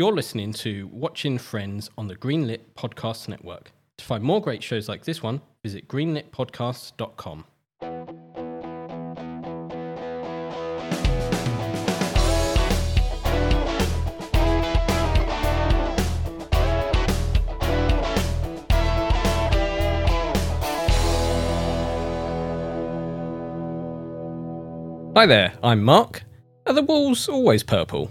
You're listening to Watching Friends on the Greenlit Podcast Network. To find more great shows like this one, visit greenlitpodcasts.com. Hi there, I'm Mark. Are the walls always purple?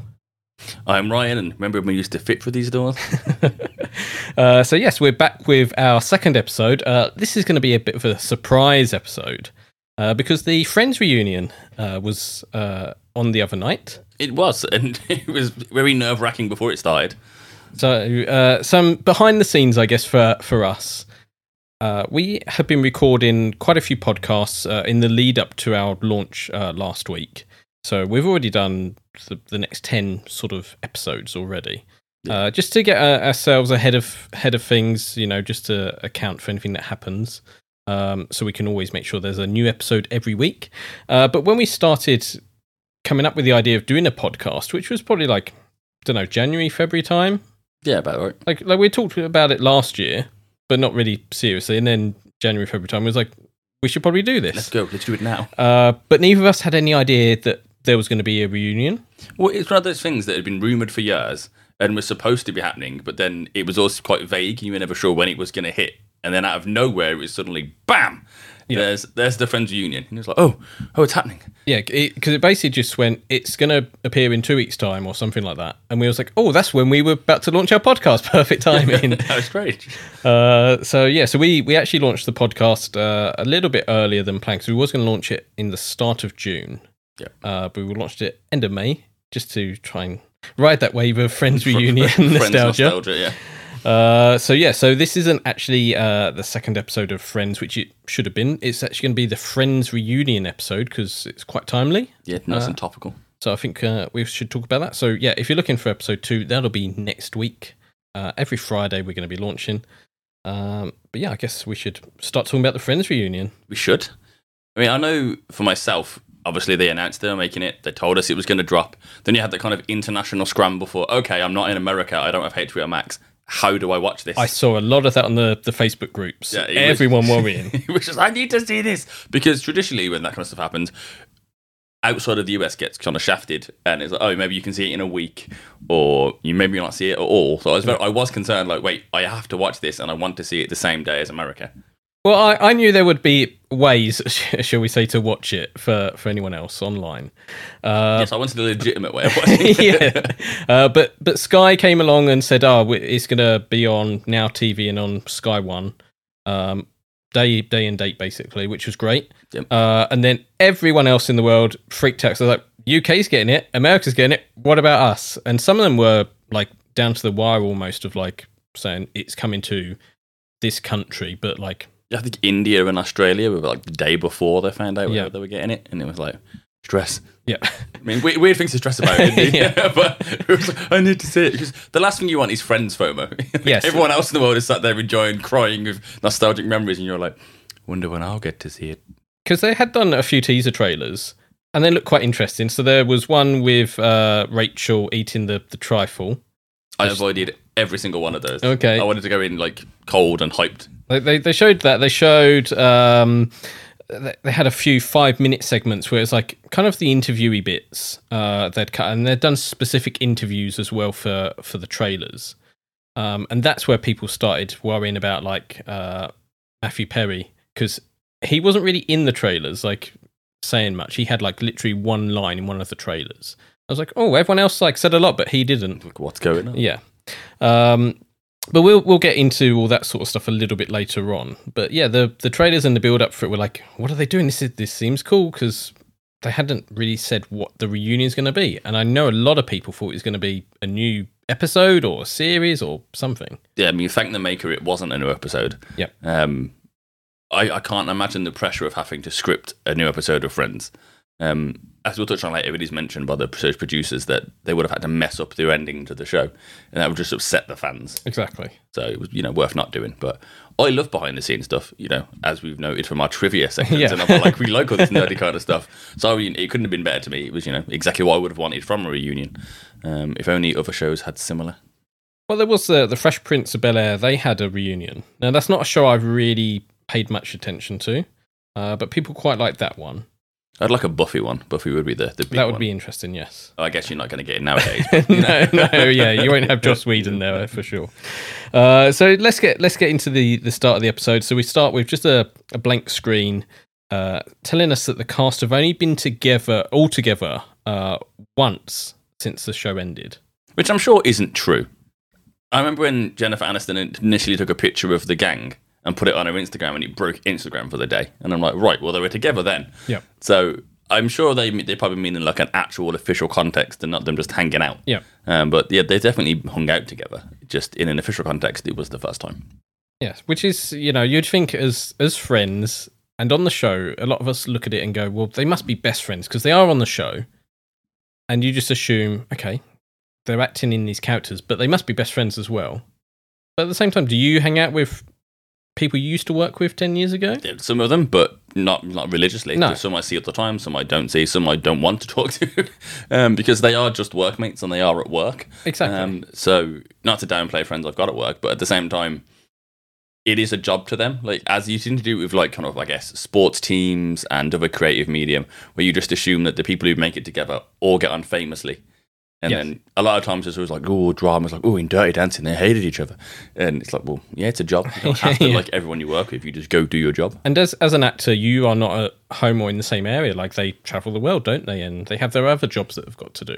I'm Ryan, and remember when we used to fit for these doors? So yes, we're back with our second episode. This is going to be a bit of a surprise episode because the Friends reunion was on the other night. It was, and it was very nerve-wracking before it started. So some behind the scenes, I guess, for us. We have been recording quite a few podcasts in the lead up to our launch last week. So we've already done the next 10 sort of episodes already, just to get ourselves ahead of things, you know, just to account for anything that happens. So we can always make sure there's a new episode every week. But when we started coming up with the idea of doing a podcast, which was probably like, I don't know, January, February time. Yeah, about right. Like we talked about it last year, but not really seriously. And then January, February time was like, we should probably do this. Let's go. Let's do it now. But neither of us had any idea that there was going to be a reunion. Well, it's one of those things that had been rumoured for years and was supposed to be happening, but then it was also quite vague. You were never sure when it was going to hit. And then out of nowhere, it was suddenly, bam, yeah. There's the Friends reunion. And it was like, oh, it's happening. Yeah, because it basically just went, it's going to appear in 2 weeks' time or something like that. And we was like, oh, that's when we were about to launch our podcast. Perfect timing. That was great. So we actually launched the podcast a little bit earlier than planned, because we was going to launch it in the start of June. Yeah. But we launched it end of May, just to try and ride that wave of Friends reunion nostalgia. Yeah. So this isn't actually the second episode of Friends, which it should have been. It's actually going to be the Friends reunion episode, because it's quite timely. Yeah, nice and topical. So I think we should talk about that. So yeah, if you're looking for episode 2, that'll be next week. Every Friday we're going to be launching. But yeah, I guess we should start talking about the Friends reunion. We should. I mean, I know for myself, obviously they announced they were making it. They told us it was going to drop. Then you had that kind of international scramble for, okay, I'm not in America. I don't have HBO Max. How do I watch this? I saw a lot of that on the Facebook groups. Yeah, everyone worrying. It was just, I need to see this. Because traditionally when that kind of stuff happens, outside of the US gets kind of shafted. And it's like, oh, maybe you can see it in a week. Or you maybe not see it at all. So I was concerned, like, wait, I have to watch this. And I want to see it the same day as America. Well, I knew there would be ways, shall we say, to watch it for anyone else online. Yes, I wanted a legitimate way of watching it. Yeah. But Sky came along and said, it's going to be on Now TV and on Sky One, day and date, basically, which was great. Yep. And then everyone else in the world freaked out. So they're like, UK's getting it, America's getting it, what about us? And some of them were like down to the wire almost of like saying it's coming to this country, but like... I think India and Australia were like the day before they found out they were getting it, and it was like stress. Yeah, I mean weird things to stress about. Yeah, but it was like, I need to see it, because the last thing you want is Friends FOMO. Like, yes, everyone else in the world is sat there enjoying, crying with nostalgic memories, and you're like, wonder when I'll get to see it. Because they had done a few teaser trailers, and they looked quite interesting. So there was one with Rachel eating the trifle. I avoided every single one of those. Okay, I wanted to go in like cold and hyped. They showed that. They showed they had a few 5-minute segments where it's like kind of the interviewee bits they'd cut, and they'd done specific interviews as well for the trailers, and that's where people started worrying about like Matthew Perry, because he wasn't really in the trailers like saying much. He had like literally one line in one of the trailers. I was like, oh, everyone else like said a lot, but he didn't. Like, what's going on? Yeah. But we'll get into all that sort of stuff a little bit later on. But yeah, the trailers and the build up for it were like, what are they doing? This seems cool, because they hadn't really said what the reunion is going to be. And I know a lot of people thought it was going to be a new episode or a series or something. Yeah, I mean, you thank the maker it wasn't a new episode. Yeah. I can't imagine the pressure of having to script a new episode of Friends. As we'll touch on later, it is mentioned by the producers that they would have had to mess up their ending to the show, and that would just upset the fans. Exactly. So it was, worth not doing. But I love behind the scenes stuff, as we've noted from our trivia segments, and I'm like, we like all this nerdy kind of stuff. So I mean, it couldn't have been better to me. It was, exactly what I would have wanted from a reunion. If only other shows had similar. Well, there was the Fresh Prince of Bel-Air. They had a reunion. Now, that's not a show I've really paid much attention to, but people quite like that one. I'd like a Buffy one. Buffy would be the big one. That would be interesting, yes. I guess you're not going to get it nowadays. But, you know. no, yeah, you won't have Joss Whedon there for sure. So let's get into the start of the episode. So we start with just a blank screen telling us that the cast have only been all together once since the show ended. Which I'm sure isn't true. I remember when Jennifer Aniston initially took a picture of the gang and put it on her Instagram, and it broke Instagram for the day. And I'm like, right, well, they were together then. Yeah. So I'm sure they probably mean in like an actual official context and not them just hanging out. Yeah. But yeah, they definitely hung out together. Just in an official context, it was the first time. Yes, which is, you know, you'd think as friends and on the show, a lot of us look at it and go, well, they must be best friends because they are on the show. And you just assume, okay, they're acting in these characters, but they must be best friends as well. But at the same time, do you hang out with people you used to work with 10 years ago? Yeah, some of them, but not religiously. No. Some I see at the time, some I don't see, some I don't want to talk to, because they are just workmates and they are at work. Exactly. So not to downplay friends I've got at work, but at the same time, it is a job to them. Like, as you seem to do with, like, kind of, I guess, sports teams and other creative medium, where you just assume that the people who make it together all get on famously. And yes. Then a lot of times it's always like, oh, drama's like, oh, in Dirty Dancing, they hated each other. And it's like, well, yeah, it's a job. You don't have to like everyone you work with. You just go do your job. And as an actor, you are not at home or in the same area. Like, they travel the world, don't they? And they have their other jobs that they've got to do.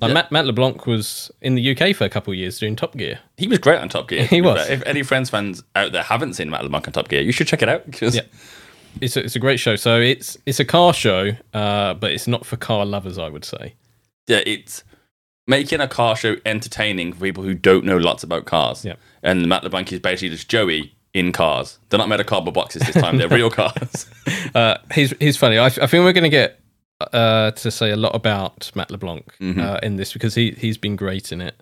Like, yeah. Matt LeBlanc was in the UK for a couple of years doing Top Gear. He was great on Top Gear. He was. If any Friends fans out there haven't seen Matt LeBlanc on Top Gear, you should check it out. Cause... yeah. It's a great show. So it's a car show, but it's not for car lovers, I would say. Yeah, it's... making a car show entertaining for people who don't know lots about cars. Yep. And Matt LeBlanc is basically just Joey in cars. They're not made of cardboard boxes this time. They're real cars. He's funny. I think we're going to get to say a lot about Matt LeBlanc in this because he's been great in it.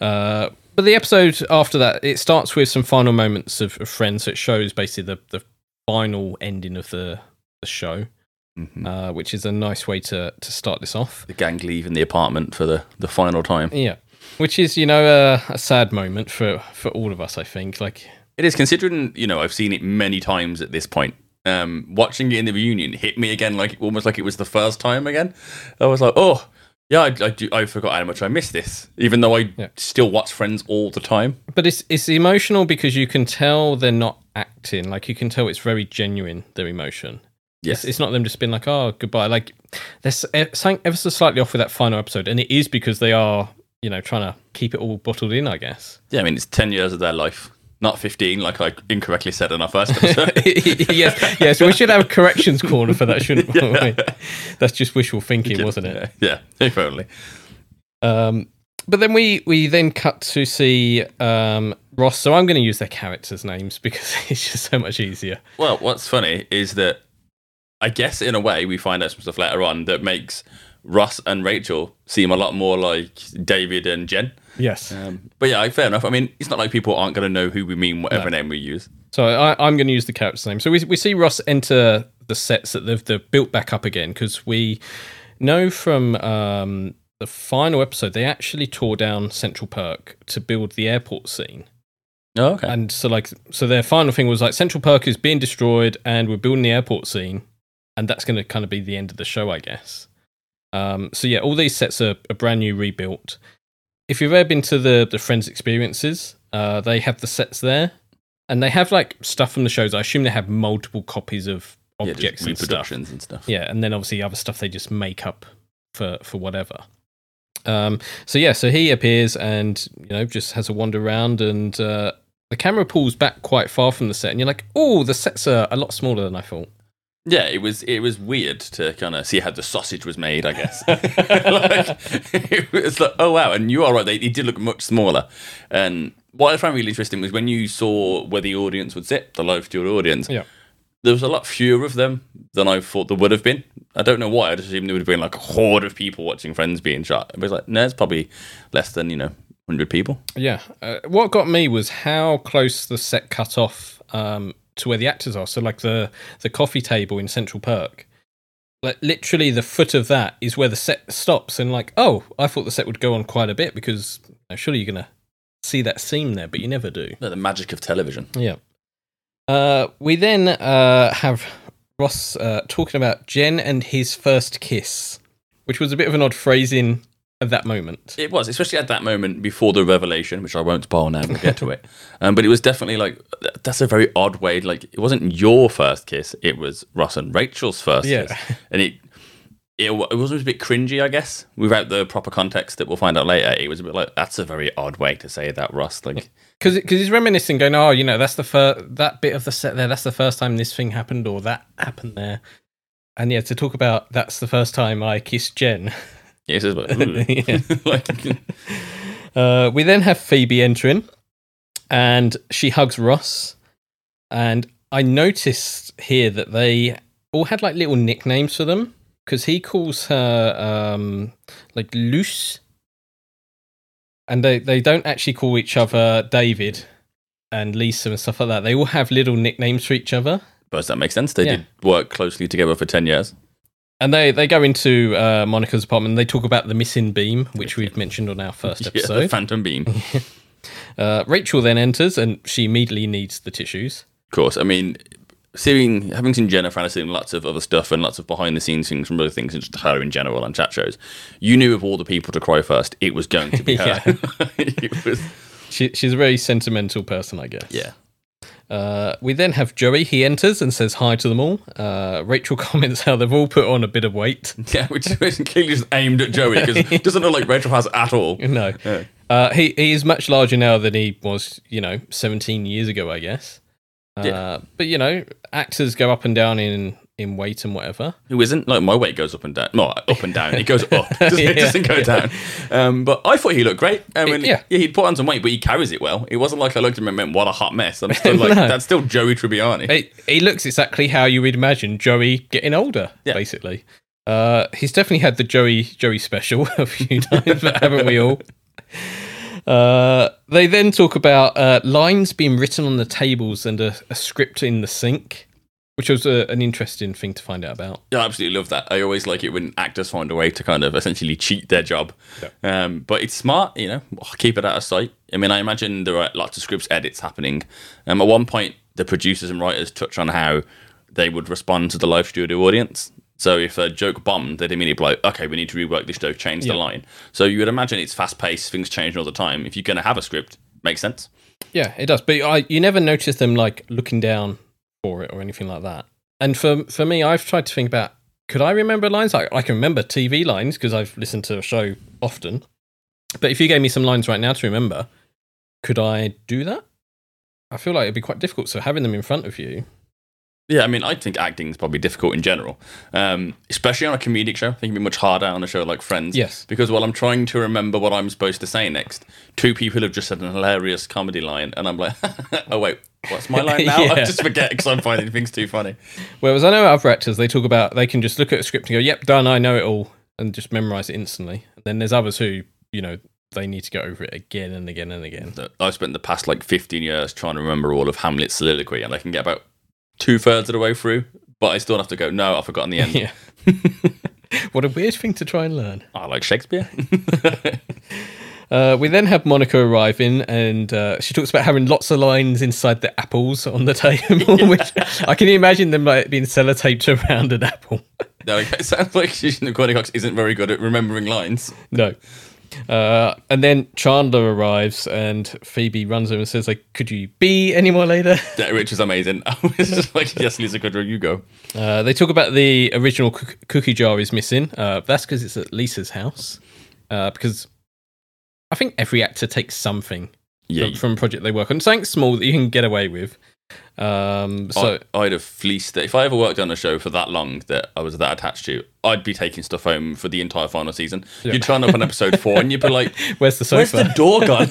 But the episode after that, it starts with some final moments of Friends. So it shows basically the final ending of the show. Mm-hmm. Which is a nice way to start this off. The gang leaving the apartment for the final time. Yeah, which is, you know, a sad moment for all of us, I think. Like, it is, considering, you know, I've seen it many times at this point. Watching it in the reunion hit me again, like almost like it was the first time again. I was like, oh, yeah, I forgot how much I missed this, even though I still watch Friends all the time. But it's emotional because you can tell they're not acting. Like, you can tell it's very genuine, their emotion. Yes. It's not them just being like, oh, goodbye. Like, there's something ever so slightly off with that final episode, and it is because they are, you know, trying to keep it all bottled in, I guess. Yeah, I mean, it's 10 years of their life, not 15, like I incorrectly said in our first episode. yes, so we should have a corrections corner for that, shouldn't we? Yeah. That's just wishful thinking, wasn't it? Yeah, if only. But then we then cut to see Ross, so I'm going to use their characters' names because it's just so much easier. Well, what's funny is that I guess in a way we find out some stuff later on that makes Ross and Rachel seem a lot more like David and Jen. Yes. But yeah, fair enough. I mean, it's not like people aren't going to know who we mean, whatever name we use. So I'm going to use the character's name. So we see Ross enter the sets that they've built back up again, because we know from the final episode they actually tore down Central Perk to build the airport scene. Oh, okay. And so their final thing was like, Central Perk is being destroyed and we're building the airport scene. And that's going to kind of be the end of the show, I guess. So yeah, all these sets are brand new, rebuilt. If you've ever been to the Friends experiences, they have the sets there. And they have like stuff from the shows. I assume they have multiple copies of objects and reproductions stuff. Yeah, and then obviously other stuff they just make up for whatever. So he appears and, you know, just has a wander around, and the camera pulls back quite far from the set. And you're like, oh, the sets are a lot smaller than I thought. Yeah, it was weird to kind of see how the sausage was made, I guess. It was like, oh, wow, and you are right, it did look much smaller. And what I found really interesting was when you saw where the audience would sit, the live studio audience, there was a lot fewer of them than I thought there would have been. I don't know why, I just assumed there would have been like a horde of people watching Friends being shot. It was like, no, it's probably less than, you know, 100 people. Yeah, what got me was how close the set cut off to where the actors are. So like the coffee table in Central Perk Like, literally the foot of that is where the set stops, and like, oh, I thought the set would go on quite a bit because surely you're going to see that seam there, but you never do. No, the magic of television. Yeah. We then have Ross talking about Jen and his first kiss, which was a bit of an odd phrasing at that moment. It was, especially at that moment before the revelation, which I won't spoil now, we'll get to it. But it was definitely like, that's a very odd way. Like, it wasn't your first kiss, it was Ross and Rachel's first kiss. And it was a bit cringy, I guess, without the proper context that we'll find out later. It was a bit like, that's a very odd way to say that, Ross. Like, because he's reminiscing, going, oh, you know, that's the that bit of the set there, that's the first time this thing happened or that happened there. And yeah, to talk about, that's the first time I kissed Jen. Yes, it's like, yeah. We then have Phoebe entering, and she hugs Ross. And I noticed here that they all had like little nicknames for them. Because he calls her like Luce, and they don't actually call each other David and Lisa and stuff like that. They all have little nicknames for each other. Does that make sense? They did work closely together for 10 years. And they go into Monica's apartment, and they talk about the missing beam, which we've mentioned on our first episode. Yeah, the phantom beam. Rachel then enters, and she immediately needs the tissues. Of course, I mean... Having seen Jennifer Aniston and lots of other stuff and lots of behind-the-scenes things from other things, and just her in general and chat shows, you knew of all the people to cry first, it was going to be her. She's a very sentimental person, I guess. Yeah. We then have Joey. He enters and says hi to them all. Rachel comments how they've all put on a bit of weight. Yeah, which is clearly just aimed at Joey, because it doesn't look like Rachel has at all. No. Yeah. He is much larger now than he was, 17 years ago, I guess. But actors go up and down in weight and whatever. Who isn't? Like, my weight goes up and down. Not up and down. It goes up. It doesn't go down. But I thought he looked great. I mean, he'd put on some weight, but he carries it well. It wasn't like I looked at him and went, what a hot mess. I'm still like, that's still Joey Tribbiani. He looks exactly how you would imagine Joey getting older, basically. He's definitely had the Joey special a few times, haven't we all? They then talk about lines being written on the tables and a script in the sink, which was an interesting thing to find out about. Yeah, I absolutely love that. I always like it when actors find a way to kind of essentially cheat their job. Yeah. But it's smart, keep it out of sight. I mean, I imagine there are lots of scripts edits happening. At one point, the producers and writers touch on how they would respond to the live studio audience. So if a joke bombed, they'd immediately be like, okay, we need to rework this joke, change the line. So you would imagine it's fast-paced, things change all the time. If you're going to have a script, makes sense. Yeah, it does. But you never notice them, like, looking down for it or anything like that. And for me, I've tried to think about, could I remember lines? I can remember TV lines because I've listened to a show often. But if you gave me some lines right now to remember, could I do that? I feel like it'd be quite difficult. So having them in front of you... Yeah, I mean, I think acting is probably difficult in general, especially on a comedic show. I think it'd be much harder on a show like Friends. Yes. Because while I'm trying to remember what I'm supposed to say next, two people have just said an hilarious comedy line, and I'm like, oh, wait, what's my line now? Yeah. I just forget because I'm finding things too funny. Whereas I know other actors, they talk about, they can just look at a script and go, yep, done, I know it all, and just memorise it instantly. And then there's others who, they need to go over it again and again and again. I've spent the past, 15 years trying to remember all of Hamlet's soliloquy, and I can get about... 2/3 of the way through, but I still have to go, no, I've forgotten the end. Yeah. What a weird thing to try and learn. I like Shakespeare. We then have Monica arriving, and she talks about having lots of lines inside the apples on the table, which I can imagine them being sellotaped around an apple. No, it sounds like Courteney Cox isn't very good at remembering lines. No. And then Chandler arrives, and Phoebe runs over and says, could you be any more later? That which is amazing. I was just like, yes, Lisa Kudrow, you go. They talk about the original cookie jar is missing. That's because it's at Lisa's house. Because I think every actor takes something from a project they work on. Something small that you can get away with. I'd have fleeced that. If I ever worked on a show for that long that I was that attached to, I'd be taking stuff home for the entire final season. Yeah. You'd turn up on episode 4 and you'd be like, where's the sofa? Where's the door gone?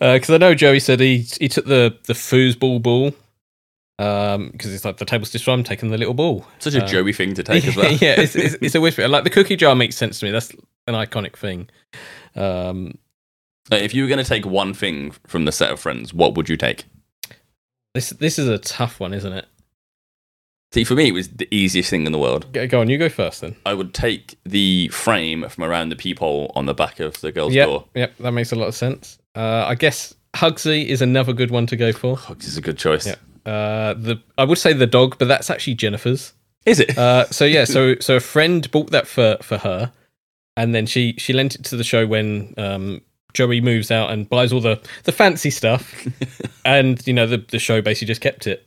Because I know Joey said he took the foosball ball, because it's like the table's destroyed, I'm taking the little ball. Such a Joey thing to take as well. Yeah, it's a weird thing. Like, the cookie jar makes sense to me. That's an iconic thing. If you were going to take one thing from the set of Friends, what would you take? This is a tough one, isn't it? See, for me, it was the easiest thing in the world. Go on, you go first then. I would take the frame from around the peephole on the back of the girl's door. Yep, that makes a lot of sense. I guess Hugsy is another good one to go for. Hugsy's a good choice. Yep. I would say the dog, but that's actually Jennifer's. Is it? So a friend bought that for her, and then she lent it to the show when Joey moves out and buys all the fancy stuff, and you know the show basically just kept it.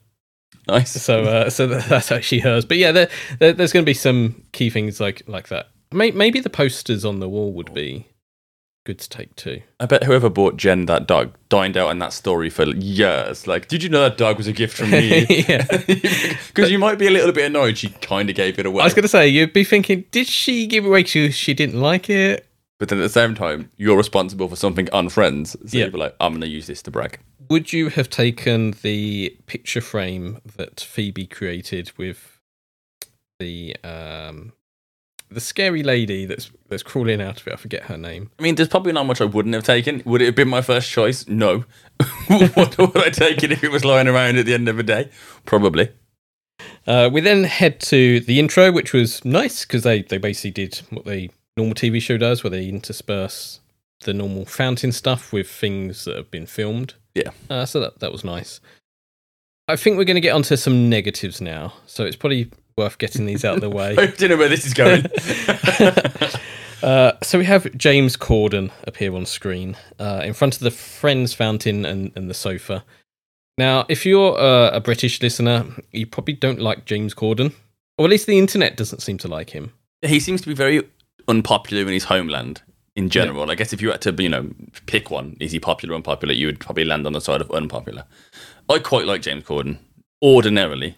Nice. So that's actually hers. But yeah, there's going to be some key things like that. Maybe the posters on the wall would be good to take too. I bet whoever bought Jen that dog dined out on that story for years. Like, did you know that dog was a gift from me? Yeah. Because you might be a little bit annoyed she kind of gave it away. I was going to say, you'd be thinking, did she give it away because she didn't like it? But then at the same time, you're responsible for something on Friends. So you'd be like, I'm going to use this to brag. Would you have taken the picture frame that Phoebe created with the scary lady that's crawling out of it? I forget her name. I mean, there's probably not much I wouldn't have taken. Would it have been my first choice? No. What would I take it if it was lying around at the end of the day? Probably. We then head to the intro, which was nice because they basically did what the normal TV show does, where they intersperse the normal fountain stuff with things that have been filmed. Yeah. So that was nice. I think we're going to get onto some negatives now, so it's probably worth getting these out of the way. I don't know where this is going. So we have James Corden appear on screen in front of the Friends fountain and the sofa. Now, if you're a British listener, you probably don't like James Corden, or at least the internet doesn't seem to like him. He seems to be very unpopular in his homeland. In general, yeah. I guess if you had to, pick one, is he popular or unpopular, you would probably land on the side of unpopular. I quite like James Corden, ordinarily.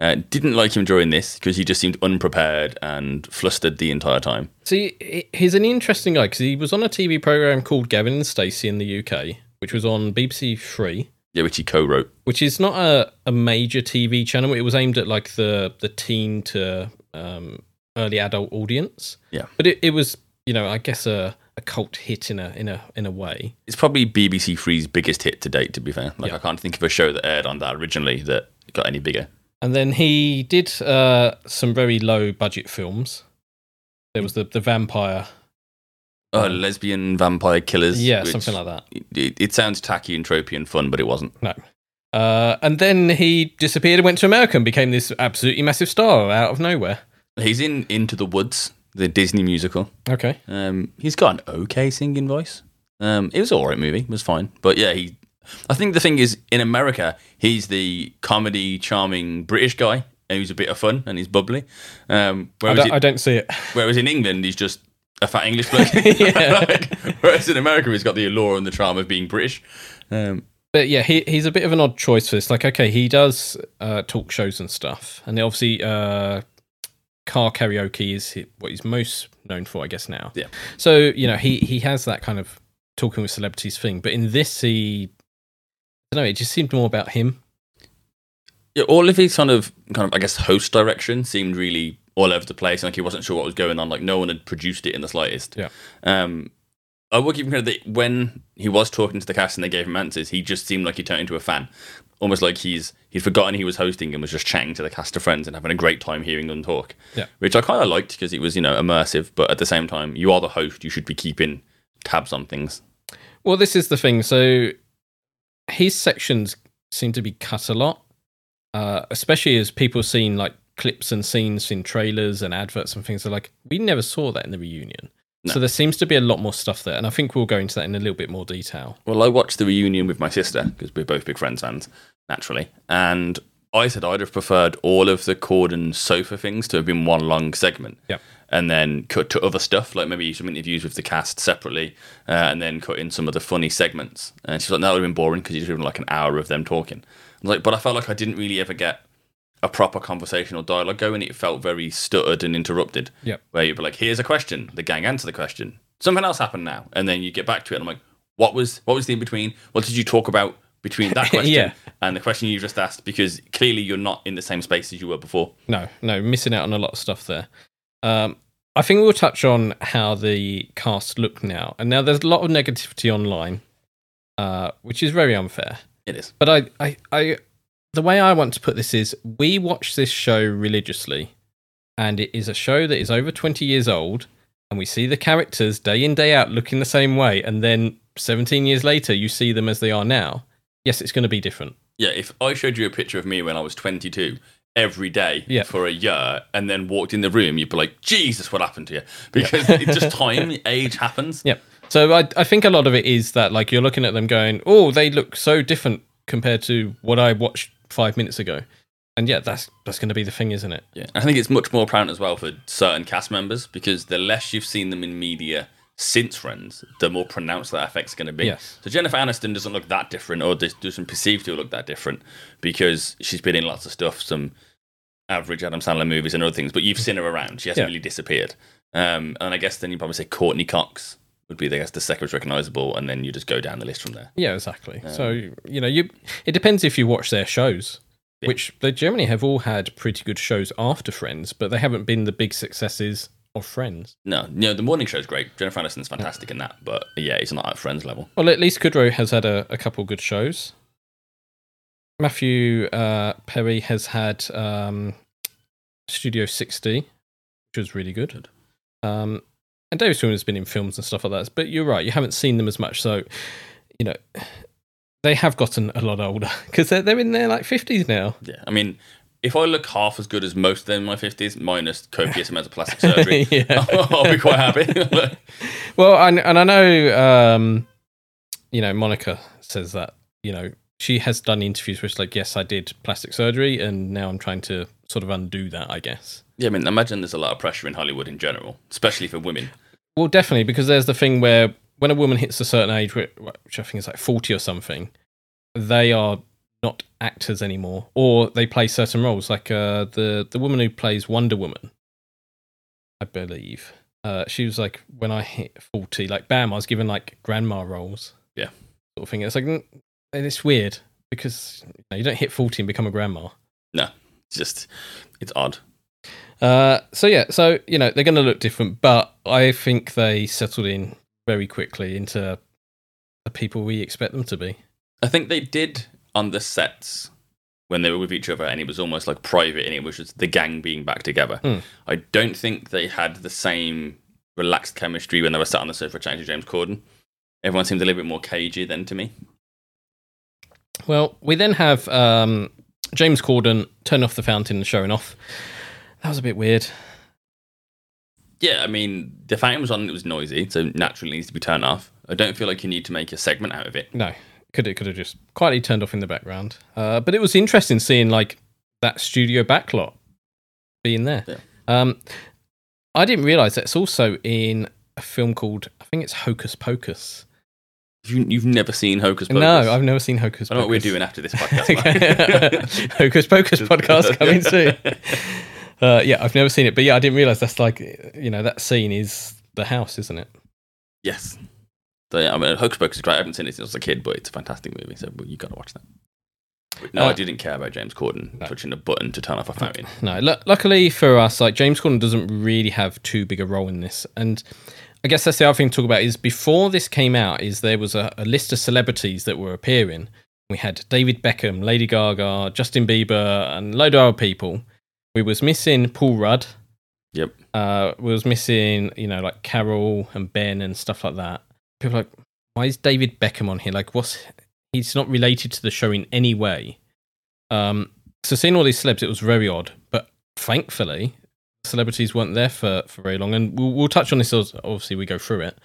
Didn't like him during this because he just seemed unprepared and flustered the entire time. See, he's an interesting guy because he was on a TV programme called Gavin and Stacey in the UK, which was on BBC Three. Yeah, which he co-wrote. Which is not a major TV channel. It was aimed at like the teen to early adult audience. Yeah. But it was... I guess a cult hit in a way. It's probably BBC Three's biggest hit to date, to be fair. I can't think of a show that aired on that originally that got any bigger. And then he did some very low budget films. There was the vampire. Lesbian vampire killers. Yeah, something like that. It sounds tacky and tropey and fun, but it wasn't. No. And then he disappeared and went to America and became this absolutely massive star out of nowhere. He's in Into the Woods, the Disney musical. Okay. He's got an okay singing voice. It was an alright movie. It was fine. But yeah, I think the thing is, in America, he's the comedy, charming British guy, and he's a bit of fun, and he's bubbly. I don't see it. Whereas in England, he's just a fat English bloke. Whereas in America, he's got the allure and the charm of being British. But yeah, he's a bit of an odd choice for this. Like, okay, he does talk shows and stuff, and obviously... car karaoke is what he's most known for, I guess, now. Yeah. So, he has that kind of talking with celebrities thing, but in this, it just seemed more about him. Yeah, all of his kind of, I guess, host direction seemed really all over the place. Like, he wasn't sure what was going on. Like, no one had produced it in the slightest. Yeah. I will give him credit that when he was talking to the cast and they gave him answers, he just seemed like he turned into a fan. Almost like he'd forgotten he was hosting and was just chatting to the cast of Friends and having a great time hearing them talk. Yeah. Which I kind of liked because it was, immersive, but at the same time, you are the host, you should be keeping tabs on things. Well, this is the thing. So his sections seem to be cut a lot, especially as people have seen like clips and scenes in trailers and adverts and things. They're like, we never saw that in the reunion. No. So there seems to be a lot more stuff there, and I think we'll go into that in a little bit more detail. Well, I watched the reunion with my sister, because we're both big Friends fans, naturally, and I said I'd have preferred all of the Corden sofa things to have been one long segment. Yeah. And then cut to other stuff, like maybe some interviews with the cast separately, and then cut in some of the funny segments. And she's like, that would have been boring, because you're doing like an hour of them talking. I was like, but I felt like I didn't really ever get a proper conversational dialogue going. It felt very stuttered and interrupted. Yeah. Where you'd be like, here's a question, the gang answer the question, something else happened now, and then you get back to it and I'm like, what was the in between? What did you talk about between that question and the question you just asked? Because clearly you're not in the same space as you were before. No, missing out on a lot of stuff there. I think we'll touch on how the cast look now. And now there's a lot of negativity online, which is very unfair. It is. But I the way I want to put this is we watch this show religiously, and it is a show that is over 20 years old, and we see the characters day in, day out looking the same way, and then 17 years later you see them as they are now. Yes, it's going to be different. Yeah, if I showed you a picture of me when I was 22 every day for a year and then walked in the room, you'd be like, Jesus, what happened to you? Because it's just time, age happens. Yep. So I think a lot of it is that, like, you're looking at them going, oh, they look so different compared to what I watched 5 minutes ago. And yeah, that's going to be the thing, isn't it? Yeah, I think it's much more apparent as well for certain cast members, because the less you've seen them in media since Friends, the more pronounced that effect's going to be. Yes. So Jennifer Aniston doesn't look that different, or doesn't perceive to look that different, because she's been in lots of stuff, some average Adam Sandler movies and other things, but you've seen her around. She hasn't really disappeared. And I guess then you'd probably say Courteney Cox would be, I guess, the second most recognisable, and then you just go down the list from there. Yeah, exactly. So, you know, it depends if you watch their shows, which they generally have all had pretty good shows after Friends, but they haven't been the big successes of Friends. No, The Morning Show is great. Jennifer Aniston's fantastic in that, but yeah, it's not at Friends level. Well, at least Kudrow has had a couple good shows. Matthew Perry has had Studio 60, which was really good. And David Schwimmer has been in films and stuff like that, but you're right, you haven't seen them as much, so, you know, they have gotten a lot older, because they're in their, like, 50s now. Yeah, I mean, if I look half as good as most of them in my 50s, minus copious amounts of plastic surgery, I'll be quite happy. Well, and I know, you know, Monica says that, you know, she has done interviews where she's like, yes, I did plastic surgery, and now I'm trying to sort of undo that, I guess. Yeah, I mean, I imagine there's a lot of pressure in Hollywood in general, especially for women. Well, definitely, because there's the thing where when a woman hits a certain age, which I think is like 40 or something, they are not actors anymore, or they play certain roles. Like the woman who plays Wonder Woman, I believe, she was like, when I hit 40, like, bam, I was given like grandma roles. Yeah. Sort of thing. It's like, and it's weird, because you know, you don't hit 40 and become a grandma. No, it's odd. So, you know, they're going to look different, but I think they settled in very quickly into the people we expect them to be. I think they did on the sets when they were with each other, and it was almost like private, and it was just the gang being back together. I don't think they had the same relaxed chemistry when they were sat on the sofa chatting to James Corden. Everyone seemed a little bit more cagey then to me. Well, we then have James Corden turn off the fountain and showing off. That was a bit weird. Yeah, I mean, the fountain was on, it was noisy, so naturally it needs to be turned off. I don't feel like you need to make a segment out of it. No, could have just quietly turned off in the background. But it was interesting seeing, like, that studio backlot being there. Yeah. I didn't realise that's also in a film called, I think it's Hocus Pocus. You've never seen Hocus Pocus? No, I've never seen Hocus Pocus. I don't know what we're doing after this podcast. Hocus Pocus podcast coming soon. Yeah, I've never seen it. But yeah, I didn't realise that's like, you know, that scene is the house, isn't it? Yes. So, yeah, I mean, Hocus Pocus is great. I haven't seen it since I was a kid, but it's a fantastic movie, so you've got to watch that. But no, I didn't care about James Corden touching a button to turn off a fountain. No, luckily for us, like, James Corden doesn't really have too big a role in this. And I guess that's the other thing to talk about is before this came out is there was a list of celebrities that were appearing. We had David Beckham, Lady Gaga, Justin Bieber, and a load of other people. We was missing Paul Rudd. Yep. We was missing, you know, like Carol and Ben and stuff like that. People are like, why is David Beckham on here? Like, he's not related to the show in any way. So seeing all these celebs, it was very odd. But thankfully, celebrities weren't there for very long. And we'll touch on this as obviously we go through it.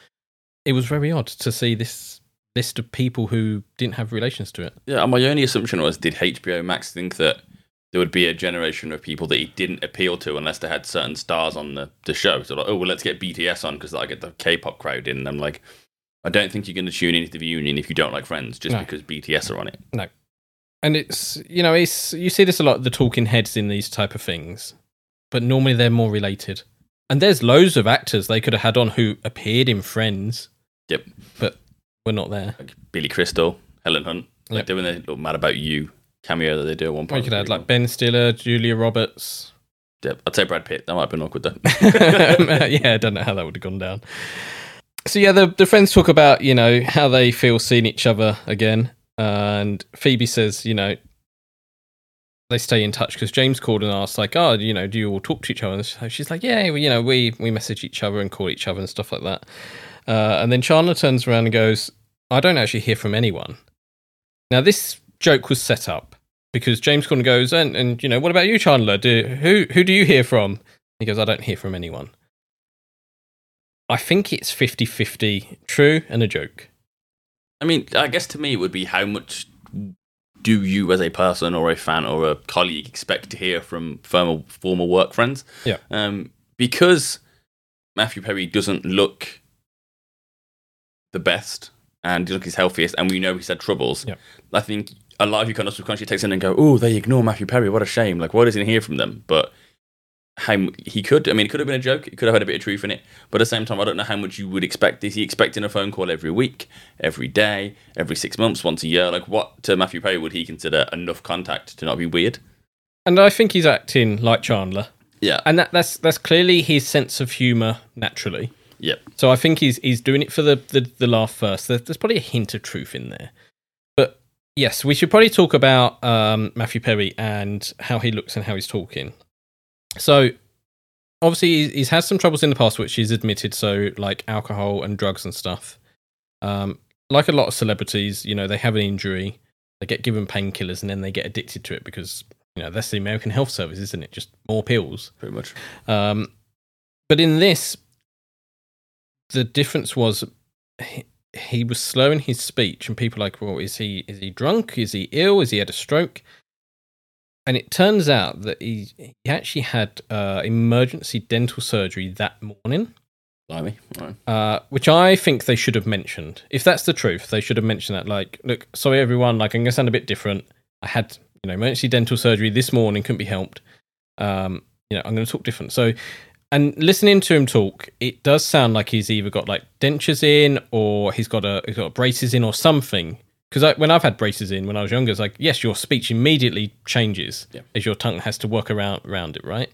It was very odd to see this list of people who didn't have relations to it. Yeah, and my only assumption was, did HBO Max think that there would be a generation of people that he didn't appeal to unless they had certain stars on the show. So like, oh, well, let's get BTS on because I get the K-pop crowd in. And I'm like, I don't think you're going to tune into the reunion if you don't like Friends just because BTS are on it. No. And it's, you know, you see this a lot, the talking heads in these type of things, but normally they're more related. And there's loads of actors they could have had on who appeared in Friends. Yep. But were not there. Like Billy Crystal, Helen Hunt. Like they were little Mad About You cameo that they do at one point. You could add like Ben Stiller, Julia Roberts. Yeah, I'd say Brad Pitt. That might have been awkward though. Yeah, I don't know how that would have gone down. So yeah, the friends talk about, you know, how they feel seeing each other again. And Phoebe says, you know, they stay in touch, because James Corden asks, like, oh, you know, do you all talk to each other? And she's like, yeah, well, you know, we message each other and call each other and stuff like that. And then Chandler turns around and goes, I don't actually hear from anyone. Now, this joke was set up because James Corden goes, and you know, what about you, Chandler? Who do you hear from? He goes, I don't hear from anyone. I think it's 50-50 true and a joke. I mean, I guess to me it would be, how much do you as a person or a fan or a colleague expect to hear from former work friends? Yeah. Because Matthew Perry doesn't look the best and doesn't look his healthiest, and we know he's had troubles. Yeah. I think a lot of you kind of subconsciously take in and go, oh, they ignore Matthew Perry. What a shame. Like, why doesn't he hear from them? But how he could, I mean, it could have been a joke. It could have had a bit of truth in it. But at the same time, I don't know how much you would expect. Is he expecting a phone call every week, every day, every 6 months, once a year? Like, what to Matthew Perry would he consider enough contact to not be weird? And I think he's acting like Chandler. Yeah. And that's clearly his sense of humour naturally. Yeah. So I think he's doing it for the laugh first. There's probably a hint of truth in there. But yes, we should probably talk about Matthew Perry and how he looks and how he's talking. So, obviously, he's had some troubles in the past, which he's admitted, so, like, alcohol and drugs and stuff. Like a lot of celebrities, you know, they have an injury, they get given painkillers, and then they get addicted to it because, you know, that's the American Health Service, isn't it? Just more pills. Pretty much. But in this, the difference was he was slow in his speech, and people were like, well, is he drunk? Is he ill? Is he had a stroke? And it turns out that he actually had emergency dental surgery that morning. Blimey. Which I think they should have mentioned. If that's the truth, they should have mentioned that. Like, look, sorry everyone, like, I'm going to sound a bit different. I had, you know, emergency dental surgery this morning, couldn't be helped. You know, I'm going to talk different. So, and listening to him talk, it does sound like he's either got, like, dentures in, or he's got braces in or something. Because when I've had braces in, when I was younger, it's like, yes, your speech immediately changes as your tongue has to work around it, right?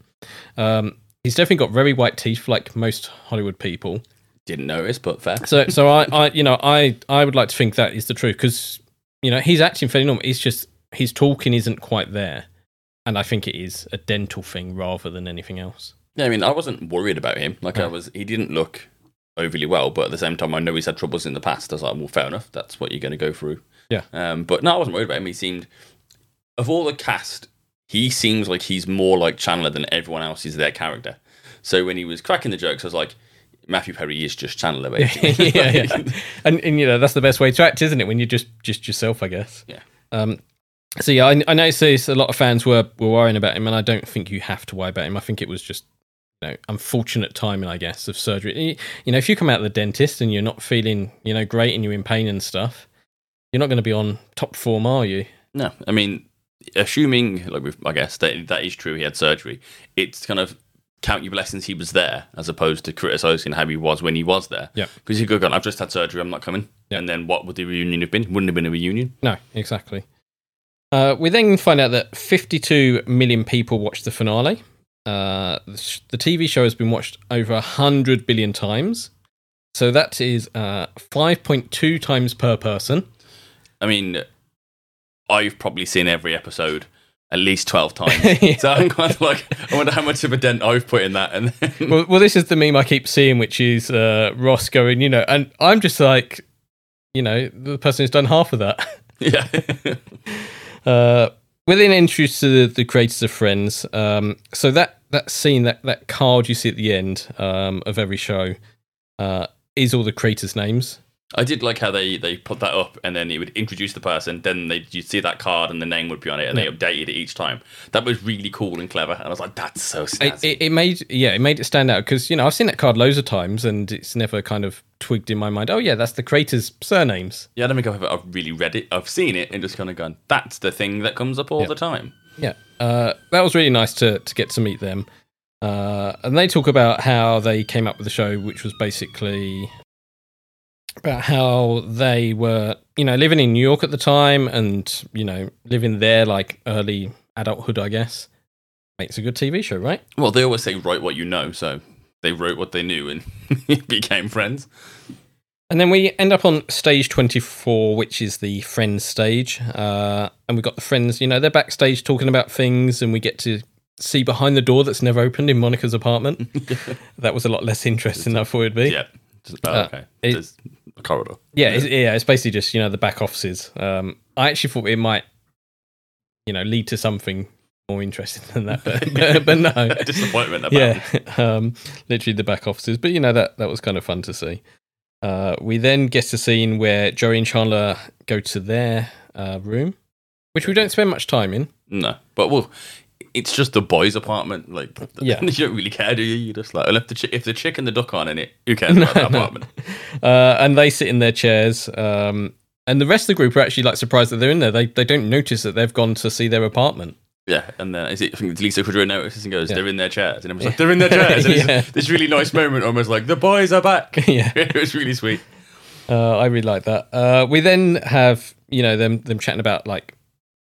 He's definitely got very white teeth, like most Hollywood people. Didn't notice, but fair. So I would like to think that is the truth, because, you know, he's acting fairly normal. It's just his talking isn't quite there, and I think it is a dental thing rather than anything else. Yeah, I mean, I wasn't worried about him. Like, no. He didn't look overly well, but at the same time, I know he's had troubles in the past. I was like, well, fair enough. That's what you're going to go through. Yeah. But no, I wasn't worried about him. He seemed, of all the cast, he seems like he's more like Chandler than everyone else is their character. So when he was cracking the jokes, I was like, Matthew Perry is just Chandler, basically. Yeah. And you know, that's the best way to act, isn't it? When you're just yourself, I guess. Yeah. So yeah, I noticed a lot of fans were worrying about him, and I don't think you have to worry about him. I think it was just, you know, unfortunate timing, I guess, of surgery. You know, if you come out of the dentist and you're not feeling, you know, great and you're in pain and stuff, you're not going to be on top form, are you? No, I mean, assuming, like, I guess that is true, he had surgery. It's kind of count your blessings he was there, as opposed to criticising how he was when he was there. Yeah, because he could have gone, I've just had surgery, I'm not coming. Yep. And then what would the reunion have been? Wouldn't have been a reunion. No, exactly. We then find out that 52 million people watched the finale. The TV show has been watched over 100 billion times. So that is 5.2 times per person. I mean, I've probably seen every episode at least 12 times. Yeah. So I'm kind of like, I wonder how much of a dent I've put in that. And then... well, this is the meme I keep seeing, which is Ross going, you know, and I'm just like, you know, the person who's done half of that. Yeah. We're then introduced to the creators of Friends. So that scene, that card you see at the end of every show is all the creators' names. I did like how they put that up, and then it would introduce the person, then you'd see that card and the name would be on it, and they updated it each time. That was really cool and clever, and I was like, that's so snazzy. It made it stand out, because, you know, I've seen that card loads of times, and it's never kind of twigged in my mind, oh yeah, that's the creators' surnames. Yeah, I don't think I've really read it. I've seen it and just kind of gone, that's the thing that comes up all the time. Yeah, that was really nice to get to meet them. And they talk about how they came up with the show, which was basically... about how they were, you know, living in New York at the time and, you know, living their, like, early adulthood, I guess. Makes a good TV show, right? Well, they always say write what you know, so they wrote what they knew and became friends. And then we end up on stage 24, which is the Friends stage. And we've got the Friends, you know, they're backstage talking about things, and we get to see behind the door that's never opened in Monica's apartment. That was a lot less interesting than I thought it would be. Yeah. Okay. It's a corridor. Yeah, it's basically just, you know, the back offices. I actually thought it might, you know, lead to something more interesting than that, but no. Disappointment about it. Yeah, literally the back offices. But, you know, that was kind of fun to see. We then get a scene where Joey and Chandler go to their room, which we don't spend much time in. No, but it's just the boys' apartment. Like, you don't really care, do you? You just like, well, if the chick and the duck aren't in it, who cares about that apartment? And they sit in their chairs, and the rest of the group are actually like surprised that they're in there. They don't notice that they've gone to see their apartment. Yeah, and then I think Lisa Kudrow notices and goes, "They're in their chairs," and everyone's like, "They're in their chairs." And it's this really nice moment, almost like the boys are back. Yeah, it was really sweet. I really like that. We then have, you know, them chatting about like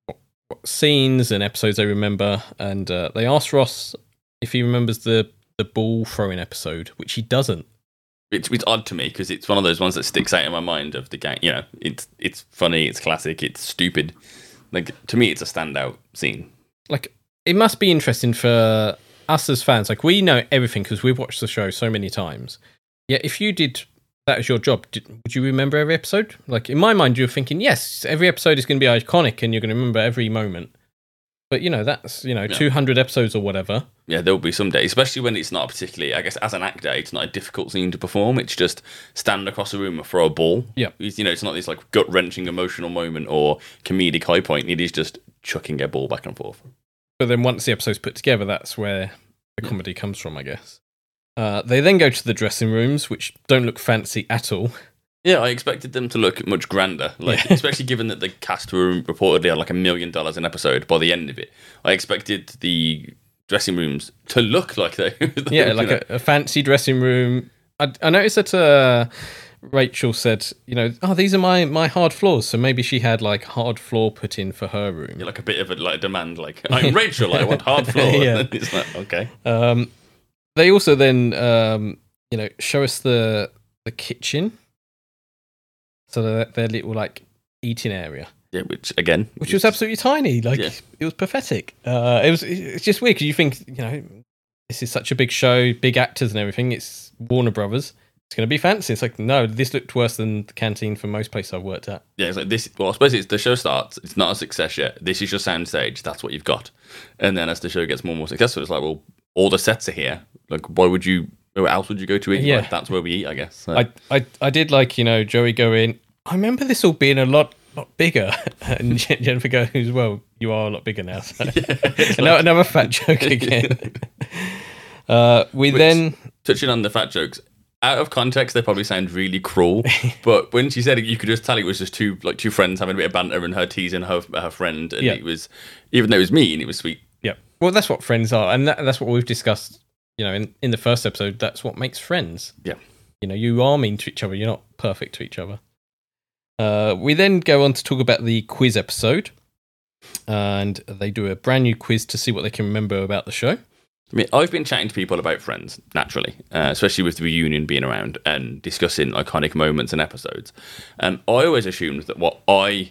what scenes and episodes they remember, and they ask Ross if he remembers the ball throwing episode, which he doesn't. It's odd to me because it's one of those ones that sticks out in my mind of the gang. You know, it's funny, it's classic, it's stupid. Like, to me, it's a standout scene. Like, it must be interesting for us as fans. Like, we know everything because we've watched the show so many times. Yet, if you did that as your job, would you remember every episode? Like, in my mind, you're thinking, yes, every episode is going to be iconic and you're going to remember every moment. But, you know, that's, you know, 200 episodes or whatever. Yeah, there'll be some day, especially when it's not particularly, I guess, as an actor, it's not a difficult scene to perform. It's just stand across a room and throw a ball. Yeah. You know, it's not this, like, gut-wrenching emotional moment or comedic high point. It is just chucking a ball back and forth. But then once the episode's put together, that's where the comedy comes from, I guess. They then go to the dressing rooms, which don't look fancy at all. Yeah, I expected them to look much grander, like especially given that the cast were reportedly had like $1 million an episode by the end of it. I expected the dressing rooms to look like they... yeah, like a fancy dressing room. I noticed that Rachel said, you know, oh, these are my hard floors, so maybe she had like hard floor put in for her room. Yeah, like a bit of a like demand, like, I'm Rachel, I want hard floor. Yeah. And it's like, okay. They also then, you know, show us the kitchen. So their little like eating area, yeah, which was absolutely tiny. Like it was pathetic. It's just weird because you think, you know, this is such a big show, big actors and everything. It's Warner Brothers. It's going to be fancy. It's like, no, this looked worse than the canteen for most places I've worked at. Yeah, it's like this. Well, I suppose it's the show starts. It's not a success yet. This is your soundstage. That's what you've got. And then as the show gets more and more successful, it's like, well, all the sets are here. Like, why would you? Where else would you go to eat? Yeah. Like, that's where we eat, I guess. So. I did like, you know, Joey go in, I remember this all being a lot bigger. And Jennifer goes, well, you are a lot bigger now. So. Yeah, another fat joke again. Then... Touching on the fat jokes, out of context, they probably sound really cruel. But when she said it, you could just tell it was just two friends having a bit of banter and her teasing her friend. And it was, even though it was mean, it was sweet. Yeah. Well, that's what friends are. And that's what we've discussed. You know, in the first episode, that's what makes friends. Yeah. You know, you are mean to each other. You're not perfect to each other. We then go on to talk about the quiz episode. And they do a brand new quiz to see what they can remember about the show. I mean, I've been chatting to people about Friends, naturally, especially with the reunion being around and discussing iconic moments and episodes. And I always assumed that what I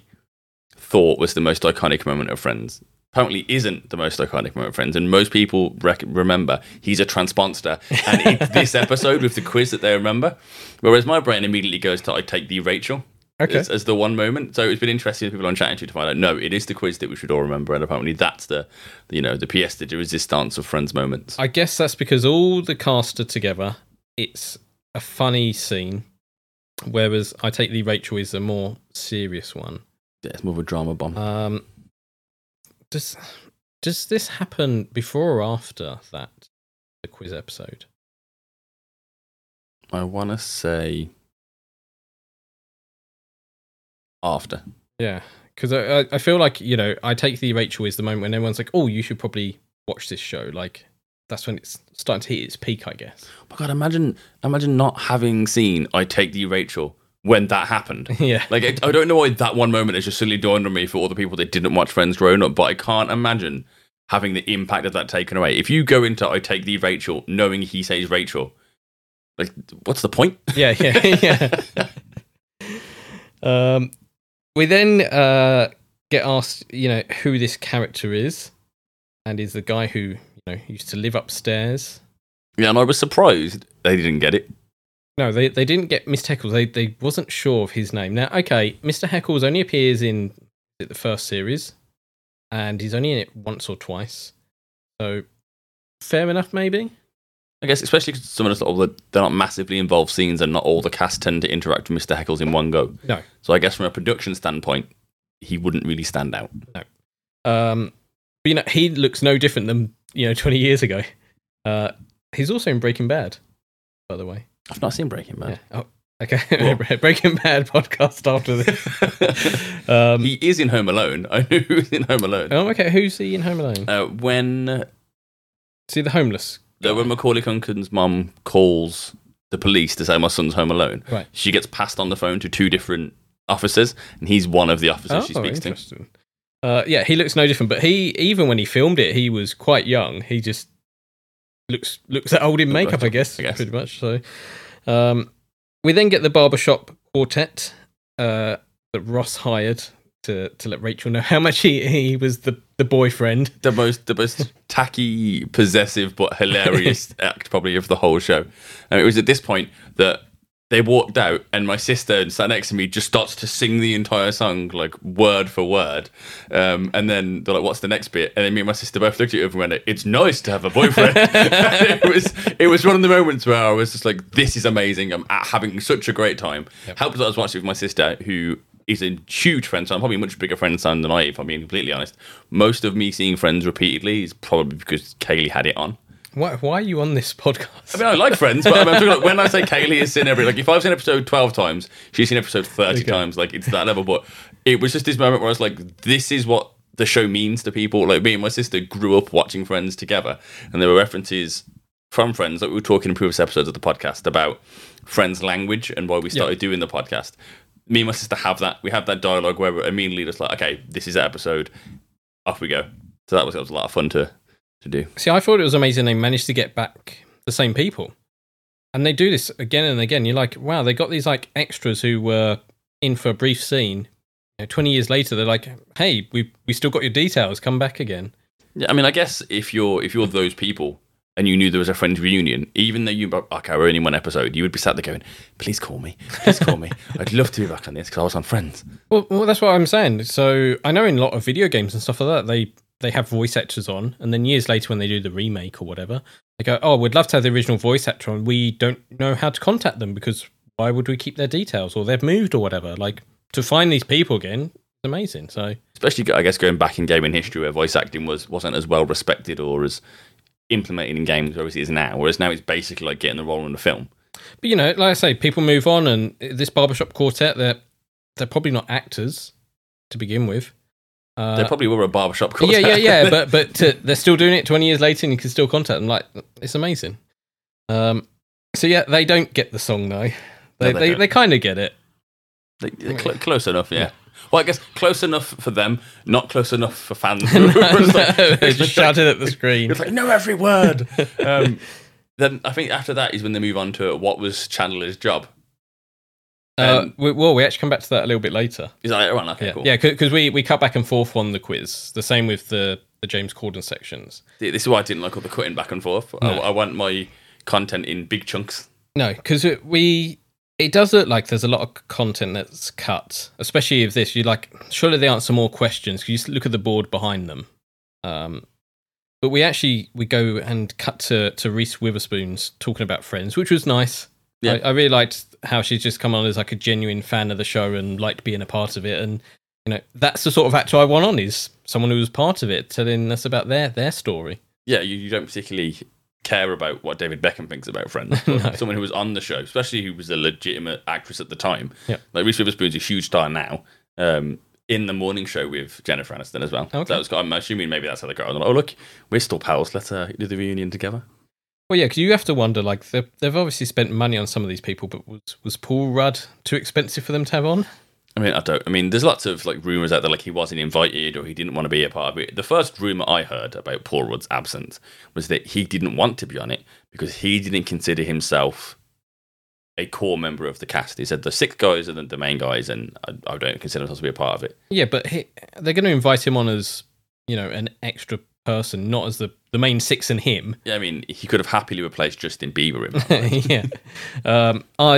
thought was the most iconic moment of Friends apparently isn't the most iconic moment of Friends, and most people remember he's a transponster, and it's this episode with the quiz that they remember, whereas my brain immediately goes to I take the Rachel as the one moment. So it's been interesting people I'm chatting to find out, no, it is the quiz that we should all remember, and apparently that's the, you know, the pièce de résistance of Friends moments. I guess that's because all the cast are together. It's a funny scene, whereas I take the Rachel is a more serious one. Yeah, it's more of a drama bomb. Does this happen before or after that, the quiz episode? I want to say after. Yeah, because I feel like, you know, I take the Rachel is the moment when everyone's like, oh, you should probably watch this show. Like, that's when it's starting to hit its peak, I guess. Oh my God, imagine not having seen I take the Rachel when that happened. Yeah. Like, I don't know why that one moment has just suddenly dawned on me for all the people that didn't watch Friends growing up, but I can't imagine having the impact of that taken away. If you go into I take the Rachel knowing he says Rachel, Like, what's the point? Yeah. We then get asked, you know, who this character is, and is the guy who, you know, used to live upstairs. Yeah, and I was surprised they didn't get it. No, they didn't get Mr. Heckles. They wasn't sure of his name. Now, okay, Mr. Heckles only appears in the first series, and he's only in it once or twice. So, fair enough, maybe? I guess, especially because some of the, they're not massively involved scenes, and not all the cast tend to interact with Mr. Heckles in one go. No. So I guess from a production standpoint, he wouldn't really stand out. No. But, you know, he looks no different than, you know, 20 years ago. He's also in Breaking Bad, by the way. I've not seen Breaking Bad. Yeah. Oh, okay. Breaking Bad podcast after this. He is in Home Alone. I knew he was in Home Alone. Oh, okay. Who's he in Home Alone? See, the homeless. When Macaulay Culkin's mum calls the police to say my son's home alone, right, she gets passed on the phone to two different officers, and he's one of the officers she speaks to. Yeah, he looks no different, but he, even when he filmed it, he was quite young. He just looks that old in makeup, I guess. Pretty much. So, we then get the barbershop quartet that Ross hired to let Rachel know how much he was the boyfriend. The most tacky, possessive, but hilarious act probably of the whole show. And it was at this point that they walked out, and my sister sat next to me just starts to sing the entire song, like, word for word. And then they're like, what's the next bit? And then me and my sister both looked at each other and went, it's nice to have a boyfriend. It was one of the moments where I was just like, this is amazing. I'm having such a great time. Yep. Helped that I was watching it with my sister, who is a huge Friends fan, probably a much bigger Friends fan than I, if I'm being completely honest. Most of me seeing Friends repeatedly is probably because Kaylee had it on. Why are you on this podcast? I mean, I like Friends, but I'm talking like when I say Kaylee has seen if I've seen episode 12 times, she's seen episode 30 times, like it's that level. But it was just this moment where I was like, this is what the show means to people. Like me and my sister grew up watching Friends together, and there were references from Friends that we were talking in previous episodes of the podcast about Friends language and why we started doing the podcast. Me and my sister have that. We have that dialogue where we're immediately just like, okay, this is that episode. Off we go. So that was a lot of fun to do. See, I thought it was amazing they managed to get back the same people. And they do this again and again. You're like, wow, they got these like extras who were in for a brief scene. You know, 20 years later, they're like, hey, we still got your details. Come back again. Yeah, I mean, I guess if you're those people, and you knew there was a Friends reunion, even though you we're only one episode, you would be sat there going, please call me. I'd love to be back on this because I was on Friends. Well, that's what I'm saying. So I know in a lot of video games and stuff like that, they have voice actors on, and then years later when they do the remake or whatever, they go, oh, we'd love to have the original voice actor on. We don't know how to contact them because why would we keep their details, or they've moved or whatever. Like, to find these people again, it's amazing. So especially, I guess, going back in gaming history where voice acting wasn't as well respected or as implemented in games obviously is now, whereas now it's basically like getting the role in the film. But you know, like I say, people move on, and this barbershop quartet, they're probably not actors to begin with. They probably were a barbershop quartet. Yeah. but they're still doing it 20 years later, and you can still contact them. Like, it's amazing. So yeah, they don't get the song though. They kind of get it. They're close enough, yeah. Well, I guess close enough for them, not close enough for fans. Just shouted at the screen. It's like, know every word. Then I think after that is when they move on to what was Chandler's job. We actually come back to that a little bit later. Is that later on? Okay, yeah. Cool. Yeah, because we cut back and forth on the quiz. The same with the James Corden sections. Yeah, this is why I didn't like all the cutting back and forth. No. I want my content in big chunks. No, because it does look like there's a lot of content that's cut, especially if this. You're like, surely they answer more questions because you just look at the board behind them. But we go and cut to Reese Witherspoon's talking about Friends, which was nice. Yeah. I really liked how she's just come on as like a genuine fan of the show and liked being a part of it. And you know, that's the sort of actor I want on, is someone who was part of it telling us about their story. Yeah, you don't particularly care about what David Beckham thinks about Friends. No. Someone who was on the show, especially who was a legitimate actress at the time. Yep. Like Reese Witherspoon's a huge star now, in The Morning Show with Jennifer Aniston as well. Okay. So that was, I'm assuming maybe that's how they got on. Oh, look, we're still pals. Let's do the reunion together. Well, yeah, because you have to wonder, like, they've obviously spent money on some of these people, but was Paul Rudd too expensive for them to have on? I mean, there's lots of like rumours out there, like he wasn't invited or he didn't want to be a part of it. The first rumour I heard about Paul Rudd's absence was that he didn't want to be on it because he didn't consider himself a core member of the cast. He said the six guys are the main guys, and I don't consider myself to be a part of it. Yeah, but they're going to invite him on as, you know, an extra person, not as the main six and him. Yeah, I mean, he could have happily replaced Justin Bieber in yeah.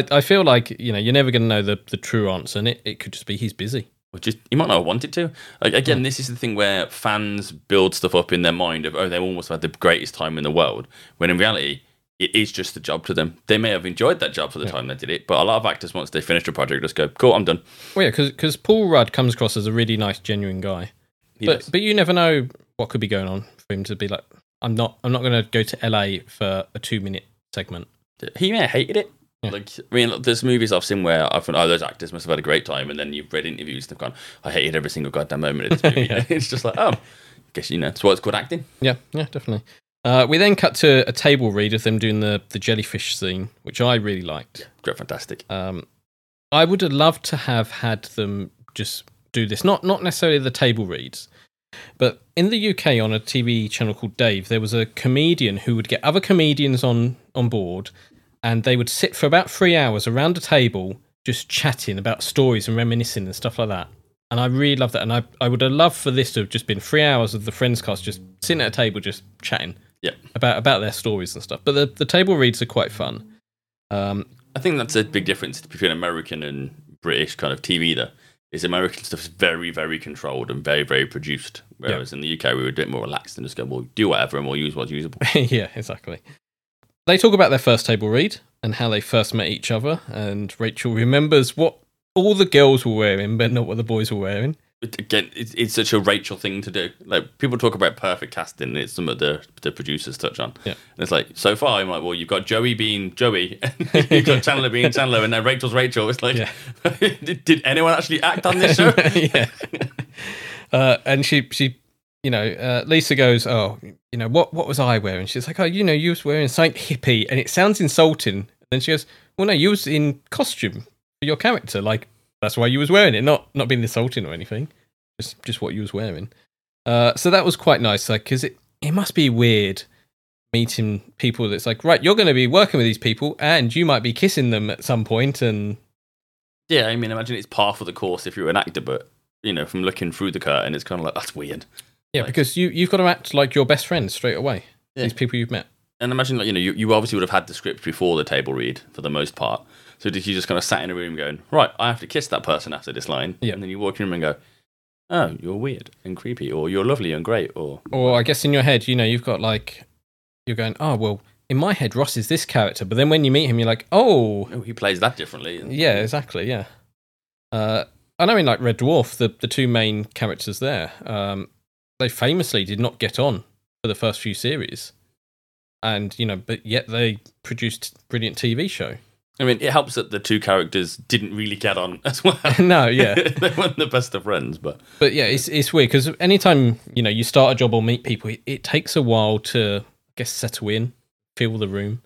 I feel like, you know, you're never going to know the true answer, and it could just be he's busy. Or just, he might not have wanted to. Like, again, this is the thing where fans build stuff up in their mind of, oh, they almost had the greatest time in the world, when in reality, it is just the job to them. They may have enjoyed that job for the time they did it, but a lot of actors, once they finish a project, just go, cool, I'm done. Well, yeah, because Paul Rudd comes across as a really nice, genuine guy. But you never know what could be going on for him to be like, I'm not going to go to LA for a 2-minute segment. He may have hated it. Yeah. Like, I mean, look, there's movies I've seen where I've thought, oh, those actors must have had a great time, and then you've read interviews and they've gone, I hated every single goddamn moment of this movie. Yeah. It's just like, oh, I guess, you know, that's why it's called acting. Yeah, definitely. We then cut to a table read of them doing the jellyfish scene, which I really liked. Yeah, great, fantastic. I would have loved to have had them just do this, not necessarily the table reads, but in the UK on a TV channel called Dave, there was a comedian who would get other comedians on board, and they would sit for about 3 hours around a table just chatting about stories and reminiscing and stuff like that. And I really love that. And I would have loved for this to have just been 3 hours of the Friends cast just sitting at a table just chatting about their stories and stuff. But the table reads are quite fun. I think that's a big difference between American and British kind of TV, though, is American stuff is very, very controlled and very, very produced. Whereas in the UK, we were a bit more relaxed and just go, well, do whatever and we'll use what's usable. Yeah, exactly. They talk about their first table read and how they first met each other, and Rachel remembers what all the girls were wearing, but not what the boys were wearing. Again, it's such a Rachel thing to do. Like, people talk about perfect casting, and it's some of the producers touch on. Yeah. And it's like, so far, I'm like, well, you've got Joey being Joey, and you've got Chandler being Chandler, and now Rachel's Rachel. It's like, did anyone actually act on this show? Yeah. And she, you know, Lisa goes, oh, you know, what was I wearing? She's like, oh, you know, you was wearing something hippie, and it sounds insulting. And then she goes, well, no, you was in costume for your character, like. That's why you was wearing it, not being insulting or anything, just what you was wearing. So that was quite nice, like, because it must be weird meeting people that's like, right, you're going to be working with these people, and you might be kissing them at some point, and yeah, I mean, imagine it's par of the course if you're an actor, but you know, from looking through the curtain, it's kind of like that's weird. Yeah, like, because you've got to act like your best friend straight away. Yeah. These people you've met, and imagine, like, you know, you obviously would have had the script before the table read for the most part. So did you just kind of sat in a room going, right, I have to kiss that person after this line? Yeah. And then you walk in the room and go, oh, you're weird and creepy, or you're lovely and great, or... Or I guess in your head, you know, you've got like, you're going, oh, well, in my head, Ross is this character. But then when you meet him, you're like, oh he plays that differently. Yeah, exactly, yeah. I know in like Red Dwarf, the two main characters there, they famously did not get on for the first few series. And, you know, but yet they produced a brilliant TV show. I mean, it helps that the two characters didn't really get on as well. No, yeah. They weren't the best of friends, but... But yeah, it's weird, because anytime, you know, you start a job or meet people, it takes a while to, I guess, settle in, feel the room.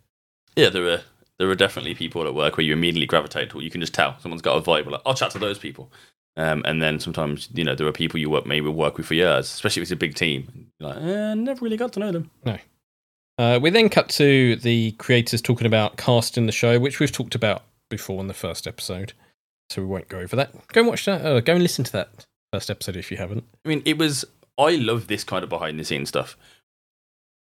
Yeah, there are definitely people at work where you immediately gravitate to, you can just tell. Someone's got a vibe, like, I'll chat to those people. And then sometimes, you know, there are people you work with for years, especially if it's a big team. You're like, never really got to know them. No. We then cut to the creators talking about casting the show, which we've talked about before in the first episode, so we won't go over that. Go and watch that. Go and listen to that first episode if you haven't. I mean, I love this kind of behind-the-scenes stuff.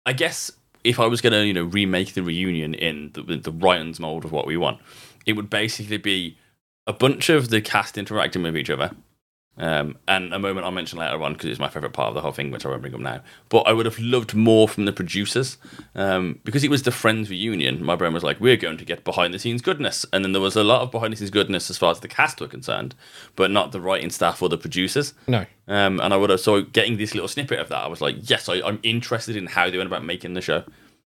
I guess if I was going to, you know, remake the reunion in the Ryan's mold of what we want, it would basically be a bunch of the cast interacting with each other. And a moment I'll mention later on because it's my favourite part of the whole thing, which I won't bring up now. But I would have loved more from the producers because it was the Friends reunion. My brain was like, we're going to get behind-the-scenes goodness. And then there was a lot of behind-the-scenes goodness as far as the cast were concerned, but not the writing staff or the producers. No. And I would have, so getting this little snippet of that, I was like, yes, I'm interested in how they went about making the show.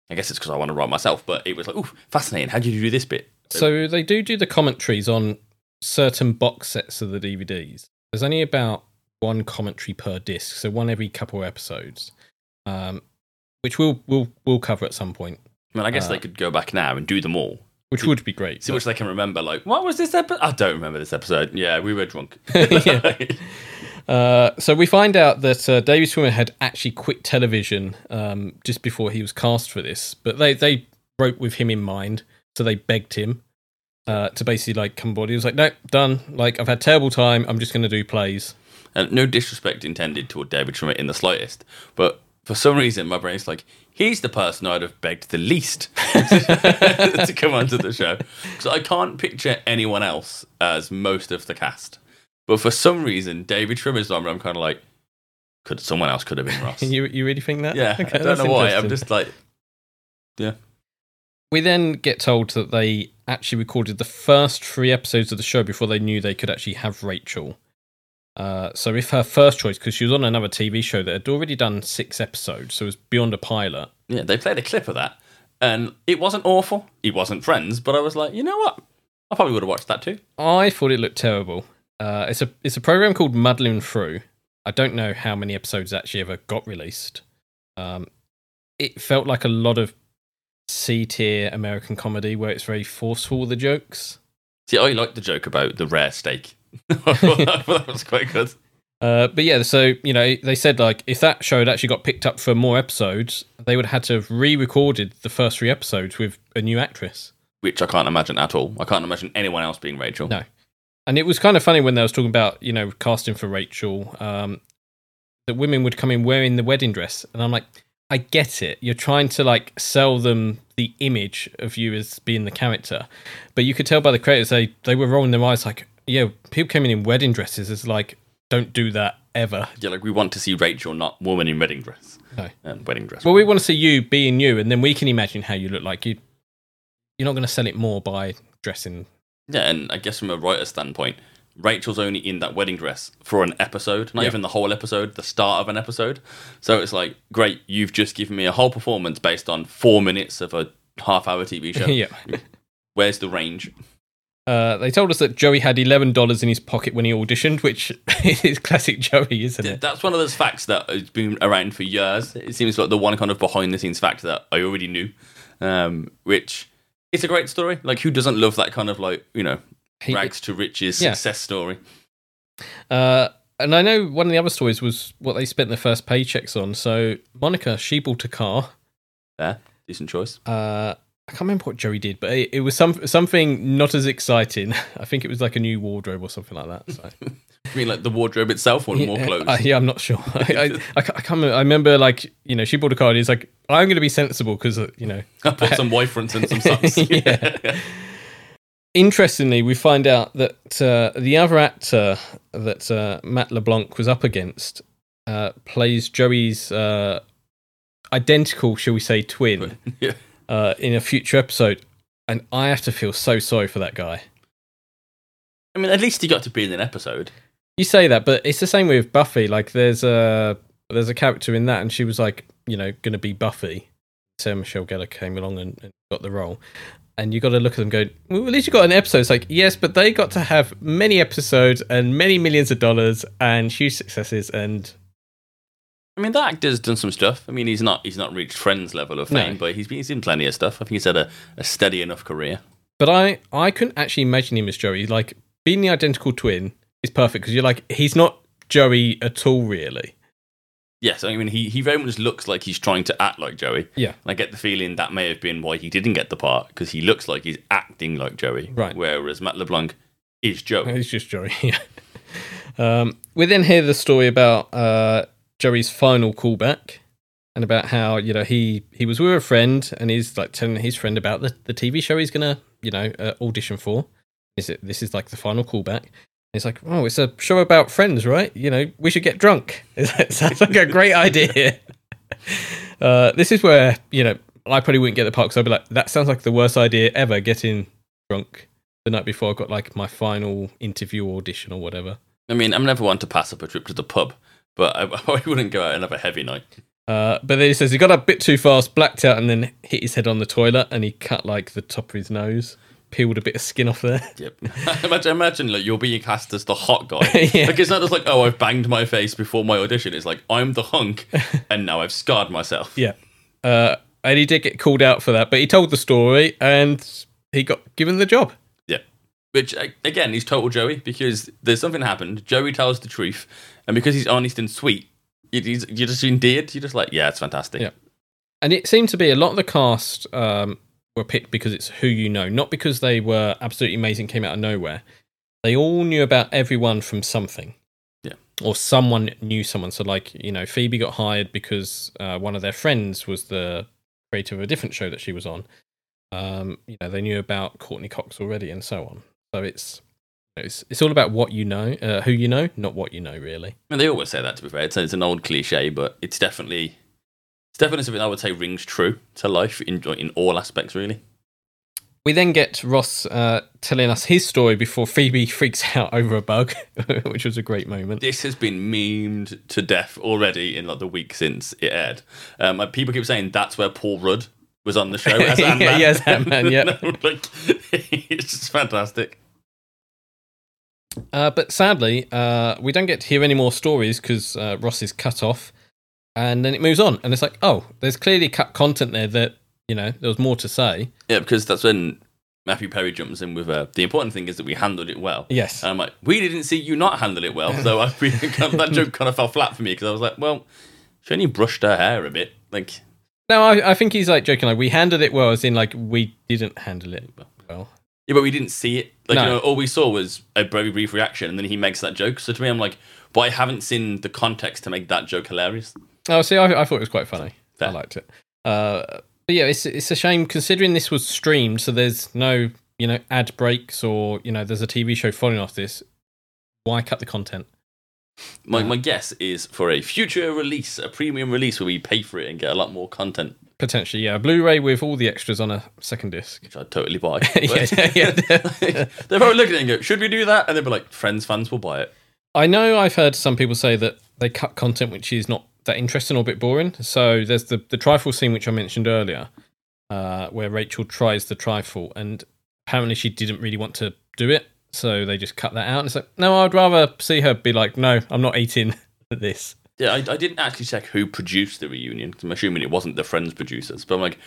I guess it's because I want to write myself, but it was like, ooh, fascinating. How did you do this bit? So they do the commentaries on certain box sets of the DVDs. There's only about one commentary per disc, so one every couple of episodes, which we'll cover at some point. I mean, I guess they could go back now and do them all, which would be great. See which they can remember. Like, what was this episode? I don't remember this episode. Yeah, we were drunk. So we find out that David Schwimmer had actually quit television just before he was cast for this, but they wrote with him in mind, so they begged him. to basically like come aboard. He was like, nope, done. Like, I've had a terrible time. I'm just going to do plays. And no disrespect intended toward David Schwimmer in the slightest, but for some reason my brain's like, he's the person I'd have begged the least to come onto the show. So I can't picture anyone else as most of the cast. But for some reason, David Schwimmer's number, I'm kind of like, someone else could have been Ross. You really think that? Yeah, okay, I don't know why. I'm just like, yeah. We then get told that they actually recorded the first 3 episodes of the show before they knew they could actually have Rachel. So if her first choice, because she was on another TV show that had already done 6 episodes, so it was beyond a pilot. Yeah, they played a clip of that, and it wasn't awful. It wasn't Friends, but I was like, you know what? I probably would have watched that too. I thought it looked terrible. It's a program called Muddling Through. I don't know how many episodes actually ever got released. It felt like a lot of C-tier American comedy where it's very forceful, the jokes. See, I liked the joke about the rare steak. That was quite good. But yeah, so, you know, they said, like, if that show had actually got picked up for more episodes, they would have had to have re-recorded the first 3 episodes with a new actress. Which I can't imagine at all. I can't imagine anyone else being Rachel. No. And it was kind of funny when they was talking about, you know, casting for Rachel, that women would come in wearing the wedding dress. And I'm like, I get it. You're trying to, like, sell them the image of you as being the character. But you could tell by the creators, they were rolling their eyes like, yeah, people came in wedding dresses. It's like, don't do that ever. Yeah, like, we want to see Rachel, not woman in wedding dress. No. Wedding dress. Well, we want to see you being you, and then we can imagine how you look like. You're not going to sell it more by dressing. Yeah, and I guess from a writer's standpoint, Rachel's only in that wedding dress for an episode, not even the whole episode, the start of an episode. So it's like, great, you've just given me a whole performance based on 4 minutes of a half-hour TV show. Yeah. Where's the range? They told us that Joey had $11 in his pocket when he auditioned, which is classic Joey, isn't it? That's one of those facts that has been around for years. It seems like the one kind of behind-the-scenes fact that I already knew, which... It's a great story. Like, who doesn't love that kind of, like, you know, rags to riches success story? And I know one of the other stories was what they spent their first paychecks on. So Monica, she bought a car. Yeah, decent choice. I can't remember what Joey did, but it was something not as exciting. I think it was like a new wardrobe or something like that. So. You mean like the wardrobe itself or more clothes? Yeah, I'm not sure. I can't remember. I remember, like, you know, she bought a car and he's like, I'm going to be sensible because, you know. I bought some wife fronts and some socks. Yeah. Interestingly, we find out that the other actor that Matt LeBlanc was up against plays Joey's identical, shall we say, twin in a future episode. And I have to feel so sorry for that guy. I mean, at least he got to be in an episode. You say that, but it's the same with Buffy. Like, there's a character in that, and she was like, you know, going to be Buffy. So Michelle Gellar came along and got the role. And you got to look at them going, well, at least you got an episode. It's like, yes, but they got to have many episodes and many millions of dollars and huge successes. And I mean, that actor's done some stuff. I mean, he's not reached Friends level of fame, but he's in plenty of stuff. I think he's had a steady enough career. But I couldn't actually imagine him as Joey. Like, being the identical twin is perfect because you're like, he's not Joey at all, really. Yes, I mean, he very much looks like he's trying to act like Joey. Yeah. And I get the feeling that may have been why he didn't get the part, because he looks like he's acting like Joey. Right. Whereas Matt LeBlanc is Joey. He's just Joey, yeah. We then hear the story about Joey's final callback and about how, you know, he was with a friend and he's like telling his friend about the TV show he's going to, you know, audition for. This is like the final callback. It's like, oh, it's a show about friends, right? You know, we should get drunk. It sounds like a great idea. This is where, you know, I probably wouldn't get the part because I'd be like, that sounds like the worst idea ever, getting drunk the night before I got like my final interview audition or whatever. I mean, I'm never one to pass up a trip to the pub, but I probably wouldn't go out and have a heavy night. But then he says he got a bit too fast, blacked out, and then hit his head on the toilet and he cut like the top of his nose. Peeled a bit of skin off there. Yep. Imagine like, you're being cast as the hot guy. Yeah. Like, it's not just like, oh, I've banged my face before my audition. It's like, I'm the hunk, and now I've scarred myself. Yeah. And he did get called out for that, but he told the story, and he got given the job. Yeah. Which, again, he's total Joey, because there's something happened. Joey tells the truth, and because he's honest and sweet, you're just endeared. You're just like, yeah, it's fantastic. Yeah. And it seemed to be a lot of the cast... were picked because it's who you know, not because they were absolutely amazing, came out of nowhere. They all knew about everyone from something. Yeah. Or someone knew someone. So, like, you know, Phoebe got hired because one of their friends was the creator of a different show that she was on. You know, they knew about Courteney Cox already and so on. So it's all about what you know, who you know, not what you know, really. And they always say that, to be fair. It's an old cliche, but it's definitely something I would say rings true to life in all aspects, really. We then get Ross telling us his story before Phoebe freaks out over a bug, which was a great moment. This has been memed to death already in like the week since it aired. People keep saying that's where Paul Rudd was on the show as Ant-Man. Yes, Ant-Man, yeah. Like, it's just fantastic. But sadly, we don't get to hear any more stories because Ross is cut off, and then it moves on. And it's like, oh, there's clearly cut content there that, you know, there was more to say. Yeah, because that's when Matthew Perry jumps in with, the important thing is that we handled it well. Yes. And I'm like, we didn't see you not handle it well. So that joke kind of fell flat for me because I was like, well, she only brushed her hair a bit. Like... No, I think he's like joking, like we handled it well, as in like we didn't handle it well. Yeah, but we didn't see it. Like, no. You know, all we saw was a very brief reaction, and then he makes that joke. So to me, I'm like, but I haven't seen the context to make that joke hilarious. Oh, see, I thought it was quite funny. Fair. I liked it. But yeah, it's a shame considering this was streamed, so there's no, you know, ad breaks or, you know, there's a TV show following off this. Why cut the content? My guess is for a future release, a premium release where we pay for it and get a lot more content. Potentially, yeah. A Blu-ray with all the extras on a second disc. Which I'd totally buy. yeah. They're probably looking at it and go, should we do that? And they'll be like, Friends fans will buy it. I know I've heard some people say that they cut content which is not that interesting or a bit boring. So there's the trifle scene which I mentioned earlier, where Rachel tries the trifle and apparently she didn't really want to do it. So they just cut that out. And it's like, no, I'd rather see her be like, no, I'm not eating this. Yeah, I didn't actually check who produced the reunion. I'm assuming it wasn't the Friends producers. But I'm like,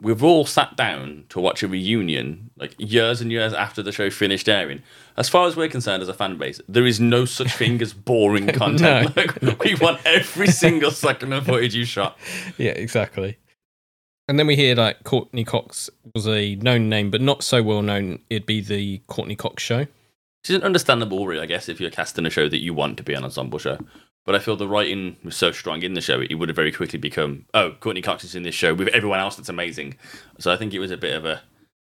we've all sat down to watch a reunion like years and years after the show finished airing. As far as we're concerned as a fan base, there is no such thing as boring content. No. Like, we want every single second of footage you shot. Yeah, exactly. And then we hear like Courteney Cox was a known name, but not so well known. It'd be the Courteney Cox show. Which isn't understandable, really, I guess, if you're casting a show that you want to be an ensemble show. But I feel the writing was so strong in the show, it would have very quickly become, oh, Courteney Cox is in this show with everyone else that's amazing. So I think it was a bit of a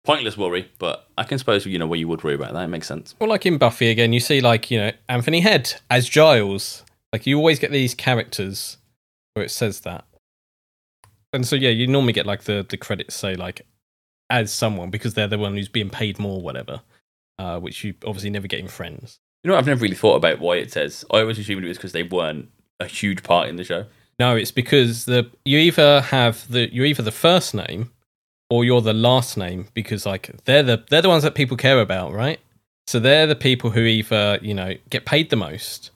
pointless worry, but I can suppose, you know, where you would worry about that. It makes sense. Well, like in Buffy again, you see, like, you know, Anthony Head as Giles. Like, you always get these characters where it says that. And so, yeah, you normally get, like, the credits say, like, as someone, because they're the one who's being paid more, whatever, which you obviously never get in Friends. You know what, I've never really thought about why it says. I always assumed it was because they weren't a huge part in the show. No, it's because you're either the first name or you're the last name, because like they're the ones that people care about, right? So they're the people who either, you know, get paid the most,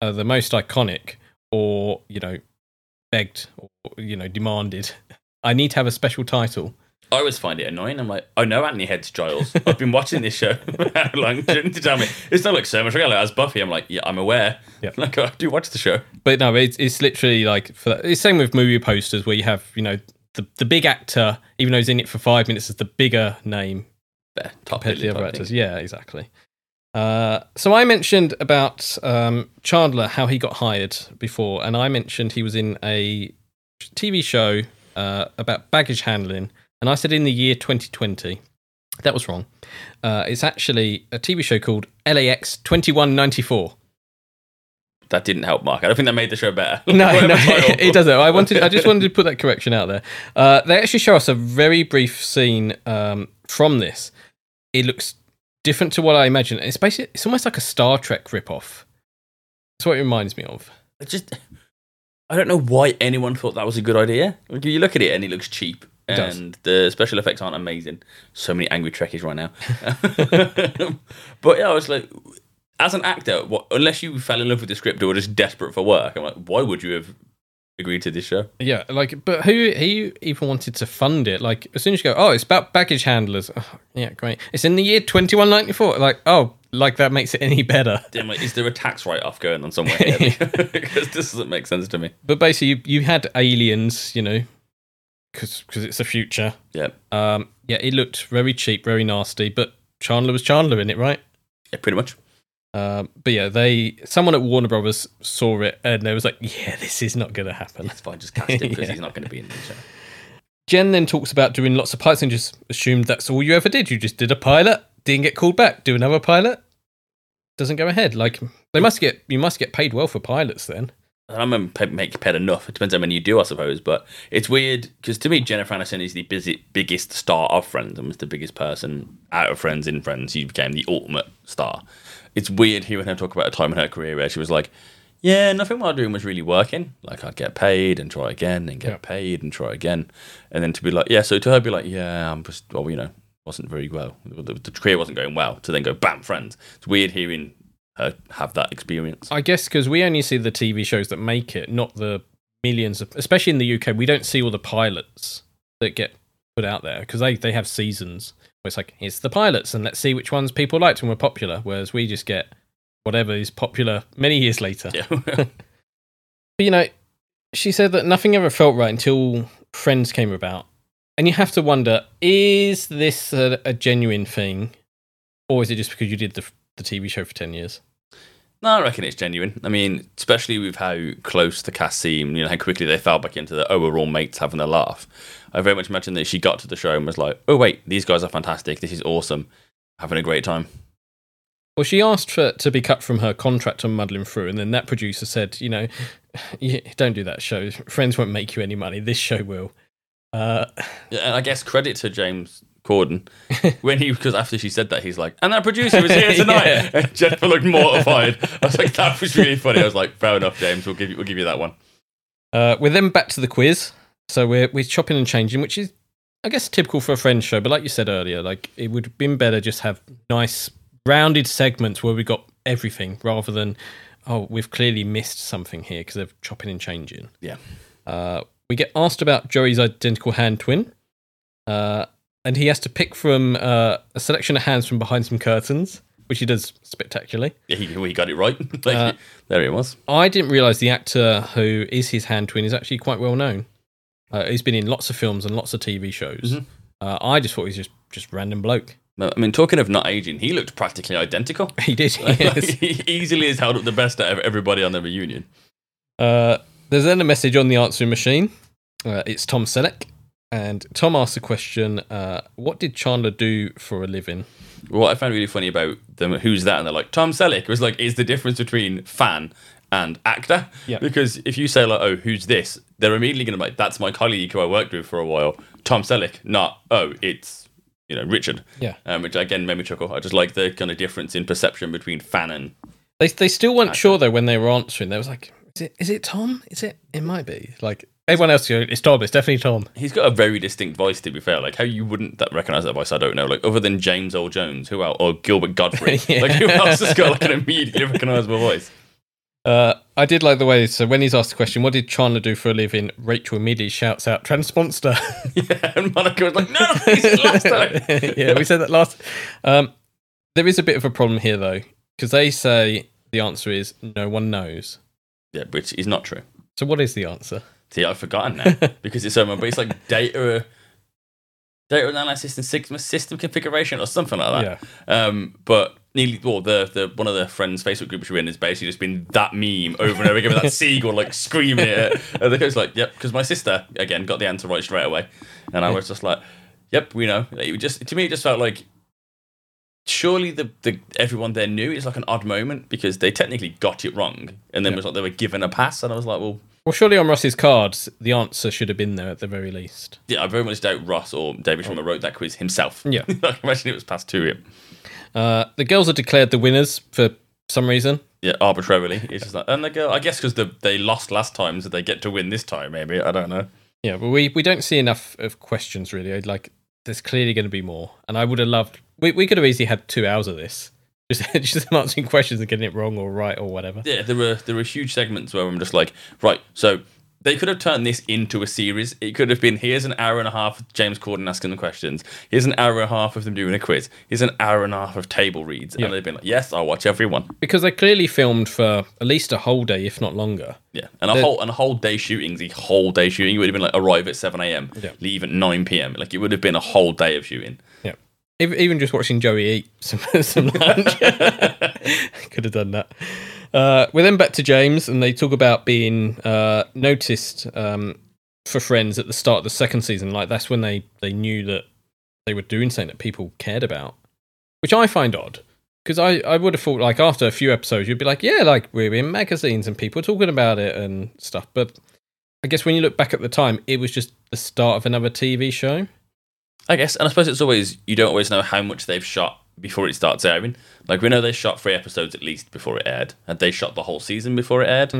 are the most iconic, or, you know, begged or, you know, demanded. I need to have a special title. I always find it annoying. I'm like, oh no, Anthony Head's Giles. I've been watching this show how long? Do you need to tell me? It's not like so much real as Buffy. I'm like, yeah, I'm aware. Yeah. Like, I do watch the show. But no, it's literally like, it's same with movie posters where you have, you know, the big actor, even though he's in it for 5 minutes, is the bigger name compared to the other actors. Yeah, exactly. So I mentioned about Chandler, how he got hired before, and I mentioned he was in a TV show about baggage handling. And I said in the year 2020. That was wrong. It's actually a TV show called LAX 2194. That didn't help, Mark. I don't think that made the show better. No, it doesn't. I just wanted to put that correction out there. They actually show us a very brief scene from this. It looks different to what I imagined. It's basically, it's almost like a Star Trek ripoff. That's what it reminds me of. I don't know why anyone thought that was a good idea. You look at it and it looks cheap. And the special effects aren't amazing. So many angry Trekkies right now. But yeah, I was like, as an actor, unless you fell in love with the script or were just desperate for work, I'm like, why would you have agreed to this show? Yeah, like, but who even wanted to fund it? Like, as soon as you go, oh, it's about baggage handlers. Oh, yeah, great. It's in the year 2194. Like, oh, like that makes it any better. Damn, like, is there a tax write-off going on somewhere here? Because this doesn't make sense to me. But basically, you had aliens, you know, because it's the future. Yeah. Yeah, it looked very cheap, very nasty, but Chandler was Chandler in it, right? Yeah, pretty much. But yeah, someone at Warner Brothers saw it and they was like, yeah, this is not going to happen. That's fine, just cast him because he's not going to be in the show. Jen then talks about doing lots of pilots and just assumed that's all you ever did. You just did a pilot, didn't get called back, do another pilot, doesn't go ahead. Like you must get paid well for pilots then. I remember make paid enough. It depends how many you do, I suppose. But it's weird because to me, Jennifer Aniston is the biggest star of Friends and was the biggest person out of Friends in Friends. She became the ultimate star. It's weird hearing her talk about a time in her career where she was like, yeah, nothing what I was doing was really working. Like, I'd get paid and try again and get paid and try again. And then to be like, yeah, so to her be like, yeah, I'm just, well, you know, wasn't very well. The career wasn't going well. To then go, bam, Friends. It's weird hearing her have that experience. I guess because we only see the TV shows that make it, not the millions of, especially in the UK, we don't see all the pilots that get put out there because they have seasons. It's like, it's the pilots and let's see which ones people liked and were popular, whereas we just get whatever is popular many years later. Yeah. But, you know, she said that nothing ever felt right until Friends came about. And you have to wonder, is this a genuine thing? Or is it just because you did the TV show for 10 years? No, I reckon it's genuine. I mean, especially with how close the cast seemed, you know, how quickly they fell back into the, oh, we're all mates having a laugh. I very much imagine that she got to the show and was like, oh, wait, these guys are fantastic. This is awesome. Having a great time. Well, she asked to be cut from her contract on Muddling Through, and then that producer said, you know, don't do that show. Friends won't make you any money. This show will. Yeah, and I guess credit to James Corden because after she said that he's like, and that producer was here tonight. And Jennifer looked mortified. I was like, that was really funny. I was like, fair enough, James. We'll give you that one. We're then back to the quiz, so we're chopping and changing, which is, I guess, typical for a Friends show. But like you said earlier, like it would have been better just have nice rounded segments where we got everything rather than we've clearly missed something here because they're chopping and changing. Yeah. We get asked about Joey's identical hand twin. And he has to pick from a selection of hands from behind some curtains, which he does spectacularly. Yeah, he got it right. There he was. I didn't realise the actor who is his hand twin is actually quite well known. He's been in lots of films and lots of TV shows. Mm-hmm. I just thought he was just random bloke. I mean, talking of not aging, he looked practically identical. He did, yes. Like, he easily has held up the best out of everybody on the reunion. There's then a message on the answering machine. It's Tom Selleck. And Tom asked the question, what did Chandler do for a living? What I found really funny about them, who's that? And they're like, Tom Selleck. It was like, is the difference between fan and actor? Yep. Because if you say, like, oh, who's this? They're immediately going to be like, that's my colleague who I worked with for a while. Tom Selleck, not, oh, it's, you know, Richard. Yeah. Which, again, made me chuckle. I just like the kind of difference in perception between fan and... They still weren't actor. Sure, though, when they were answering. They was like, is it Tom? Is it? It might be. Like... Everyone else goes, it's Tom, it's definitely Tom. He's got a very distinct voice, to be fair. Like, how you wouldn't recognise that voice, I don't know. Like, other than James Earl Jones, who else? Or Gilbert Godfrey. Yeah. Like, who else has got, like, an immediately recognisable voice? I did like the way, so when he's asked the question, what did Chandler do for a living? Rachel immediately shouts out, transponster. Yeah, and Monica was like, no, this is last time. Yeah, we said that last. There is a bit of a problem here, though, because they say the answer is no one knows. Yeah, which is not true. So what is the answer? See, I've forgotten that because it's so much, but it's like data analysis and system configuration or something like that. Yeah. But nearly, well, the one of the Friends Facebook groups you're in has basically just been that meme over and over again with that seagull like screaming at it. And the coach's like, yep, because my sister, again, got the answer right straight away. And I was just like, yep, we know. To me, it just felt like surely the everyone there knew. It's like an odd moment because they technically got it wrong. And then it was like they were given a pass. And I was like, well, surely on Ross's cards, the answer should have been there at the very least. Yeah, I very much doubt Ross or David Schwimmer wrote that quiz himself. Yeah. I can imagine it was passed to him. The girls are declared the winners for some reason. Yeah, arbitrarily. It's just like, and the girl, I guess because they lost last time, so they get to win this time, maybe. I don't know. Yeah, but we don't see enough of questions, really. Like, there's clearly going to be more. And I would have loved... We could have easily had 2 hours of this. Just answering questions and getting it wrong or right or whatever. Yeah, there were huge segments where I'm just like, right, so They could have turned this into a series. It could have been, here's an hour and a half of James Corden asking them questions. Here's an hour and a half of them doing a quiz. Here's an hour and a half of table reads. Yeah. And they've been like, yes, I'll watch everyone. Because they clearly filmed for at least a whole day, if not longer. Yeah, and a whole day shooting. It would have been like, arrive at 7 a.m, yeah, leave at 9 p.m. Like, it would have been a whole day of shooting. Yeah. Even just watching Joey eat some lunch. Could have done that. We're then back to James, and they talk about being noticed for Friends at the start of the second season. Like, that's when they knew that they were doing something that people cared about, which I find odd, because I would have thought, like, after a few episodes, you'd be like, yeah, like, we're in magazines and people are talking about it and stuff. But I guess when you look back at the time, it was just the start of another TV show, I guess. And I suppose it's always, you don't always know how much they've shot before it starts airing. Like, we know they shot 3 episodes at least before it aired, and they shot the whole season before it aired.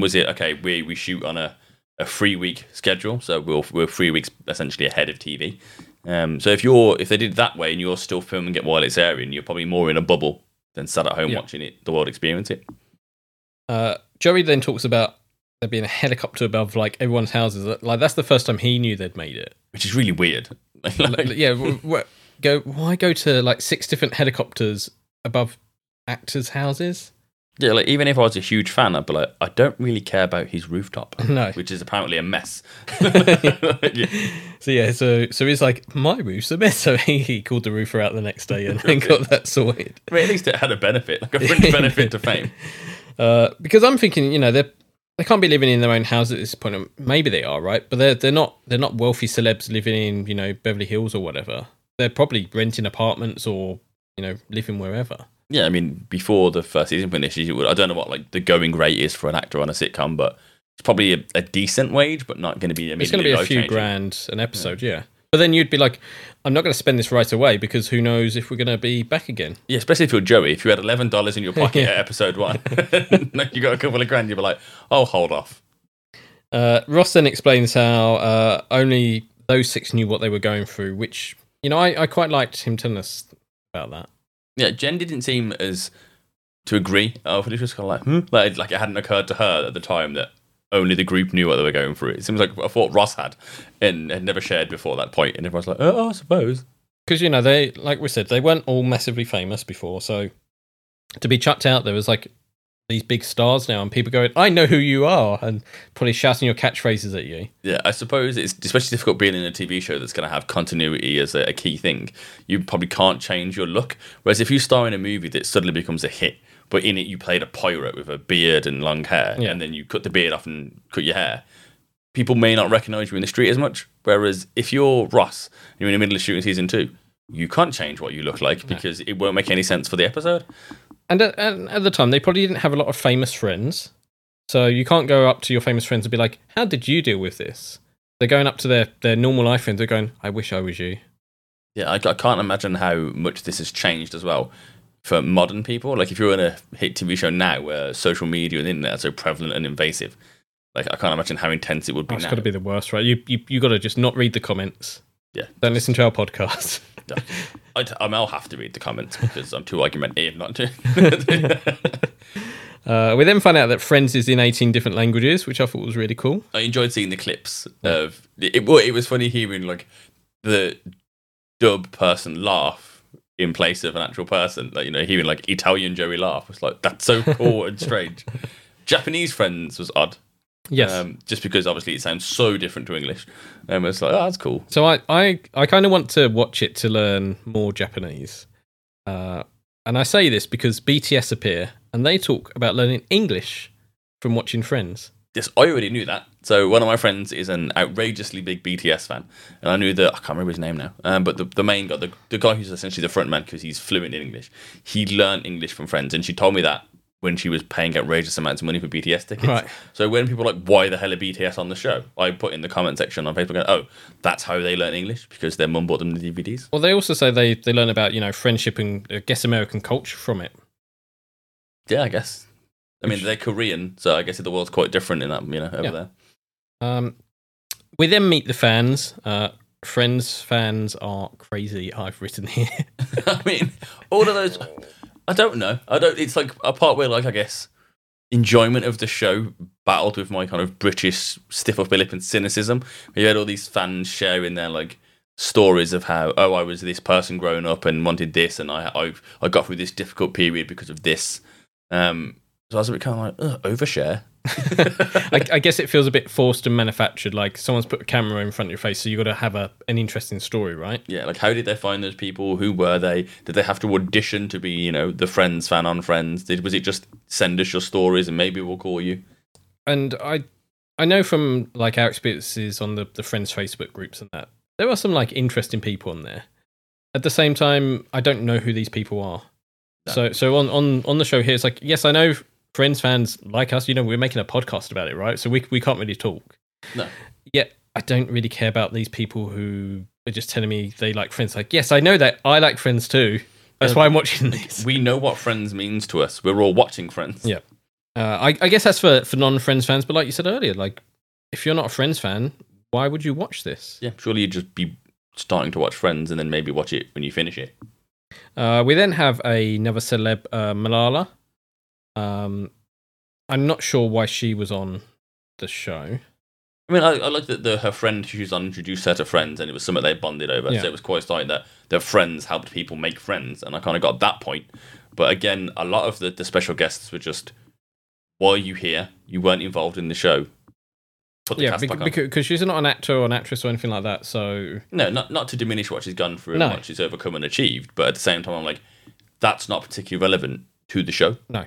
Was it, okay, we shoot on a 3-week schedule, so we're 3 weeks essentially ahead of TV. So if they did that way and you're still filming it while it's airing, you're probably more in a bubble than sat at home watching it, the world experience it. Joey then talks about there being a helicopter above, like, everyone's houses. Like, that's the first time he knew they'd made it, which is really weird. Why go to, like, 6 different helicopters above actors' houses? Yeah, like, even if I was a huge fan, I'd be like, I don't really care about his rooftop. No. Which is apparently a mess. So he's like, my roof's a mess. So he called the roofer out the next day and got that sorted. But at least it had a benefit, like a fringe benefit to fame. Because I'm thinking, you know, they can't be living in their own house at this point. Maybe they are, right? But they're not wealthy celebs living in, you know, Beverly Hills or whatever. They're probably renting apartments or, you know, living wherever. Yeah, I mean, before the first season finishes, I don't know what, like, the going rate is for an actor on a sitcom, but it's probably a decent wage, but not going to be immediately. It's going to be a few grand an episode, yeah. But then you'd be like, I'm not going to spend this right away because who knows if we're going to be back again. Yeah, especially if you're Joey. If you had $11 in your pocket at episode 1, you got a couple of grand, you'd be like, oh, hold off. Ross then explains how only those 6 knew what they were going through, which... You know, I quite liked him telling us about that. Yeah, Jen didn't seem as to agree. But it was kind of like, like it hadn't occurred to her at the time that only the group knew what they were going through. It seems like I thought Ross had and had never shared before that point. And everyone's like, oh, I suppose. Because, you know, they, like we said, they weren't all massively famous before. So to be chucked out, there was like these big stars now and people going, I know who you are, and probably shouting your catchphrases at you. Yeah, I suppose it's especially difficult being in a TV show that's going to have continuity as a key thing. You probably can't change your look. Whereas if you star in a movie that suddenly becomes a hit, but in it you played a pirate with a beard and long hair, and then you cut the beard off and cut your hair, people may not recognise you in the street as much. Whereas if you're Ross and you're in the middle of shooting season 2, you can't change what you look like because it won't make any sense for the episode. And at the time, they probably didn't have a lot of famous friends. So you can't go up to your famous friends and be like, how did you deal with this? They're going up to their normal life friends. They're going, I wish I was you. Yeah, I can't imagine how much this has changed as well for modern people. Like, if you're in a hit TV show now where social media and the internet are so prevalent and invasive, like, I can't imagine how intense it would be now. It's got to be the worst, right? You got to just not read the comments. Yeah. Don't listen to our podcast. No. I'll have to read the comments because I'm too argumentative not to. We then find out that Friends is in 18 different languages, which I thought was really cool. I enjoyed seeing the clips of it. It was funny hearing, like, the dub person laugh in place of an actual person. Like, you know, hearing, like, Italian Joey laugh was like, that's so cool and strange. Japanese Friends was odd. Yes. Just because obviously it sounds so different to English. It's like, oh, that's cool. So I kind of want to watch it to learn more Japanese. And I say this because BTS appear and they talk about learning English from watching Friends. Yes, I already knew that. So one of my friends is an outrageously big BTS fan. And I knew that, I can't remember his name now, but the main guy, the guy who's essentially the front man because he's fluent in English, he learned English from Friends. And she told me that when she was paying outrageous amounts of money for BTS tickets. Right. So when people are like, why the hell are BTS on the show? I put in the comment section on Facebook, oh, that's how they learn English, because their mum bought them the DVDs. Well, they also say they learn about, you know, friendship and, I guess, American culture from it. Yeah, I guess. I mean, they're Korean, so I guess the world's quite different in that, you know, over there. We then meet the fans. Friends fans are crazy, I've written here. I mean, all of those... I don't know. It's like a part where, like, I guess enjoyment of the show battled with my kind of British stiff upper lip and cynicism. You had all these fans sharing their like stories of how, oh, I was this person growing up and wanted this, and I got through this difficult period because of this. So I was a bit kind of like, overshare. I guess it feels a bit forced and manufactured, like someone's put a camera in front of your face, so you got to have an interesting story, right? Yeah, like how did they find those people? Who were they? Did they have to audition to be, you know, the Friends fan on Friends? Was it just send us your stories and maybe we'll call you? And I know from like our experiences on the Friends Facebook groups and that, there are some like interesting people on there. At the same time, I don't know who these people are. No. So on the show here, it's like, yes, I know Friends fans like us, you know, we're making a podcast about it, right? So we can't really talk. No. Yet I don't really care about these people who are just telling me they like Friends. Like, yes, I know that. I like Friends too. That's why I'm watching this. We know what Friends means to us. We're all watching Friends. Yeah. I guess that's for non-Friends fans. But like you said earlier, like if you're not a Friends fan, why would you watch this? Yeah, surely you'd just be starting to watch Friends and then maybe watch it when you finish it. We then have another celeb, Malala. I'm not sure why she was on the show. I mean, I like that her friend she was on introduced her to Friends, and it was something they bonded over. Yeah. So it was quite like that their friends helped people make friends, and I kind of got that point. But again, a lot of the special guests were just, why are you here? You weren't involved in the show. Put the cast back on. Because she's not an actor or an actress or anything like that. So no, not to diminish what she's gone through and what she's overcome and achieved. But at the same time, I'm like, that's not particularly relevant to the show. No.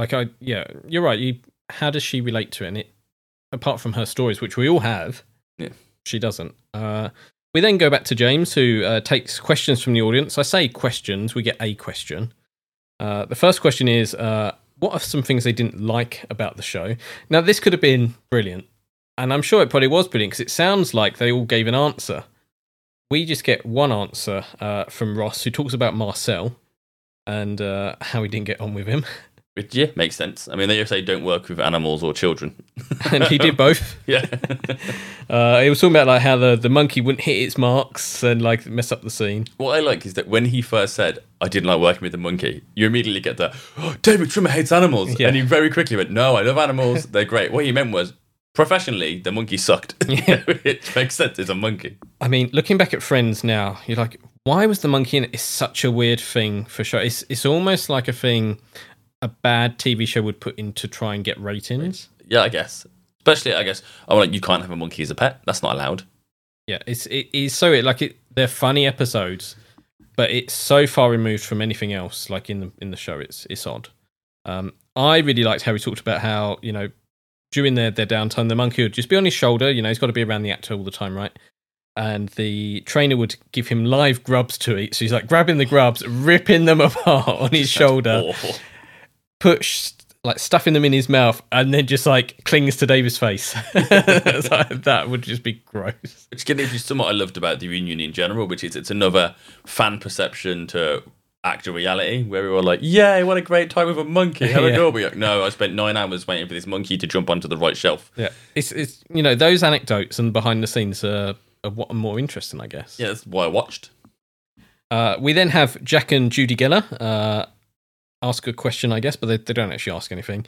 Like, you're right. How does she relate to it? And it, apart from her stories, which we all have, she doesn't. We then go back to James, who takes questions from the audience. I say questions, we get a question. The first question is, what are some things they didn't like about the show? Now, this could have been brilliant, and I'm sure it probably was brilliant, because it sounds like they all gave an answer. We just get one answer from Ross, who talks about Marcel and how he didn't get on with him. Which, yeah, makes sense. I mean, they just say don't work with animals or children. And he did both. Yeah. He was talking about like how the monkey wouldn't hit its marks and like mess up the scene. What I like is that when he first said, I didn't like working with the monkey, you immediately get the, oh, David Schwimmer hates animals. Yeah. And he very quickly went, no, I love animals. They're great. What he meant was, professionally, the monkey sucked. Yeah. It makes sense. It's a monkey. I mean, looking back at Friends now, you're like, why was the monkey in it? It's such a weird thing for sure. It's almost like a thing a bad TV show would put in to try and get ratings. Yeah, I guess. Especially, I guess, you can't have a monkey as a pet. That's not allowed. Yeah, they're funny episodes, but it's so far removed from anything else. Like in the show, it's odd. I really liked how we talked about how, you know, during their downtime, the monkey would just be on his shoulder. You know, he's got to be around the actor all the time, right? And the trainer would give him live grubs to eat. So he's like grabbing the grubs, ripping them apart on his shoulder. Awful. Push like stuffing them in his mouth and then just like clings to David's face. That would just be gross. Which again is somewhat I loved about the reunion in general, which is it's another fan perception to actual reality where we were like, yeah, what a great time with a monkey. How adorable. Like, no, I spent 9 hours waiting for this monkey to jump onto the right shelf. Yeah. It's you know, those anecdotes and behind the scenes are what are more interesting, I guess. Yeah, that's why I watched. We then have Jack and Judy Geller, ask a question, I guess, but they don't actually ask anything.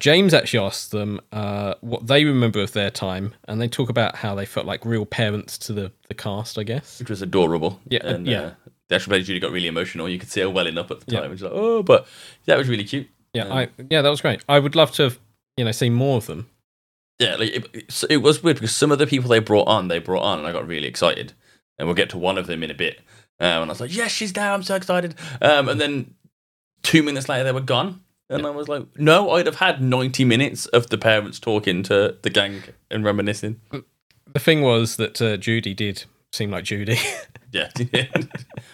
James actually asks them what they remember of their time, and they talk about how they felt like real parents to the cast, I guess. Which was adorable. Yeah. And, yeah. The actual play Judy got really emotional. You could see her welling up at the time. It was like, oh, but that was really cute. Yeah, that was great. I would love to have, you know, seen more of them. Yeah, like it was weird because some of the people they brought on, and I got really excited. And we'll get to one of them in a bit. And I was like, yes, she's there. I'm so excited. And then 2 minutes later, they were gone. And I was like, no, I'd have had 90 minutes of the parents talking to the gang and reminiscing. The thing was that Judy did seem like Judy. Yeah.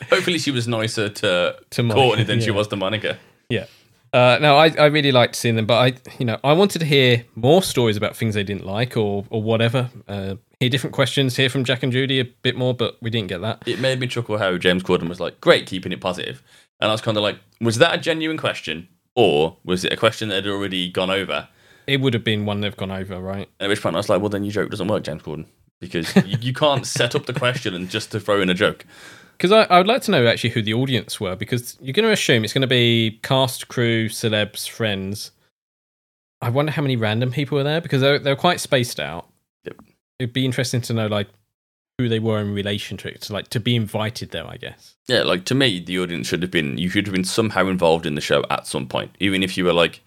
Hopefully she was nicer to Courteney than she was to Monica. Yeah. No, I really liked seeing them, but I wanted to hear more stories about things they didn't like or whatever. Hear different questions, hear from Jack and Judy a bit more, but we didn't get that. It made me chuckle how James Corden was like, great, keeping it positive. And I was kind of like, was that a genuine question? Or was it a question that had already gone over? It would have been one they've gone over, right? At which point I was like, well, then your joke doesn't work, James Corden. Because you can't set up the question and just to throw in a joke. Because I would like to know actually who the audience were, because you're going to assume it's going to be cast, crew, celebs, friends. I wonder how many random people were there, because they're quite spaced out. Yep. It'd be interesting to know, like, who they were in relation to it, so, like, to be invited there, I guess. Yeah, like, to me, the audience should have been, you should have been somehow involved in the show at some point, even if you were, like,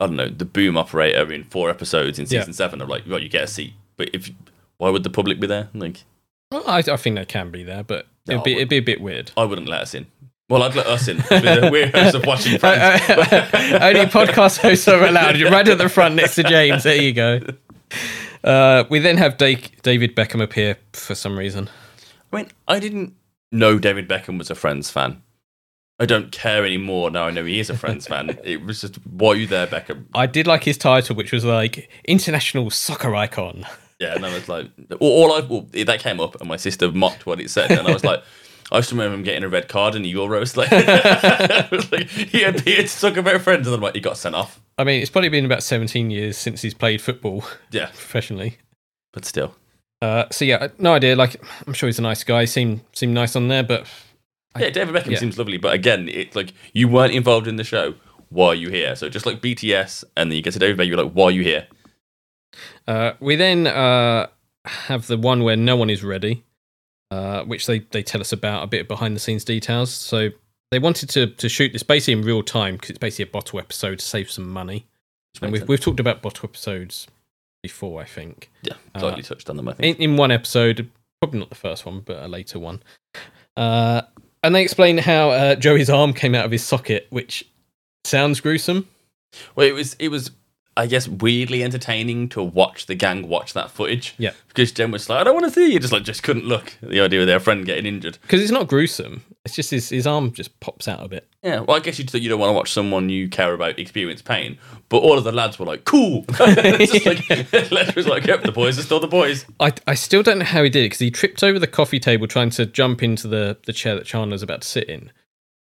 I don't know, the boom operator in 4 episodes in season 7, of like, well, you get a seat. But if, why would the public be there? Like, well, I think they can be there, but it'd be a bit weird. I wouldn't let us in. Well, I'd let us in. We're hosts of Watching Friends. Only podcast hosts are allowed. You're right at the front next to James. There you go. We then have David Beckham appear for some reason. I mean, I didn't know David Beckham was a Friends fan. I don't care anymore now I know he is a Friends fan. It was just, why are you there, Beckham? I did like his title, which was like, International Soccer Icon. Yeah, and I was like, that came up and my sister mocked what it said, and I was like, I just remember him getting a red card in the Euros. Like, I was like, he appeared to talk about Friends, and I'm like, he got sent off. I mean, it's probably been about 17 years since he's played football professionally. But still. So yeah, no idea. Like, I'm sure he's a nice guy. Seemed nice on there, but... Yeah, David Beckham seems lovely, but again, it's like, you weren't involved in the show. Why are you here? So just like BTS, and then you get to David Beckham, you're like, why are you here? We then have the one where no one is ready, which they tell us about a bit of behind-the-scenes details. So they wanted to shoot this basically in real time, because it's basically a bottle episode to save some money. And we've talked about bottle episodes before, I think. Yeah, slightly touched on them, I think. In one episode, probably not the first one, but a later one. And they explain how Joey's arm came out of his socket, which sounds gruesome. Well, it was, I guess, weirdly entertaining to watch the gang watch that footage. Yeah. Because Jen was like, I don't want to see you. Just couldn't look at the idea of their friend getting injured. Because it's not gruesome. It's just his arm just pops out a bit. Yeah, well, I guess you don't want to watch someone you care about experience pain. But all of the lads were like, cool. Just like, Ledge was like, yep, the boys are still the boys. I still don't know how he did it, because he tripped over the coffee table trying to jump into the chair that Chandler's about to sit in.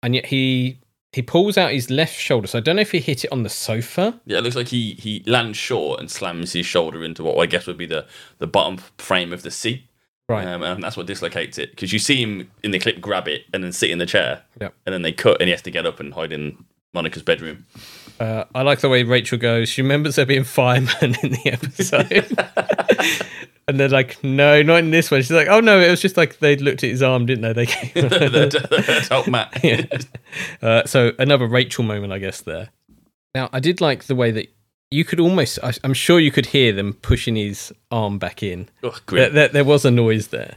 And yet he pulls out his left shoulder, so I don't know if he hit it on the sofa. Yeah, it looks like he lands short and slams his shoulder into what I guess would be the bottom frame of the seat. Right. And that's what dislocates it, because you see him in the clip grab it and then sit in the chair. Yep. And then they cut and he has to get up and hide in Monica's bedroom. I like the way Rachel goes, she remembers there being firemen in the episode. And they're like, no, not in this one. She's like, oh no, it was just like they looked at his arm, didn't they? They came help Matt. Yeah. So another Rachel moment, I guess, there. Now, I did like the way that you could almost, I'm sure you could hear them pushing his arm back in. Oh, great. There was a noise there.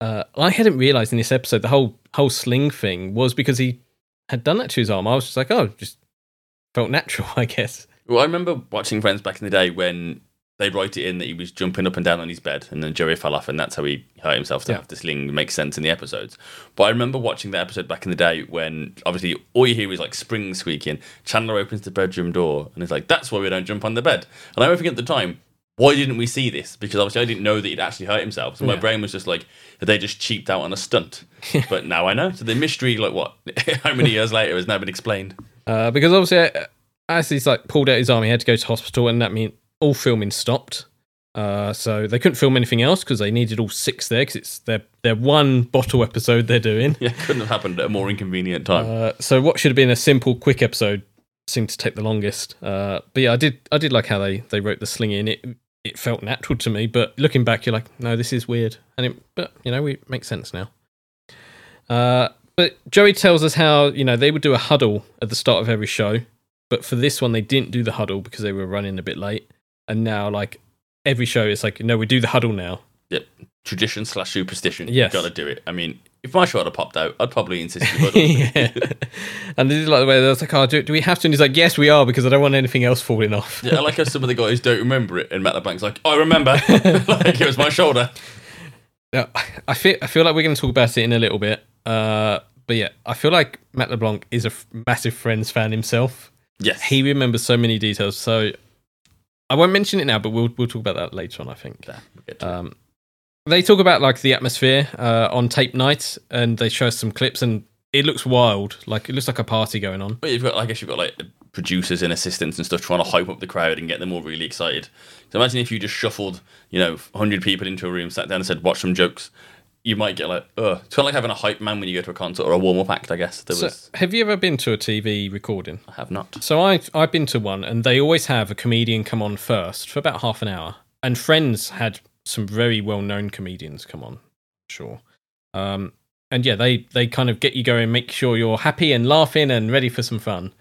I hadn't realised in this episode the whole sling thing was because he had done that to his arm. I was just like, oh, just felt natural, I guess. Well, I remember watching Friends back in the day when they write it in that he was jumping up and down on his bed and then Joey fell off and that's how he hurt himself to have the sling make sense in the episodes. But I remember watching that episode back in the day when obviously all you hear is like springs squeaking. Chandler opens the bedroom door and is like, that's why we don't jump on the bed. And I remember thinking at the time, why didn't we see this? Because obviously I didn't know that he'd actually hurt himself. So my brain was just like, they just cheaped out on a stunt. But now I know. So the mystery, like what? How many years later has now been explained? Because obviously as he's like pulled out his arm, he had to go to hospital and that means all filming stopped, so they couldn't film anything else because they needed all 6 there because it's their one bottle episode they're doing. Yeah, couldn't have happened at a more inconvenient time. So what should have been a simple, quick episode seemed to take the longest. But yeah, I did like how they wrote the sling in. It felt natural to me, but looking back, you're like, no, this is weird. But you know, it makes sense now. But Joey tells us how they would do a huddle at the start of every show, but for this one they didn't do the huddle because they were running a bit late. And now, like, every show, it's like, no, we do the huddle now. Yep. Tradition / superstition. Yes. You've got to do it. I mean, if my show had popped out, I'd probably insist you huddle. Yeah. And this is like the way they're like, oh, do we have to? And he's like, yes, we are, because I don't want anything else falling off. Yeah, I like how some of the guys don't remember it. And Matt LeBlanc's like, I remember. Like, it was my shoulder. Now, I feel like we're going to talk about it in a little bit. But yeah, I feel like Matt LeBlanc is a massive Friends fan himself. Yes. He remembers so many details. So I won't mention it now, but we'll talk about that later on, I think. Yeah, we'll get to it. They talk about like the atmosphere on tape night, and they show us some clips, and it looks wild. Like it looks like a party going on. But you've got like producers and assistants and stuff trying to hype up the crowd and get them all really excited. So imagine if you just shuffled, 100 people into a room, sat down, and said, "Watch some jokes." you might get like, ugh. It's kind of like having a hype man when you go to a concert or a warm-up act, I guess. Have you ever been to a TV recording? I have not. So I've been to one, and they always have a comedian come on first for about half an hour. And Friends had some very well-known comedians come on, sure. And yeah, they kind of get you going, make sure you're happy and laughing and ready for some fun.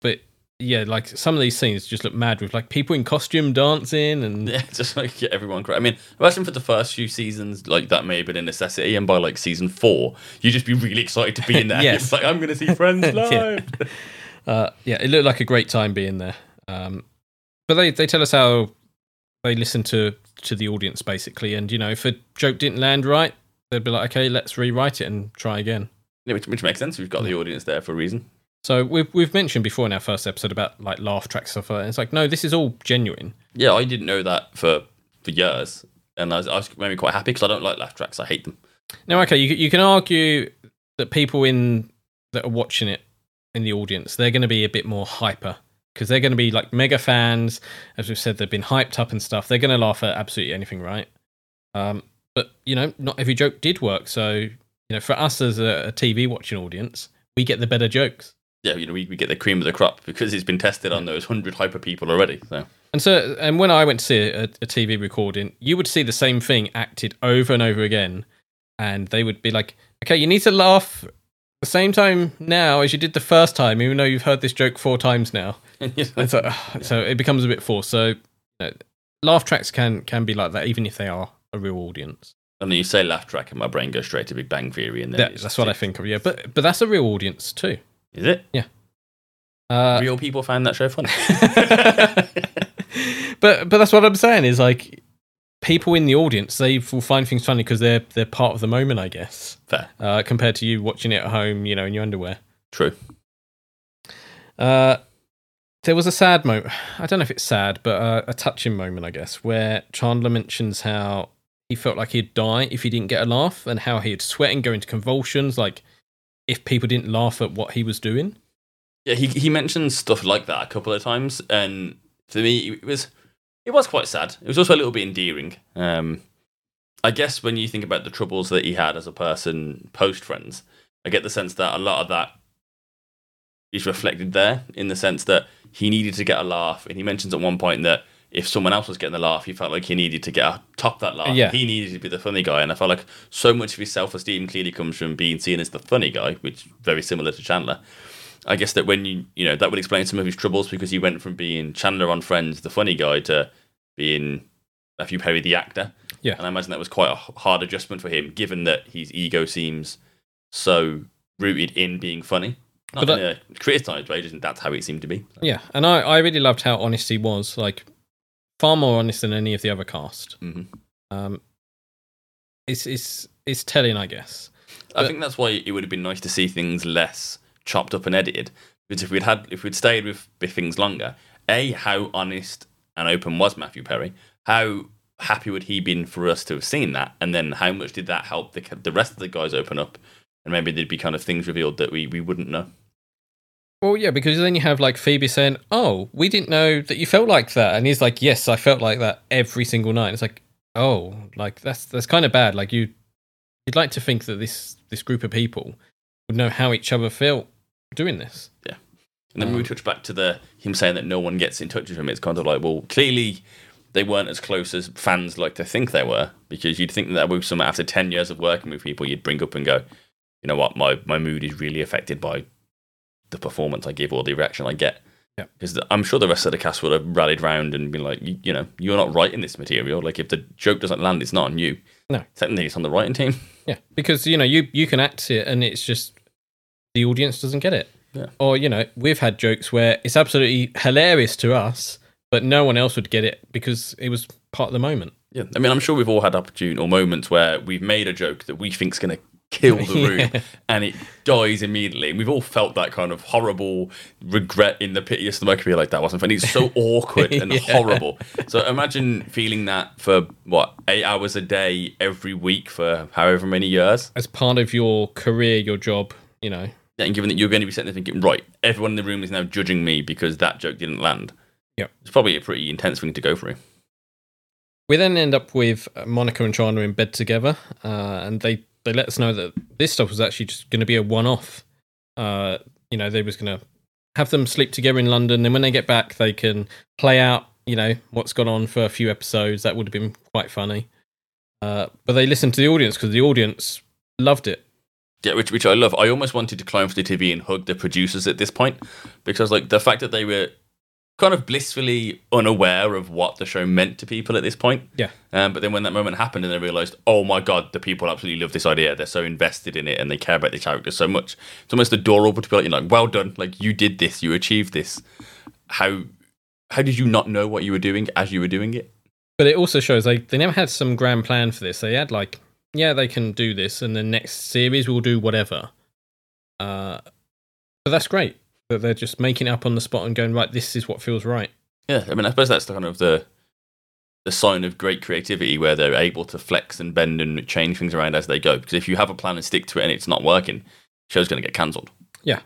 But yeah, like some of these scenes just look mad with like people in costume dancing and yeah, just like get everyone crazy. I mean, imagine for the first few seasons, like that may have been a necessity, and by like season 4, you'd just be really excited to be in there. Yes. It's like, I'm going to see Friends live. Yeah. Yeah, it looked like a great time being there. But they tell us how they listen to the audience basically, and you know, if a joke didn't land right, they'd be like, okay, let's rewrite it and try again. Yeah, which makes sense. We've got the audience there for a reason. So we've mentioned before in our first episode about like laugh tracks stuff like that. It's like, no, this is all genuine. Yeah, I didn't know that for years, and I was maybe quite happy because I don't like laugh tracks. I hate them. Now, okay, you can argue that people that are watching it in the audience, they're going to be a bit more hyper because they're going to be like mega fans. As we've said, they've been hyped up and stuff. They're going to laugh at absolutely anything, right? But you know, not every joke did work. So you know, for us as a TV watching audience, we get the better jokes. Yeah, you know, we get the cream of the crop because it's been tested on those 100 hyper people already. So when I went to see a TV recording, you would see the same thing acted over and over again, and they would be like, "Okay, you need to laugh the same time now as you did the first time, even though you've heard this joke 4 times now." So it becomes a bit forced. So you know, laugh tracks can be like that, even if they are a real audience. And then you say laugh track, and my brain goes straight to Big Bang Theory, and then that's what I think of. Yeah, but that's a real audience too. Is it? Yeah. Real people find that show funny. but that's what I'm saying is like people in the audience, they will find things funny because they're part of the moment, I guess. Fair. Compared to you watching it at home, you know, in your underwear. True. There was a sad moment. I don't know if it's sad, but a touching moment, I guess, where Chandler mentions how he felt like he'd die if he didn't get a laugh, and how he'd sweat and go into convulsions, like if people didn't laugh at what he was doing. Yeah, he mentioned stuff like that a couple of times, and to me it was quite sad. It was also a little bit endearing. I guess when you think about the troubles that he had as a person post-Friends, I get the sense that a lot of that is reflected there, in the sense that he needed to get a laugh, and he mentions at one point that if someone else was getting a laugh, he felt like he needed to top that laugh. Yeah. He needed to be the funny guy. And I felt like so much of his self-esteem clearly comes from being seen as the funny guy, which is very similar to Chandler. I guess that when you know, that would explain some of his troubles, because he went from being Chandler on Friends, the funny guy, to being Matthew Perry, the actor. Yeah. And I imagine that was quite a hard adjustment for him, given that his ego seems so rooted in being funny. Not but in a criticised way, just that's how it seemed to be. So. Yeah, and I really loved how honest he was, like, far more honest than any of the other cast. Mm-hmm. It's telling, I guess. I think that's why it would have been nice to see things less chopped up and edited. Because if we'd stayed with things longer, how honest and open was Matthew Perry? How happy would he been for us to have seen that? And then how much did that help the rest of the guys open up? And maybe there'd be kind of things revealed that we wouldn't know. Well, yeah, because then you have like Phoebe saying, "Oh, we didn't know that you felt like that," and he's like, "Yes, I felt like that every single night." It's like, oh, like that's kind of bad. Like you'd like to think that this group of people would know how each other felt doing this. Yeah, and then we touch back to him saying that no one gets in touch with him. It's kind of like, well, clearly they weren't as close as fans like to think they were, because you'd think that with some after 10 years of working with people, you'd bring up and go, you know what, my mood is really affected by the performance I give or the reaction I get. Yeah, because I'm sure the rest of the cast would have rallied round and been like, you know, you're not writing this material. Like, if the joke doesn't land, it's not on you. No, technically it's on the writing team. Yeah, because you know you can act it, and it's just the audience doesn't get it. Yeah, or you know, we've had jokes where it's absolutely hilarious to us, but no one else would get it because it was part of the moment. Yeah, I mean, I'm sure we've all had moments where we've made a joke that we think's going to kill the room, yeah, and it dies immediately. We've all felt that kind of horrible regret in the piteous stomach. Be like, that wasn't funny. It's so awkward and yeah, horrible. So imagine feeling that for 8 hours a day every week for however many years as part of your career, your job, you know. Yeah, and given that you're going to be sitting there thinking, right, everyone in the room is now judging me because that joke didn't land. Yeah, it's probably a pretty intense thing to go through. We then end up with Monica and Chandra in bed together, and they let us know that this stuff was actually just going to be a one-off. You know, they was going to have them sleep together in London, and when they get back, they can play out, you know, what's gone on for a few episodes. That would have been quite funny. But they listened to the audience because the audience loved it. Yeah, which I love. I almost wanted to climb for the TV and hug the producers at this point, because like the fact that they were kind of blissfully unaware of what the show meant to people at this point. Yeah. But then when that moment happened and they realised, oh my God, the people absolutely love this idea. They're so invested in it and they care about the characters so much. It's almost adorable to be like, you know, like, well done. Like, you did this. You achieved this. How did you not know what you were doing as you were doing it? But it also shows they never had some grand plan for this. They had like, yeah, they can do this and the next series will do whatever. But that's great. That they're just making it up on the spot and going, right, this is what feels right. Yeah, I mean, I suppose that's the kind of the sign of great creativity, where they're able to flex and bend and change things around as they go. Because if you have a plan and stick to it and it's not working, the show's going to get cancelled. Yeah.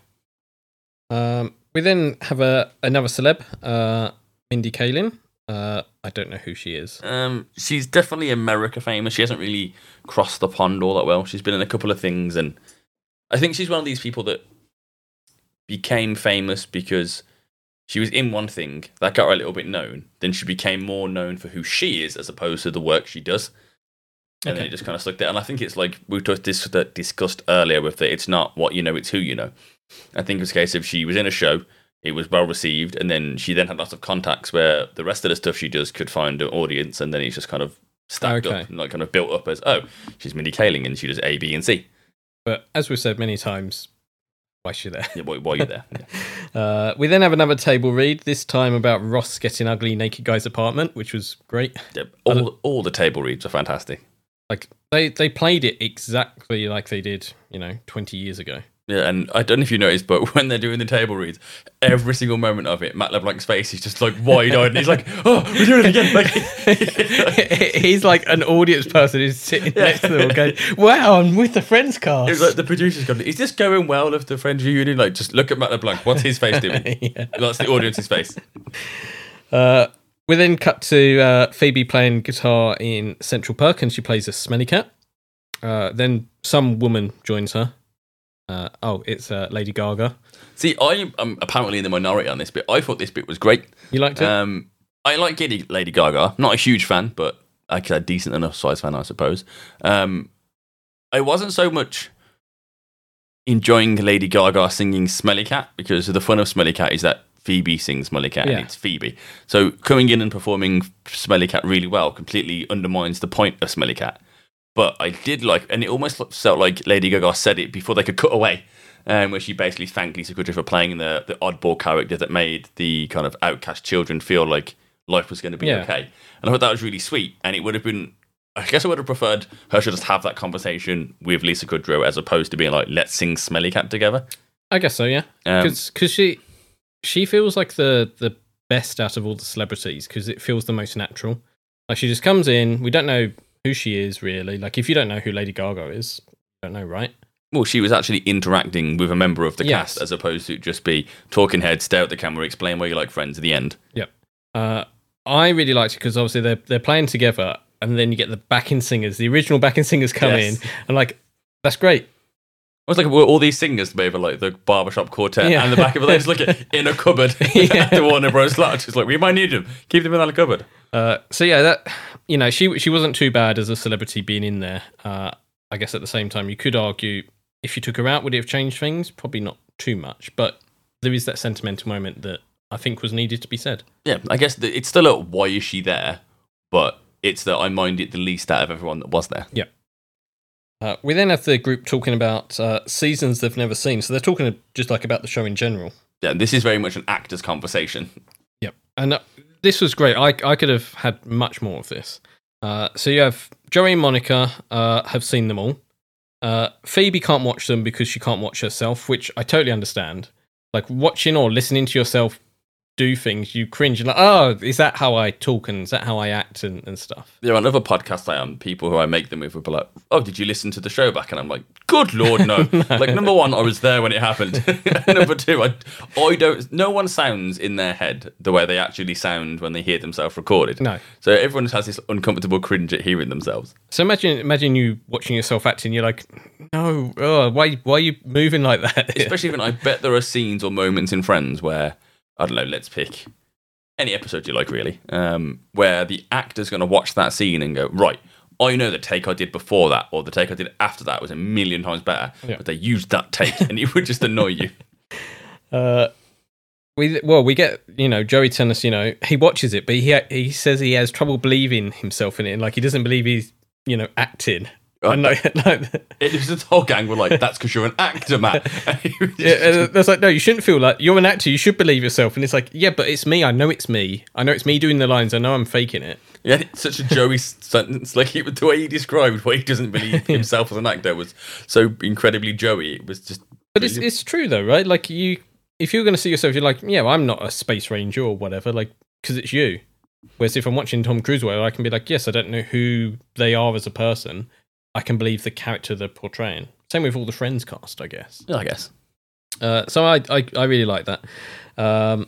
We then have another celeb, Mindy Kaling. I don't know who she is. She's definitely America famous. She hasn't really crossed the pond all that well. She's been in a couple of things, and I think she's one of these people that became famous because she was in one thing that got her a little bit known. Then she became more known for who she is as opposed to the work she does. And then it just kind of stuck there. And I think it's like we discussed earlier with that it's not what you know, it's who you know. I think it's a case of she was in a show, it was well received, and then she then had lots of contacts where the rest of the stuff she does could find an audience, and then it's just kind of stacked up and like kind of built up as, oh, she's Mindy Kaling and she does A, B, and C. But as we've said many times, why is she there? Yeah, why are you there? Yeah. We then have another table read, this time about Ross getting ugly naked guy's apartment, which was great. Yeah, all the table reads are fantastic. Like they played it exactly like they did, you know, 20 years ago. Yeah, and I don't know if you noticed, but when they're doing the table reads, every single moment of it, Matt LeBlanc's face is just like wide-eyed, and he's like, "Oh, we're doing it again!" Like, he's like an audience person who's sitting next to them, going, "Wow, I'm with the Friends cast." It's like the producers going, "Is this going well? Of the Friends reunion?" Like, just look at Matt LeBlanc. What's his face doing? Yeah. That's the audience's face. We then cut to Phoebe playing guitar in Central Perk, and she plays a smelly cat. Then some woman joins her. It's Lady Gaga. See, I am apparently in the minority on this bit. I thought this bit was great. You liked it? I like Lady Gaga. Not a huge fan, but a decent enough size fan, I suppose. I wasn't so much enjoying Lady Gaga singing Smelly Cat, because the fun of Smelly Cat is that Phoebe sings Smelly Cat, and it's Phoebe. So coming in and performing Smelly Cat really well completely undermines the point of Smelly Cat. But I did like, and it almost felt like Lady Gaga said it before they could cut away, where she basically thanked Lisa Kudrow for playing the oddball character that made the kind of outcast children feel like life was going to be okay. And I thought that was really sweet. And it would have been, I guess I would have preferred her to just have that conversation with Lisa Kudrow as opposed to being like, let's sing Smelly Cat together. I guess so, yeah. Because she feels like the best out of all the celebrities, because it feels the most natural. Like, she just comes in, we don't know who she is, really. Like, if you don't know who Lady Gaga is, you don't know, right? Well, she was actually interacting with a member of the cast, as opposed to just be talking head, stare at the camera, explain why you like Friends at the end. Yep. I really liked it because obviously they're playing together, and then you get the backing singers, the original backing singers come in, and like, that's great. I was like, were all these singers maybe like the barbershop quartet and the back of it, they just look in a cupboard at the Warner Bros. Lodge. It's like, we might need them. Keep them in that cupboard. So yeah, that, you know, she wasn't too bad as a celebrity being in there. I guess at the same time, you could argue if you took her out, would it have changed things? Probably not too much, but there is that sentimental moment that I think was needed to be said. Yeah, I guess it's still a why is she there, but it's that I mind it the least out of everyone that was there. Yeah. We then have the group talking about seasons they've never seen. So they're talking just like about the show in general. Yeah, this is very much an actor's conversation. Yep. And this was great. I could have had much more of this. So you have Joey and Monica have seen them all. Phoebe can't watch them because she can't watch herself, which I totally understand. Like, watching or listening to yourself do things, you cringe. You're like, oh, is that how I talk and is that how I act and stuff? Yeah, on other podcasts I am, people who I make them with will be like, oh, did you listen to the show back? And I'm like, good Lord, no. Like, number one, I was there when it happened. Number two, I don't... No one sounds in their head the way they actually sound when they hear themselves recorded. No. So everyone has this uncomfortable cringe at hearing themselves. So imagine you watching yourself acting, you're like, no, oh, why are you moving like that? Especially when I bet there are scenes or moments in Friends where... I don't know, let's pick any episode you like, really, where the actor's going to watch that scene and go, right, I know the take I did before that or the take I did after that was a million times better, yeah. But they used that take and it would just annoy you. We get, you know, Joey Tennant, you know, he watches it, but he says he has trouble believing himself in it and, like, he doesn't believe he's, you know, acting. I know. It was this whole gang were like, that's because you're an actor, Matt. Yeah, that's like, no, you shouldn't feel like you're an actor. You should believe yourself. And it's like, yeah, but it's me. I know it's me. I know it's me doing the lines. I know I'm faking it. Yeah, it's such a Joey sentence. Like, the way he described what he doesn't believe himself as an actor was so incredibly Joey. It was just. But really... it's true though, right? Like, you, if you're going to see yourself, you're like, yeah, well, I'm not a space ranger or whatever. Like, because it's you. Whereas if I'm watching Tom Cruise, where I can be like, yes, I don't know who they are as a person. I can believe the character they're portraying. Same with all the Friends cast, I guess. Yeah, I guess. So I really like that. And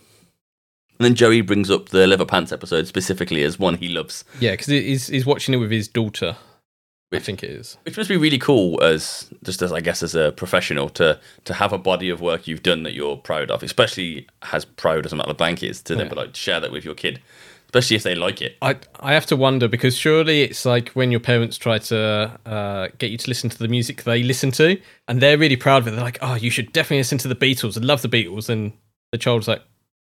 then Joey brings up the Leather Pants episode specifically as one he loves. Yeah, because he's watching it with his daughter, I think it is. Which must be really cool as a professional to have a body of work you've done that you're proud of, especially as proud as Matt LeBlanc is, to then like share that with your kid. Especially if they like it. I have to wonder, because surely it's like when your parents try to get you to listen to the music they listen to, and they're really proud of it. They're like, oh, you should definitely listen to the Beatles and love the Beatles. And the child's like,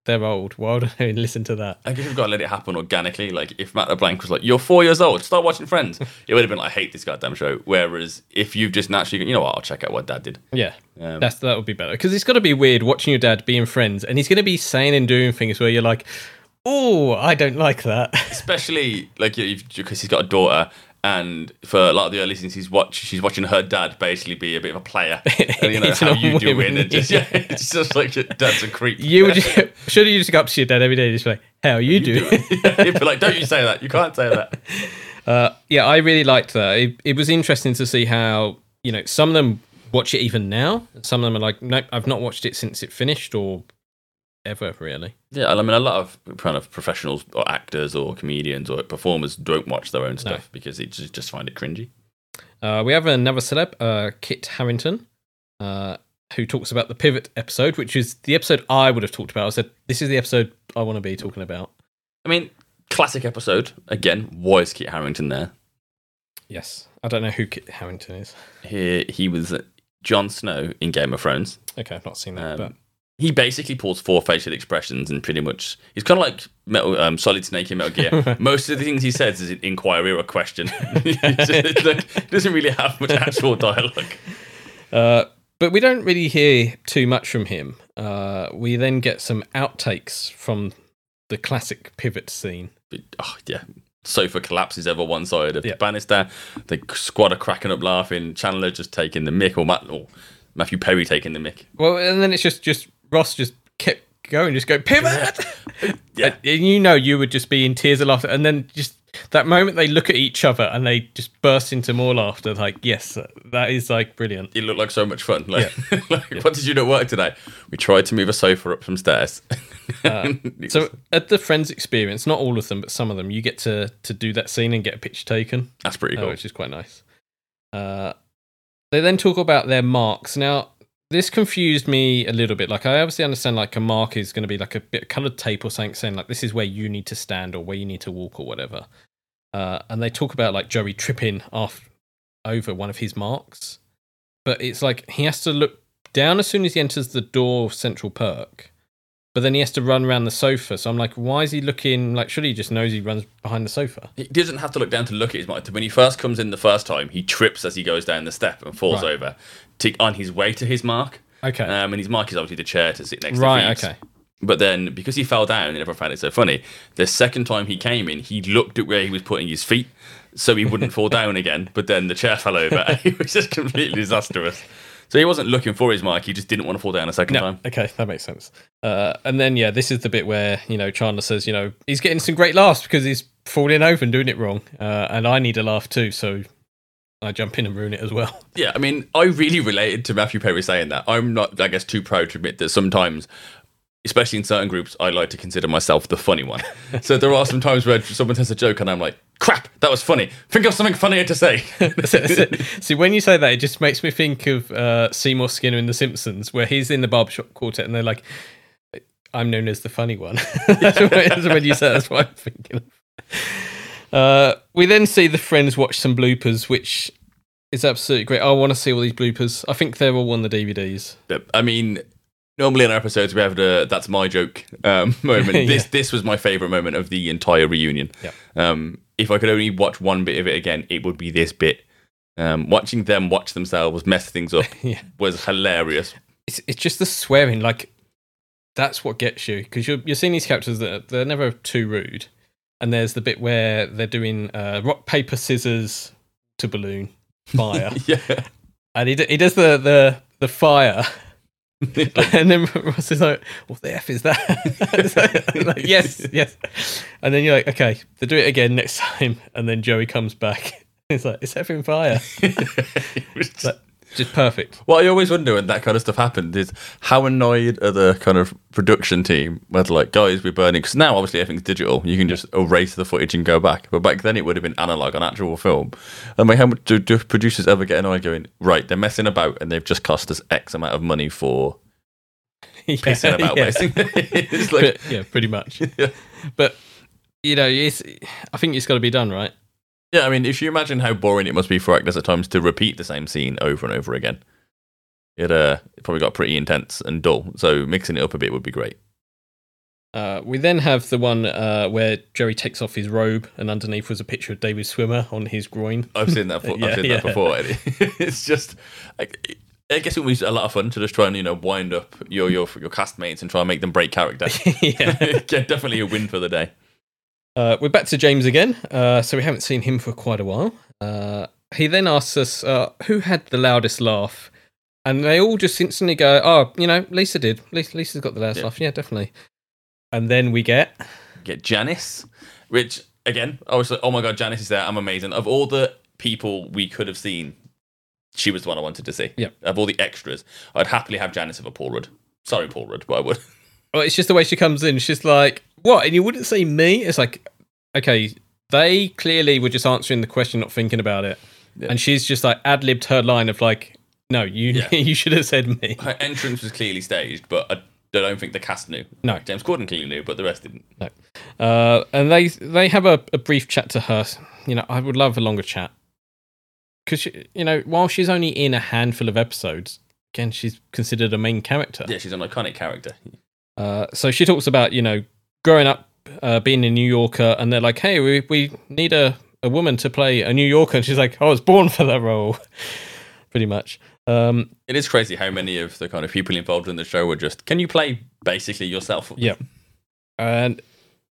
they're old. Why would I listen to that? I guess we've got to let it happen organically. Like, if Matt LeBlanc was like, you're 4 years old, start watching Friends, it would have been like, I hate this goddamn show. Whereas if you've just naturally, you know what, I'll check out what Dad did. Yeah, that would be better. Because it's got to be weird watching your dad being Friends, and he's going to be saying and doing things where you're like... Oh, I don't like that. Especially like because he's got a daughter, and for a lot of the early scenes, she's watching her dad basically be a bit of a player. And, you know, how you do it, and just, yeah, it's just like your dad's a creep. Should you just go up to your dad every day and just be like, "How you do it?" Yeah, he'd be like, "Don't you say that? You can't say that." Yeah, I really liked that. It was interesting to see how, you know, some of them watch it even now. Some of them are like, "Nope, I've not watched it since it finished," or. Ever really? Yeah, I mean, a lot of kind of professionals or actors or comedians or performers don't watch their own stuff because they just find it cringy. We have another celeb, Kit Harington, who talks about the Pivot episode, which is the episode I would have talked about. I said, this is the episode I want to be talking about. I mean, classic episode. Again, why is Kit Harington there? Yes, I don't know who Kit Harington is. He was Jon Snow in Game of Thrones. Okay, I've not seen that, but... He basically pulls 4 facial expressions and pretty much... He's kind of like Solid Snake in Metal Gear. Most of the things he says is an inquiry or a question. It's like, he doesn't really have much actual dialogue. But we don't really hear too much from him. We then get some outtakes from the classic Pivot scene. Oh, yeah. Sofa collapses over one side of the banister. The squad are cracking up laughing. Chandler just taking the mick, or Matthew Perry taking the mick. Well, and then it's just... Ross just kept going, just go, pivot! Yeah. And you know you would just be in tears of laughter. And then just that moment they look at each other and they just burst into more laughter. Like, yes, that is like brilliant. It looked like so much fun. Like, what did you do at work today? We tried to move a sofa up some stairs. So at the Friends experience, not all of them, but some of them, you get to do that scene and get a picture taken. That's pretty cool. Which is quite nice. They then talk about their marks. Now, this confused me a little bit. Like, I obviously understand, like, a mark is going to be like a bit of coloured tape or something saying, like, this is where you need to stand or where you need to walk or whatever. And they talk about, like, Joey tripping over one of his marks. But it's like he has to look down as soon as he enters the door of Central Perk. But then he has to run around the sofa. So I'm like, why is he looking? Like, surely he just knows he runs behind the sofa. He doesn't have to look down to look at his mark. When he first comes in the first time, he trips as he goes down the step and falls over on his way to his mark. Okay. And his mark is obviously the chair to sit next to him. Right, okay. But then, because he fell down and everyone found it so funny, the second time he came in, he looked at where he was putting his feet so he wouldn't fall down again. But then the chair fell over and it was just completely disastrous. So he wasn't looking for his mic. He just didn't want to fall down a second time. Okay, that makes sense. And then, yeah, this is the bit where, you know, Chandler says, you know, he's getting some great laughs because he's falling over and doing it wrong. And I need a laugh too, so I jump in and ruin it as well. Yeah, I mean, I really related to Matthew Perry saying that. I'm not, I guess, too proud to admit that sometimes, especially in certain groups, I like to consider myself the funny one. So there are some times where someone tells a joke and I'm like, crap, that was funny. Think of something funnier to say. That's it. See, when you say that, it just makes me think of Seymour Skinner in The Simpsons, where he's in the barbershop quartet and they're like, I'm known as the funny one. That's when you say that's what I'm thinking of. We then see the friends watch some bloopers, which is absolutely great. I want to see all these bloopers. I think they're all on the DVDs. I mean, normally in our episodes we have the "that's my joke" moment. Yeah. This was my favourite moment of the entire reunion. Yeah. If I could only watch one bit of it again, it would be this bit. Watching them watch themselves mess things up was hilarious. It's just the swearing, like that's what gets you, because you're seeing these characters that they're never too rude. And there's the bit where they're doing rock, paper, scissors to balloon, fire. And he does the fire. And then Ross is like, what the F is that? Like, yes. And then you're like, okay, they'll do it again next time. And then Joey comes back. It's like, it's effing fire. Just perfect. What I always wonder when that kind of stuff happened is how annoyed are the kind of production team with, like, guys, we're burning. Because now, obviously, everything's digital. You can just erase the footage and go back. But back then, it would have been analogue on actual film. I mean, how much do producers ever get annoyed going, right, they're messing about and they've just cost us X amount of money for pissing about, basically. It's like, yeah, pretty much. Yeah. But, you know, I think it's got to be done, right? Yeah, I mean, if you imagine how boring it must be for actors at times to repeat the same scene over and over again, it probably got pretty intense and dull. So mixing it up a bit would be great. We then have the one where Joey takes off his robe, and underneath was a picture of David Schwimmer on his groin. I've seen that. I've seen that before. It's just, I guess it was a lot of fun to just try and, you know, wind up your castmates and try and make them break character. Definitely a win for the day. We're back to James again, so we haven't seen him for quite a while. He then asks us who had the loudest laugh, and they all just instantly go, oh, you know, Lisa did. Lisa's got the loudest laugh. Yeah, definitely. And then we get Janice, which, again, I was like, oh my God, Janice is there. I'm amazing. Of all the people we could have seen, she was the one I wanted to see. Yeah. Of all the extras, I'd happily have Janice over Paul Rudd. Sorry, Paul Rudd, but I would. Well, it's just the way she comes in. She's like, what? And you wouldn't say me? It's like, okay, they clearly were just answering the question, not thinking about it. Yeah. And she's just like ad-libbed her line of like, no, you should have said me. Her entrance was clearly staged, but I don't think the cast knew. No. James Corden clearly knew, but the rest didn't. No. And they have a brief chat to her. You know, I would love a longer chat. Because, you know, while she's only in a handful of episodes, again, she's considered a main character. Yeah, she's an iconic character. So she talks about, you know, growing up, being a New Yorker, and they're like, hey, we need a woman to play a New Yorker. And she's like, I was born for that role, pretty much. It is crazy how many of the kind of people involved in the show were just, can you play basically yourself? Yeah. And,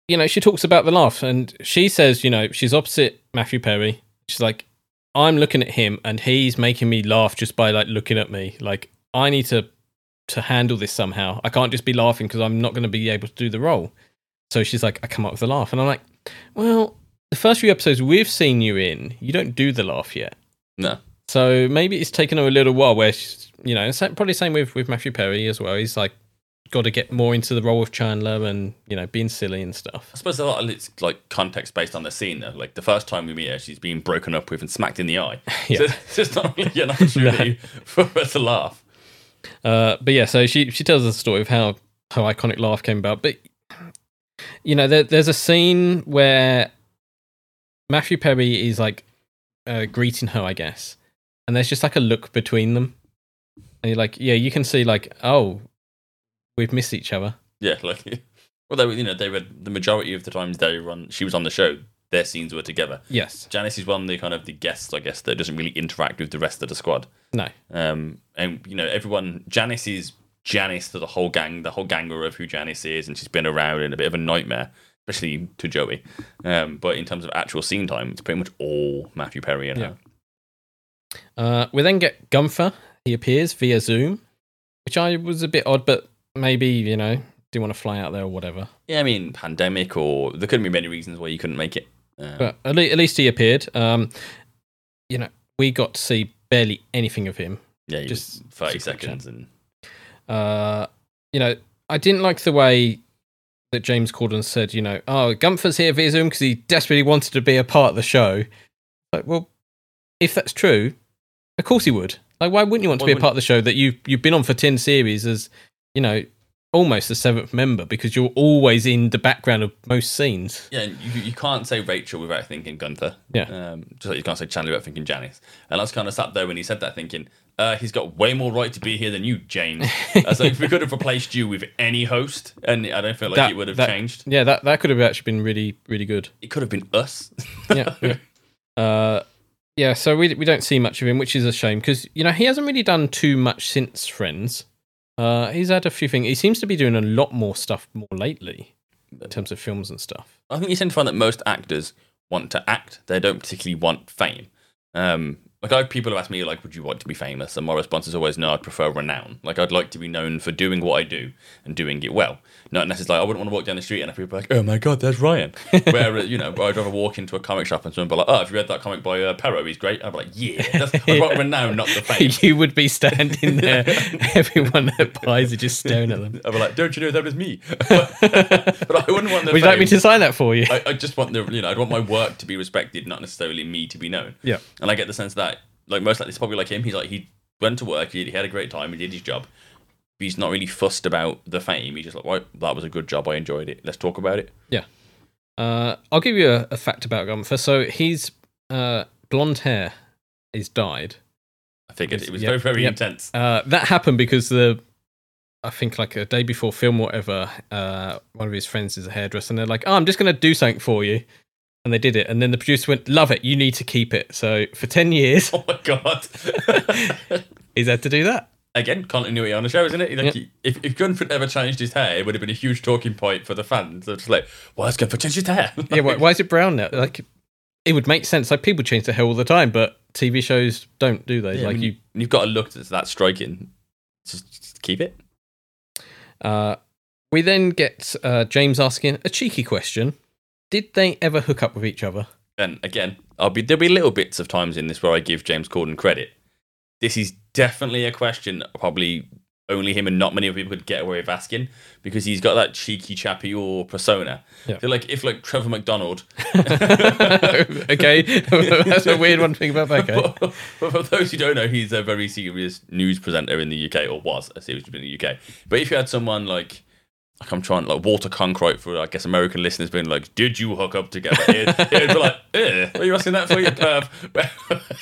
you know, she talks about the laugh, and she says, you know, she's opposite Matthew Perry. She's like, I'm looking at him and he's making me laugh just by like looking at me. Like, I need to handle this somehow. I can't just be laughing because I'm not going to be able to do the role. So she's like, I come up with a laugh. And I'm like, well, the first few episodes we've seen you in, you don't do the laugh yet. No. So maybe it's taken her a little while where, she's, you know, probably same with Matthew Perry as well. He's like, got to get more into the role of Chandler and, you know, being silly and stuff. I suppose a lot of it's like context based on the scene though. Like the first time we meet her, she's being broken up with and smacked in the eye. Yeah. So it's not really an opportunity for her to laugh. But yeah, so she tells the story of how iconic laugh came about. But you know, there's a scene where Matthew Perry is like greeting her, I guess, and there's just like a look between them, and you're like, yeah, you can see like, oh, we've missed each other. Yeah, like, although you know, they were the majority of the times she was on the show, their scenes were together. Yes. Janice is one of the kind of the guests, I guess, that doesn't really interact with the rest of the squad. No. And, you know, everyone, Janice is Janice to the whole gang. The whole gang are of who Janice is, and she's been around and a bit of a nightmare, especially to Joey. But in terms of actual scene time, it's pretty much all Matthew Perry and her. We then get Gunther. he appears via Zoom, which I was a bit odd, but maybe, you know, do you want to fly out there or whatever? Yeah, I mean, pandemic, or there couldn't be many reasons why you couldn't make it. But at least he appeared. You know, we got to see barely anything of him. Yeah, just 30 seconds. And you know, I didn't like the way that James Corden said, you know, oh, Gunther's here via Zoom because he desperately wanted to be a part of the show. Like, well, if that's true, of course he would. Like, why wouldn't you want to be a part of the show that you've been on for 10 series as, you know, almost the seventh member, because you're always in the background of most scenes. Yeah, and you can't say Rachel without thinking Gunther. Yeah. Just like you can't say Chandler without thinking Janice. And I was kind of sat there when he said that thinking, he's got way more right to be here than you, James. So if we could have replaced you with any host, and I don't feel like it would have changed. Yeah, that could have actually been really, really good. It could have been us. Yeah. Yeah, so we don't see much of him, which is a shame, because, you know, he hasn't really done too much since Friends. He's had a few things. He seems to be doing a lot more stuff more lately in terms of films and stuff. I think you tend to find that most actors want to act. They don't particularly want fame. Like, people have asked me, like, would you want to be famous? And my response is always, no, I'd prefer renown. Like, I'd like to be known for doing what I do and doing it well. Not necessarily, like, I wouldn't want to walk down the street and have people like, oh my God, there's Ryan. Where, you know, I'd rather walk into a comic shop and someone be like, oh, have you read that comic by Perro? He's great. I'd be like, yeah. I'd want renown, not the fame. You would be standing there. Everyone that buys are just staring at them. I'd be like, don't you know that was me? But I wouldn't want the fame. Would you like me to sign that for you? I just want the, you know, I'd want my work to be respected, not necessarily me to be known. Yeah. And I get the sense that, like, most likely it's probably like him. He's like, he went to work, he had a great time, he did his job. He's not really fussed about the fame. He's just like, well, that was a good job, I enjoyed it, let's talk about it. Yeah. I'll give you a fact about Gunther. So his blonde hair is dyed. I figured it was very, very intense. That happened because I think like a day before film or whatever, one of his friends is a hairdresser and they're like, oh, I'm just going to do something for you. And they did it. And then the producer went, love it, you need to keep it. So for 10 years... Oh, my God. He's had to do that. Again, continuity on the show, isn't it? Like, yeah. If Gunther ever changed his hair, it would have been a huge talking point for the fans. They're just like, why has Gunther changed his hair? Like, yeah, why is it brown now? Like, it would make sense. Like, people change their hair all the time, but TV shows don't, do they? Yeah, like, I mean, you've got a look that's that striking. Just keep it. We then get James asking a cheeky question. Did they ever hook up with each other? And again, there'll be little bits of times in this where I give James Corden credit. This is definitely a question probably only him and not many other people could get away with asking, because he's got that cheeky chappy or persona. Yeah. I feel like if Trevor McDonald... Okay, that's a weird one to think about. Okay. But for those who don't know, he's a very serious news presenter in the UK, or was a serious presenter in the UK. But if you had someone like... I'm trying, like, Walter Cronkite for, I guess, American listeners being like, did you hook up together? It'd be like, are you asking that for, you perv?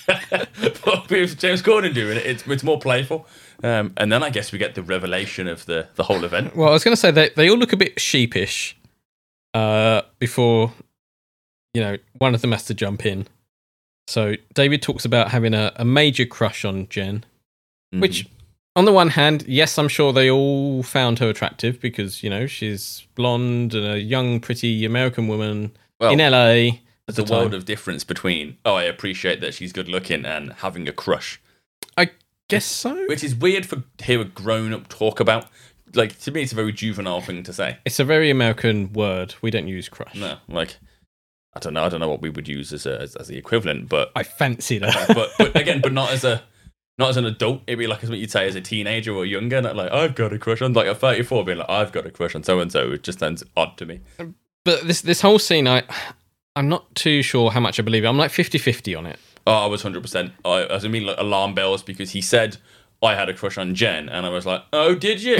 But with James Corden doing it, it's more playful. And then I guess we get the revelation of the whole event. Well, I was going to say, they all look a bit sheepish before, you know, one of them has to jump in. So David talks about having a major crush on Jen, mm-hmm. which... On the one hand, yes, I'm sure they all found her attractive because, you know, she's blonde and a young, pretty American woman in LA. There's a world of difference between, oh, I appreciate that she's good looking and having a crush. I guess so. Which is weird for hear a grown-up talk about. Like, to me, it's a very juvenile thing to say. It's a very American word. We don't use crush. No, like... I don't know what we would use as the equivalent, but... I fancy that. But again, but not as a... Not as an adult, it'd be like what you'd say as a teenager or younger, and like, I've got a crush on, like at 34, being like, I've got a crush on so-and-so, it just sounds odd to me. But this whole scene, I'm not too sure how much I believe it. I'm like 50-50 on it. Oh, I was 100%. I mean, like, alarm bells, because he said, I had a crush on Jen, and I was like, oh, did you?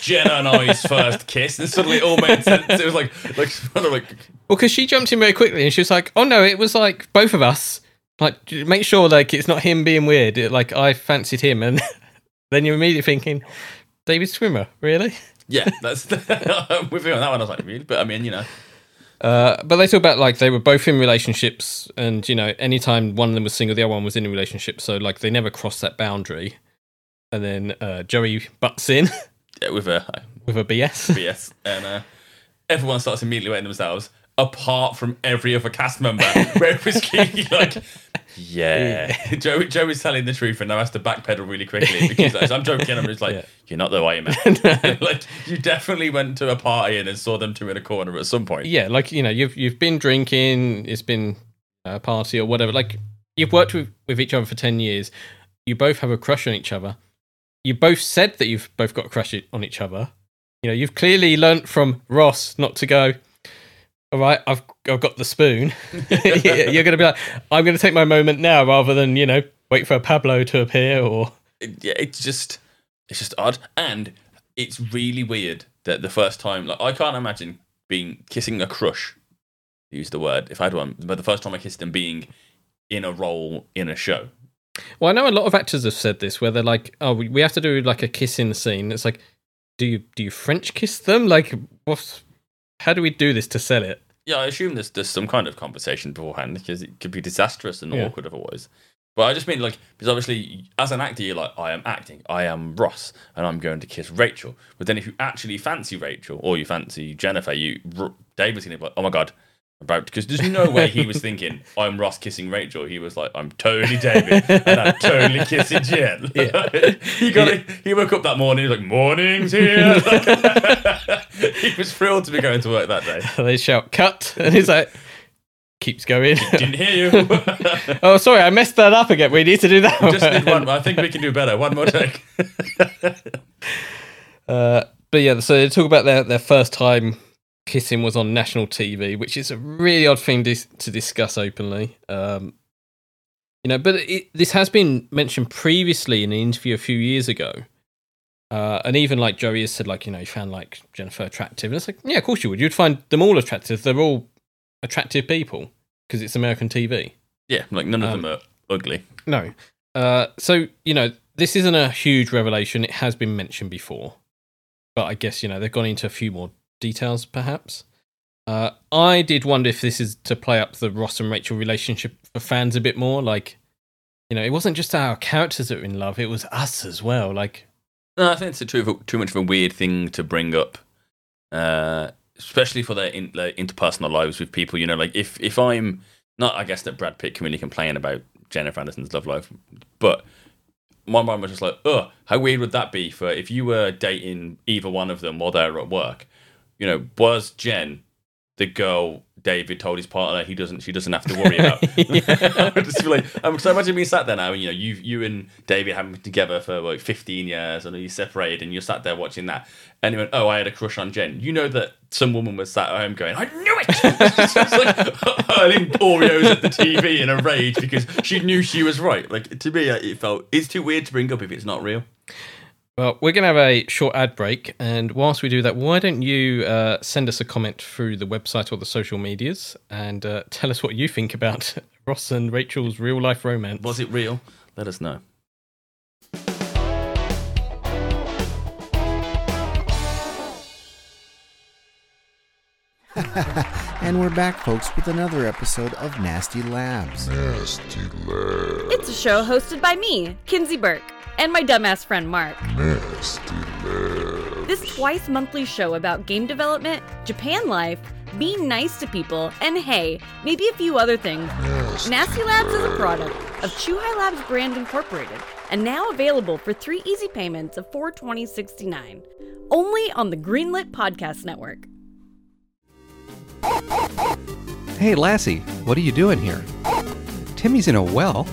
Jen and I's first kiss, and suddenly it all made sense. It was like... Well, because she jumped in very quickly, and she was like, oh no, it was like, both of us. Like, make sure, like, it's not him being weird. Like, I fancied him. And then you're immediately thinking, David Schwimmer, really? Yeah, that's... With you on that one, I was like, really? But, I mean, you know. But they talk about, like, they were both in relationships. And, you know, anytime one of them was single, the other one was in a relationship. So, like, they never crossed that boundary. And then Joey butts in. Yeah, with a BS. BS. And everyone starts immediately wetting themselves. Apart from every other cast member, where it was like, Yeah. Joe is telling the truth and now has to backpedal really quickly because as I'm joking, I'm just like, you're not the white man. Like, you definitely went to a party and then saw them two in a corner at some point. Yeah, like, you know, you've been drinking, it's been a party or whatever. Like, you've worked with each other for 10 years. You both have a crush on each other. You both said that you've both got a crush on each other. You know, you've clearly learnt from Ross not to go, all right, I've got the spoon. You're going to be like, I'm going to take my moment now rather than, you know, wait for a Pablo to appear or... Yeah, it's just odd. And it's really weird that the first time, like, I can't imagine kissing a crush, use the word, if I had one, but the first time I kissed them being in a role in a show. Well, I know a lot of actors have said this, where they're like, oh, we have to do like a kissing scene. It's like, do you French kiss them? Like, how do we do this to sell it? Yeah, I assume there's some kind of conversation beforehand because it could be disastrous and awkward otherwise. But I just mean, like, because obviously as an actor, you're like, I am acting, I am Ross, and I'm going to kiss Rachel. But then if you actually fancy Rachel or you fancy Jennifer, David's going to be like, oh my God, because there's no way he was thinking, I'm Ross kissing Rachel. He was like, I'm totally David and I'm totally kissing Jen. Yeah. He woke up that morning, he was like, morning's here. He was thrilled to be going to work that day. They shout, cut. And he's like, keeps going. Didn't hear you. Oh, sorry, I messed that up again. We need to do that. Just need one. I think we can do better. One more take. But yeah, so they talk about their first time kissing was on national TV, which is a really odd thing to discuss openly. You know, but this has been mentioned previously in an interview a few years ago. And even like Joey has said, like, you know, he found like Jennifer attractive. And it's like, yeah, of course you would. You'd find them all attractive. They're all attractive people because it's American TV. Yeah, like none of them are ugly. No. So, you know, this isn't a huge revelation. It has been mentioned before. But I guess, you know, they've gone into a few more details, perhaps. I did wonder if this is to play up the Ross and Rachel relationship for fans a bit more. Like, you know, it wasn't just our characters that were in love, it was us as well. Like, no, I think it's too much of a weird thing to bring up, especially for their interpersonal lives with people. You know, like if I'm not, I guess that Brad Pitt can really complain about Jennifer Aniston's love life, but my mind was just like, oh, how weird would that be for if you were dating either one of them while they're at work? You know, was Jen the girl David told his partner she doesn't have to worry about? I would just be like, so imagine being sat there now, and you know, you and David have been together for like 15 years, and you separated, and you're sat there watching that, and you went, oh, I had a crush on Jen. You know that some woman was sat at home going, I knew it. It's like hurling Oreos at the TV in a rage because she knew she was right. Like, to me, it's too weird to bring up if it's not real. Well, we're going to have a short ad break, and whilst we do that, why don't you send us a comment through the website or the social medias and tell us what you think about Ross and Rachel's real-life romance. Was it real? Let us know. And we're back, folks, with another episode of Nasty Labs. Nasty Labs. It's a show hosted by me, Kinsey Burke, and my dumbass friend Mark. Nasty Labs. This twice-monthly show about game development, Japan life, being nice to people, and hey, maybe a few other things. Nasty Labs is a product of Chuhai Labs Brand Incorporated, and now available for 3 easy payments of $4.20.69, only on the Greenlit Podcast Network. Hey, Lassie, what are you doing here? Timmy's in a well.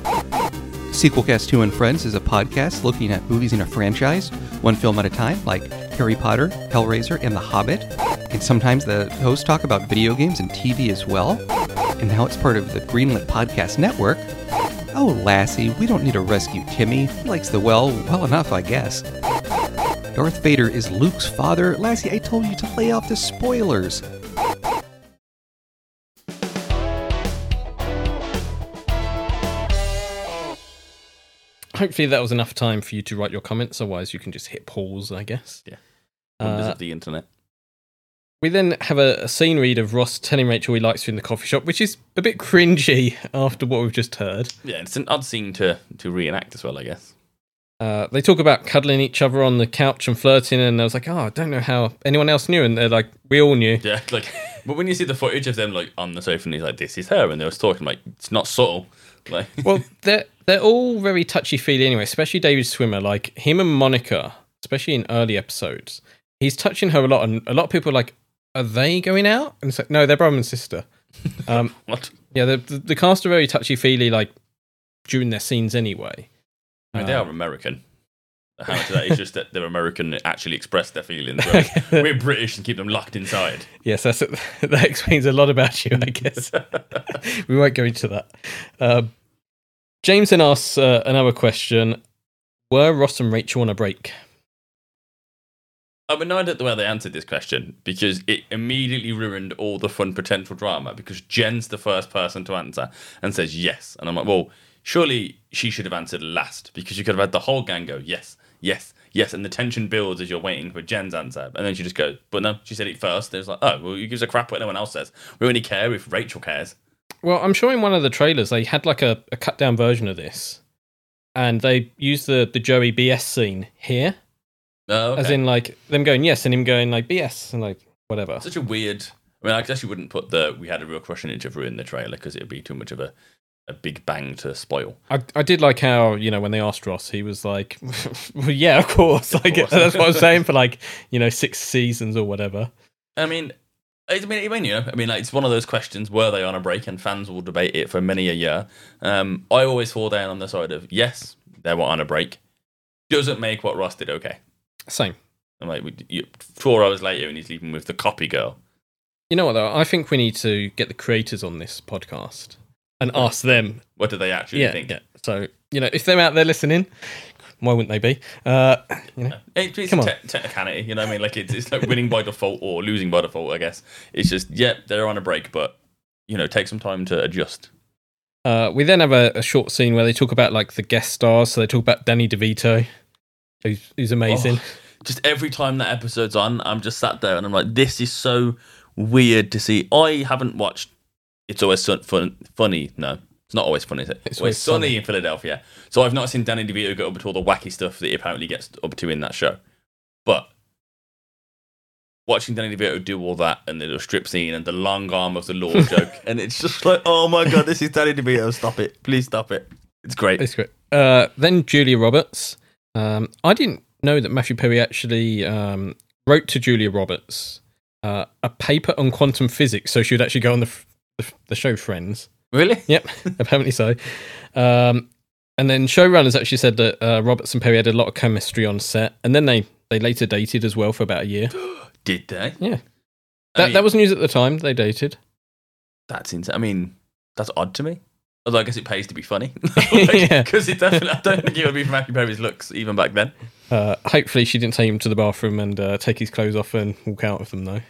Sequelcast 2 and Friends is a podcast looking at movies in a franchise, one film at a time, like Harry Potter, Hellraiser, and The Hobbit. And sometimes the hosts talk about video games and TV as well. And now it's part of the Greenlit Podcast Network. Oh, Lassie, we don't need to rescue Timmy. He likes the well well enough, I guess. Darth Vader is Luke's father. Lassie, I told you to lay off the spoilers. Hopefully that was enough time for you to write your comments. Otherwise, you can just hit pause, I guess. Yeah. Wonders of the internet. We then have a scene read of Ross telling Rachel he likes her in the coffee shop, which is a bit cringy after what we've just heard. Yeah, it's an odd scene to reenact as well, I guess. They talk about cuddling each other on the couch and flirting, and I was like, oh, I don't know how anyone else knew. And they're like, we all knew. Yeah, like, But when you see the footage of them like on the sofa and he's like, this is her, and they were talking, like, it's not subtle. Like, well, they're all very touchy-feely anyway, especially David Schwimmer. Like, him and Monica, especially in early episodes, he's touching her a lot, and a lot of people are like, are they going out? And it's like, no, they're brother and sister. What? Yeah, the cast are very touchy-feely, like, during their scenes anyway. I mean, they are American. How much of that is just that they're American and actually express their feelings? We're British and keep them locked inside. Yes, that explains a lot about you, I guess. We won't go into that. James then asks another question. Were Ross and Rachel on a break? I'm annoyed at the way they answered this question because it immediately ruined all the fun potential drama because Jen's the first person to answer and says yes. And I'm like, well, surely she should have answered last because you could have had the whole gang go yes. Yes, yes, and the tension builds as you're waiting for Jen's answer. And then she just goes, but no, she said it first. There's like, oh, well, you give us a crap what no one else says. We only care if Rachel cares. Well, I'm sure in one of the trailers they had like a cut-down version of this. And they used the Joey BS scene here. Oh, okay. As in like them going yes and him going like BS and like whatever. Such a weird... I mean, I guess you wouldn't put the we had a real crush on each other in the trailer because it would be too much of a big bang to spoil. I did like how, you know, when they asked Ross, he was like, well, yeah, of course. Like, that's what I was saying for like, you know, 6 seasons or whatever. I mean, it's one of those questions, were they on a break? And fans will debate it for many a year. I always fall down on the side of, yes, they were on a break. Doesn't make what Ross did okay. Same. I'm like, 4 hours later and he's leaving with the copy girl. You know what, though? I think we need to get the creators on this podcast. And ask them. What do they actually think? Yeah. So, you know, if they're out there listening, why wouldn't they be? You know, it's technicality, you know what I mean? Like, it's like winning by default or losing by default, I guess. It's just, yeah, they're on a break, but, you know, take some time to adjust. We then have a short scene where they talk about, like, the guest stars. So they talk about Danny DeVito, who's amazing. Oh, just every time that episode's on, I'm just sat there and I'm like, this is so weird to see. I haven't watched... It's always funny. No, it's not always funny, is it? It's always sunny in Philadelphia. So I've not seen Danny DeVito get up to all the wacky stuff that he apparently gets up to in that show. But watching Danny DeVito do all that and the little strip scene and the long arm of the law joke, and it's just like, oh my God, this is Danny DeVito. Stop it. Please stop it. It's great. It's great. Then Julia Roberts. I didn't know that Matthew Perry actually wrote to Julia Roberts a paper on quantum physics so she would actually go on the show Friends. Really? Yep, apparently so. And then showrunners actually said that Roberts and Perry had a lot of chemistry on set, and then they later dated as well for about a year. Did they? Yeah. That was news at the time, they dated. That's insane. I mean, that's odd to me. Although I guess it pays to be funny. Because it definitely, I don't think it would be from Matthew Perry's looks even back then. Hopefully she didn't take him to the bathroom and take his clothes off and walk out with them, though.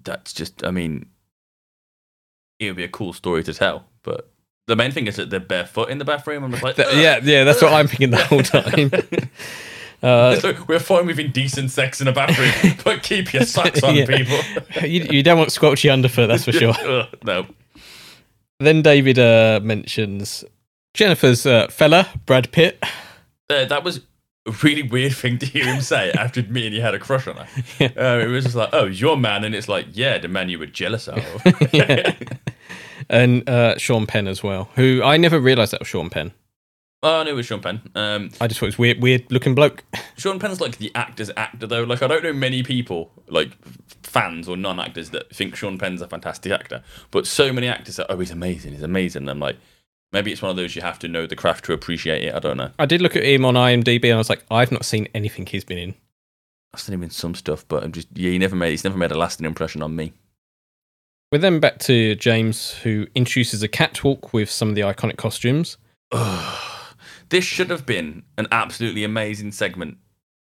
That's just, I mean... It would be a cool story to tell, but the main thing is that they're barefoot in the bathroom. I'm just like, yeah, that's what I'm thinking the whole time. Like, we're fine with indecent sex in a bathroom, but keep your socks on, people. you don't want squelchy underfoot, that's for sure. No. Then David mentions Jennifer's fella, Brad Pitt. That was a really weird thing to hear him say after me and he had a crush on her. Yeah. It was just like, oh, your man, and it's like, yeah, the man you were jealous of. Yeah. And Sean Penn as well, who I never realised that was Sean Penn. Oh, I knew it was Sean Penn. I just thought it was weird looking bloke. Sean Penn's like the actor's actor, though. Like, I don't know many people, like fans or non-actors, that think Sean Penn's a fantastic actor, but so many actors are, oh, he's amazing. And I'm like, maybe it's one of those you have to know the craft to appreciate it. I don't know. I did look at him on IMDb and I was like, I've not seen anything he's been in. I've seen him in some stuff, but I'm just, he's never made a lasting impression on me. We're then back to James, who introduces a catwalk with some of the iconic costumes. Ugh, this should have been an absolutely amazing segment,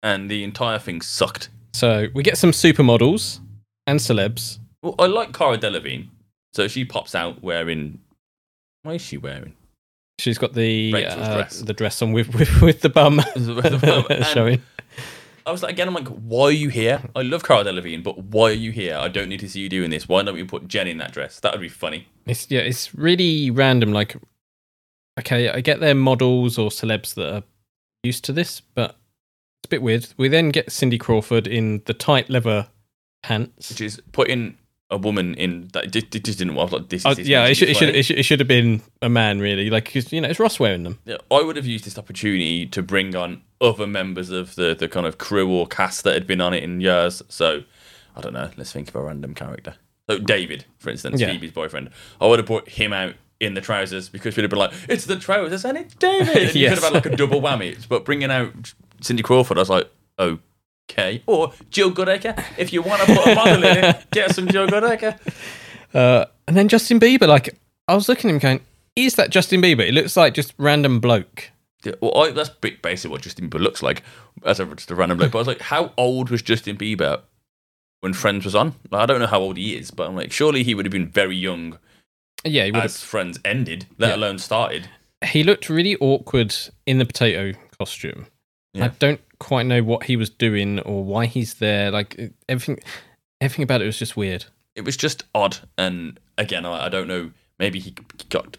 and the entire thing sucked. So we get some supermodels and celebs. Well, I like Cara Delevingne, so she pops out wearing. What is she wearing? She's got the dress on with the bum showing. I was like, again, I'm like, why are you here? I love Cara Delevingne, but why are you here? I don't need to see you doing this. Why don't we put Jen in that dress? That would be funny. It's really random. Like, okay, I get their models or celebs that are used to this, but it's a bit weird. We then get Cindy Crawford in the tight leather pants, which is putting a woman in that. It just didn't work. Like, it should have been a man, really. Like, cause, you know, it's Ross wearing them. Yeah, I would have used this opportunity to bring on other members of the kind of crew or cast that had been on it in years. So, I don't know. Let's think of a random character. So David, for instance, Phoebe's boyfriend. I would have brought him out in the trousers because we'd have been like, it's the trousers and it's David. And you could have had like a double whammy. But bringing out Cindy Crawford, I was like, okay. Or Jill Goodacre. If you want to put a model in it, get some Jill Goodacre. And then Justin Bieber. Like, I was looking at him going, is that Justin Bieber? It looks like just random bloke. Yeah, well, that's basically what Justin Bieber looks like. As just a random bloke. But I was like, how old was Justin Bieber when Friends was on? Like, I don't know how old he is, but I'm like, surely he would have been very young he would as have... Friends ended, let alone started. He looked really awkward in the potato costume. Yeah. I don't quite know what he was doing or why he's there. Like, everything about it was just weird. It was just odd. And again, I don't know, maybe he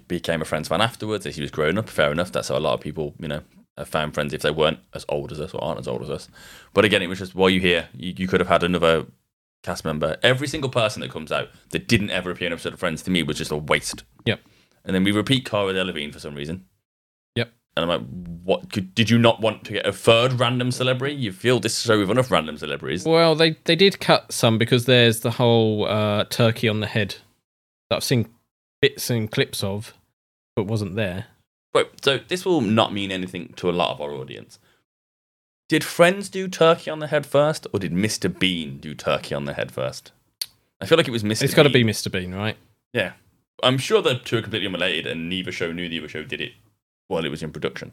became a Friends fan afterwards as he was growing up. Fair enough. That's how a lot of people, you know, found Friends if they weren't as old as us or aren't as old as us. But again, it was just, while you're here, you could have had another cast member. Every single person that comes out that didn't ever appear in an episode of Friends to me was just a waste. Yep. And then we repeat Cara Delevingne for some reason. Yep. And I'm like, what? Did you not want to get a third random celebrity? You feel this show with enough random celebrities. Well, they did cut some because there's the whole turkey on the head that I've seen bits and clips of, but wasn't there. Right. So this will not mean anything to a lot of our audience. Did Friends do turkey on the head first, or did Mr. Bean do turkey on the head first? I feel like it was Mr. Bean. It's got to be Mr. Bean, right? Yeah. I'm sure the two are completely unrelated, and neither show knew the other show did it while it was in production.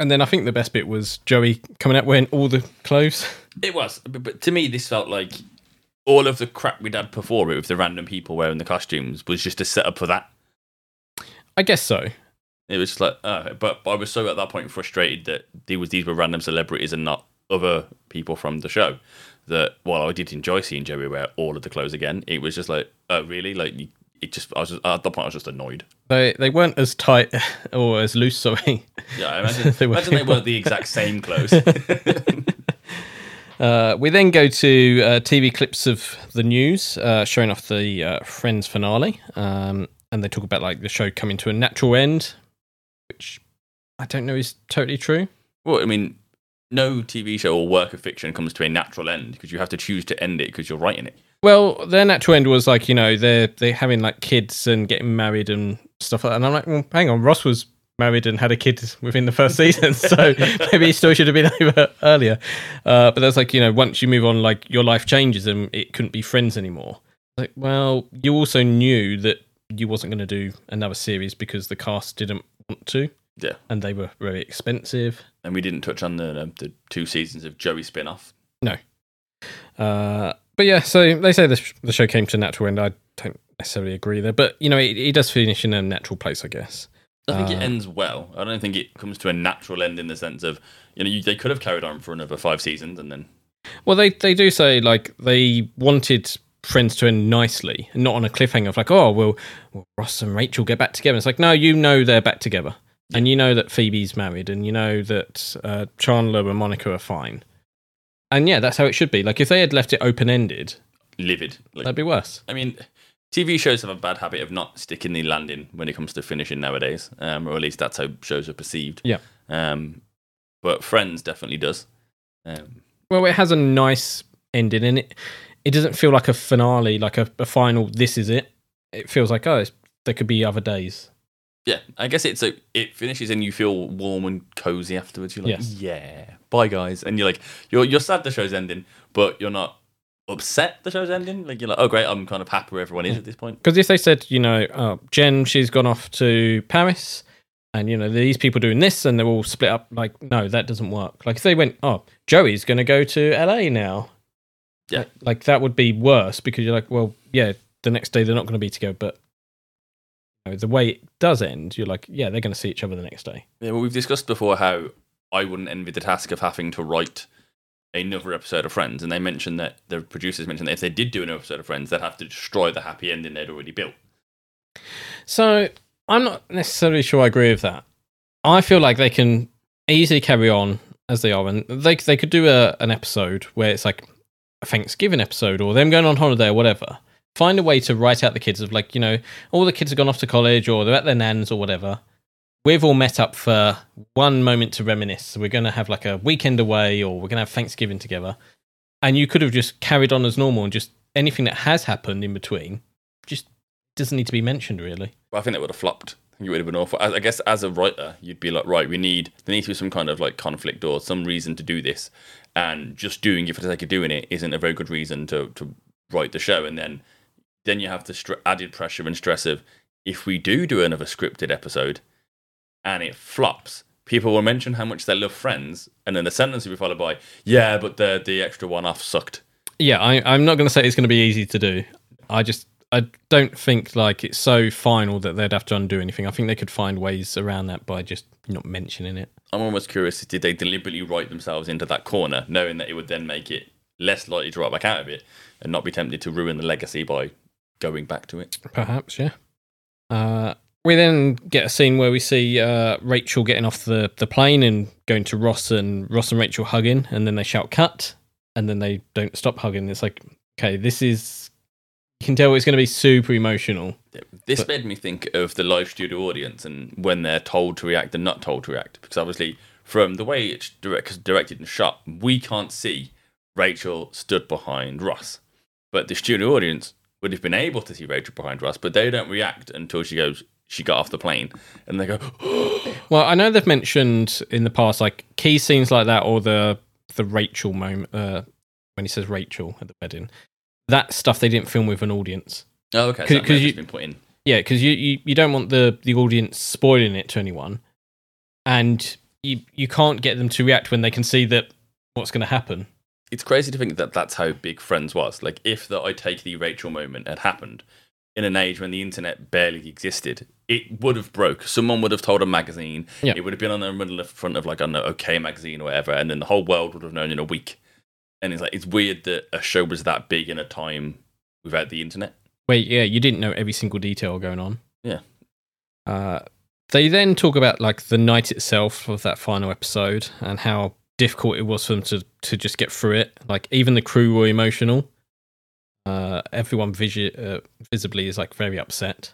And then I think the best bit was Joey coming out wearing all the clothes. It was. But to me, this felt like all of the crap we'd had before it with the random people wearing the costumes was just a setup for that. I guess so. It was just like, but I was so at that point frustrated that these were random celebrities and not other people from the show. That while I did enjoy seeing Joey wear all of the clothes again, it was just like, oh really? Like it just, at that point I was just annoyed. They weren't as tight or as loose. Sorry. Yeah, I imagine they weren't the exact same clothes. We then go to TV clips of the news showing off the Friends finale, and they talk about like the show coming to a natural end. Which I don't know is totally true. Well, I mean, no TV show or work of fiction comes to a natural end because you have to choose to end it because you're writing it. Well, their natural end was like, you know, they're having like kids and getting married and stuff like that. And I'm like, well, hang on, Ross was married and had a kid within the first season, so maybe his story should have been over earlier. But that's like, you know, once you move on, like your life changes and it couldn't be Friends anymore. Like, well, you also knew that you wasn't going to do another series because the cast didn't want to, yeah, and they were very expensive. And we didn't touch on the two seasons of Joey spin-off. No, but yeah, so they say the show came to a natural end. I don't necessarily agree there, but you know, it does finish in a natural place, I guess. I think it ends well. I don't think it comes to a natural end in the sense of, you know, they could have carried on for another 5 seasons and then. Well, they do say like they wanted Friends to end nicely and not on a cliffhanger of like, oh, well Ross and Rachel get back together. It's like, no, you know they're back together. Yeah. And you know that Phoebe's married and you know that Chandler and Monica are fine. And yeah, that's how it should be. Like if they had left it open-ended. Livid. Like, that'd be worse. I mean, TV shows have a bad habit of not sticking the landing when it comes to finishing nowadays. Or at least that's how shows are perceived. Yeah. But Friends definitely does. Well, it has a nice ending in it. It doesn't feel like a finale, like a final, this is it. It feels like, oh, there could be other days. Yeah, I guess it finishes and you feel warm and cozy afterwards. You're like, yeah, bye guys. And you're like, you're sad the show's ending, but you're not upset the show's ending. Like you're like, oh great, I'm kind of happy where everyone is at this point. Because if they said, you know, oh, Jen, she's gone off to Paris and, you know, these people doing this and they're all split up. Like, no, that doesn't work. Like if they went, oh, Joey's going to go to LA now. Yeah, like that would be worse because you're like, well, yeah, the next day they're not going to be together, but you know, the way it does end, you're like, yeah, they're going to see each other the next day. Yeah, well, we've discussed before how I wouldn't envy the task of having to write another episode of Friends, and they mentioned that the producers mentioned that if they did do an episode of Friends, they'd have to destroy the happy ending they'd already built. So I'm not necessarily sure I agree with that. I feel like they can easily carry on as they are, and they could do an episode where it's like Thanksgiving episode or them going on holiday or whatever, find a way to write out the kids of like, you know, all the kids have gone off to college or they're at their nan's or whatever. We've all met up for one moment to reminisce. So we're going to have like a weekend away or we're going to have Thanksgiving together. And you could have just carried on as normal and just anything that has happened in between just doesn't need to be mentioned really. Well, I think that would have flopped. You would have been awful. I guess as a writer, you'd be like, right, there needs to be some kind of like conflict or some reason to do this. And just doing it for the sake of doing it isn't a very good reason to write the show. And then you have the added pressure and stress of, if we do another scripted episode and it flops, people will mention how much they love Friends. And then the sentence will be followed by, yeah, but the extra one-off sucked. Yeah, I'm not going to say it's going to be easy to do. I don't think like it's so final that they'd have to undo anything. I think they could find ways around that by just not mentioning it. I'm almost curious, did they deliberately write themselves into that corner, knowing that it would then make it less likely to write back out of it and not be tempted to ruin the legacy by going back to it? Perhaps, yeah. We then get a scene where we see Rachel getting off the plane and going to Ross and Rachel hugging, and then they shout cut, and then they don't stop hugging. It's like, okay, this is... You can tell it's going to be super emotional. This made me think of the live studio audience and when they're told to react and not told to react. Because obviously, from the way it's directed and shot, we can't see Rachel stood behind Ross. But the studio audience would have been able to see Rachel behind Ross, but they don't react until she got off the plane. And they go, well, I know they've mentioned in the past, like, key scenes like that or the Rachel moment, when he says Rachel at the wedding. That stuff they didn't film with an audience. Oh, okay. So that's been put in. Yeah, because you don't want the audience spoiling it to anyone, and you can't get them to react when they can see that what's going to happen. It's crazy to think that that's how big Friends was. Like, if the I Take Thee Rachel moment had happened in an age when the internet barely existed, it would have broke. Someone would have told a magazine. Yeah. It would have been on the front of like, I don't know, OK magazine or whatever, and then the whole world would have known in a week. And it's like, it's weird that a show was that big in a time without the internet. Wait, yeah, you didn't know every single detail going on. Yeah. They then talk about like the night itself of that final episode and how difficult it was for them to just get through it. Like, even the crew were emotional. Everyone visibly is like very upset.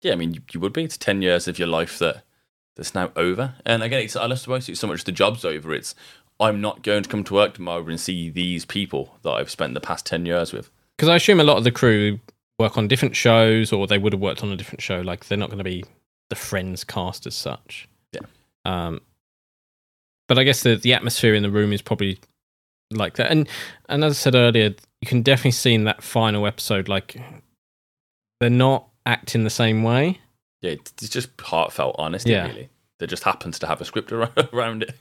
Yeah, I mean, you would be. It's 10 years of your life that's now over. And again, I suppose it's so much the job's over. It's, I'm not going to come to work tomorrow and see these people that I've spent the past 10 years with. Because I assume a lot of the crew work on different shows or they would have worked on a different show. Like, they're not going to be the Friends cast as such. Yeah. But I guess the atmosphere in the room is probably like that. And as I said earlier, you can definitely see in that final episode, like, they're not acting the same way. Yeah, it's just heartfelt honesty, yeah. Really. There just happens to have a script around it.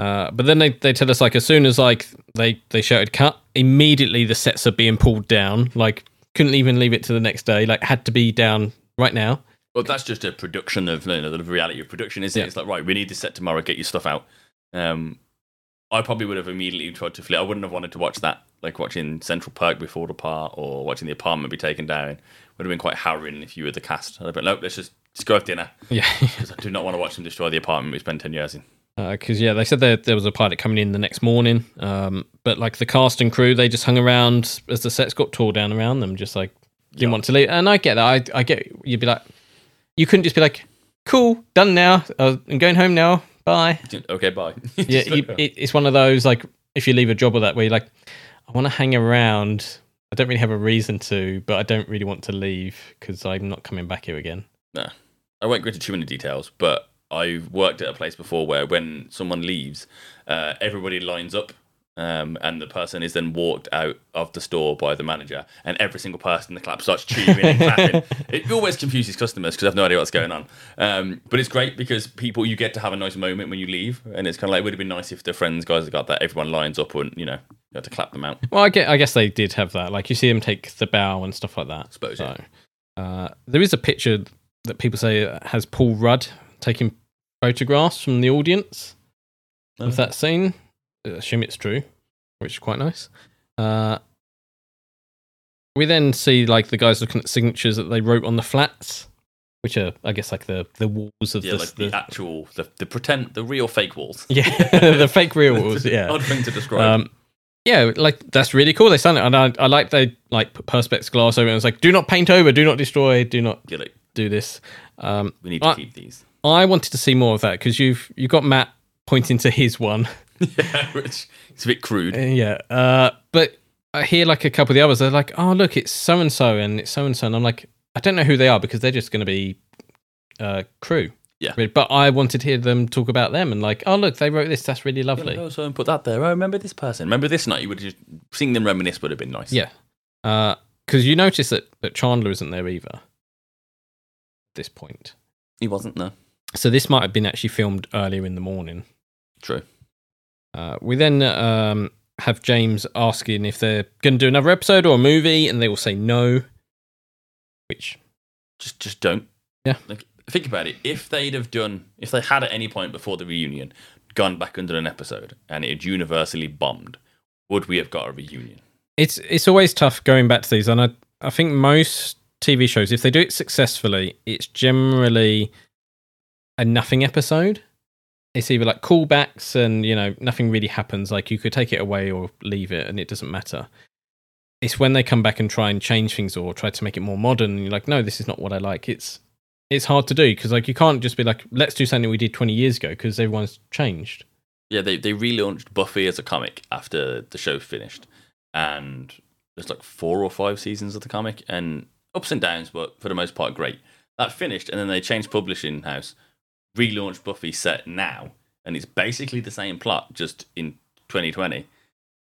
But then they tell us, like, as soon as like they shouted cut, immediately the sets are being pulled down. Like, couldn't even leave it to the next day. Like, had to be down right now. Well, that's just a production of, you know, the reality of production, isn't it? Yeah. It's like, right, we need this set tomorrow. Get your stuff out. I probably would have immediately tried to flee. I wouldn't have wanted to watch that. Like, watching Central Perk be falling apart or watching The Apartment be taken down would have been quite harrowing if you were the cast. I'd have been, nope, let's go have dinner. Yeah, because I do not want to watch them destroy the apartment we spent 10 years in. Because, yeah, they said there was a pilot coming in the next morning, but, like, the cast and crew, they just hung around as the sets got torn down around them, just, like, didn't want to leave. And I get that. I get you'd be like, you couldn't just be like, cool, done now, I'm going home now, bye. Okay, bye. Yeah, it's one of those, like, if you leave a job or that, where you're like, I want to hang around, I don't really have a reason to, but I don't really want to leave, because I'm not coming back here again. No, I won't go into too many details, but... I've worked at a place before where when someone leaves, everybody lines up and the person is then walked out of the store by the manager, and every single person in the club starts cheering and clapping. It always confuses customers because I've no idea what's going on. But it's great because people, you get to have a nice moment when you leave, and it's kind of like, it would have been nice if the Friends guys had got that, everyone lines up and, you know, you had to clap them out. Well, I guess they did have that. Like, you see them take the bow and stuff like that. I suppose, so, yeah. There is a picture that people say has Paul Rudd taking photographs from the audience of that scene. I assume it's true, which is quite nice. We then see, like, the guys looking at signatures that they wrote on the flats, which are, I guess, like the walls of like the actual, the real fake walls. Yeah, the fake real walls, yeah. Odd thing to describe. yeah, like that's really cool. They sound, and I like they like put perspex glass over, and it's like, do not paint over, do not destroy, do not do this. We need to keep these. I wanted to see more of that because you've got Matt pointing to his one. Yeah, which it's a bit crude. Yeah, but I hear like a couple of the others. They're like, oh look, it's so and so, and it's so and so, and I'm like, I don't know who they are because they're just going to be crew. Yeah, but I wanted to hear them talk about them and like, oh look, they wrote this. That's really lovely. Yeah, so and put that there. I remember this person. Remember this night. You would have just seeing them reminisce would have been nice. Yeah, because you notice that Chandler isn't there either. At this point, he wasn't there. So this might have been actually filmed earlier in the morning. True. We then have James asking if they're going to do another episode or a movie, and they all say no. Which just don't. Yeah. Like, think about it. If they had at any point before the reunion gone back under an episode and it had universally bombed, would we have got a reunion? It's always tough going back to these, and I think most TV shows, if they do it successfully, it's generally a nothing episode. It's either like callbacks and nothing really happens. Like you could take it away or leave it, and it doesn't matter. It's when they come back and try and change things or try to make it more modern, and you're like, no, this is not what I like. It's hard to do because, like, you can't just be like, let's do something we did 20 years ago because everyone's changed. Yeah, they relaunched Buffy as a comic after the show finished. And there's like 4 or 5 seasons of the comic and ups and downs, but for the most part, great. That finished and then they changed publishing house, relaunched Buffy set now. And it's basically the same plot just in 2020. And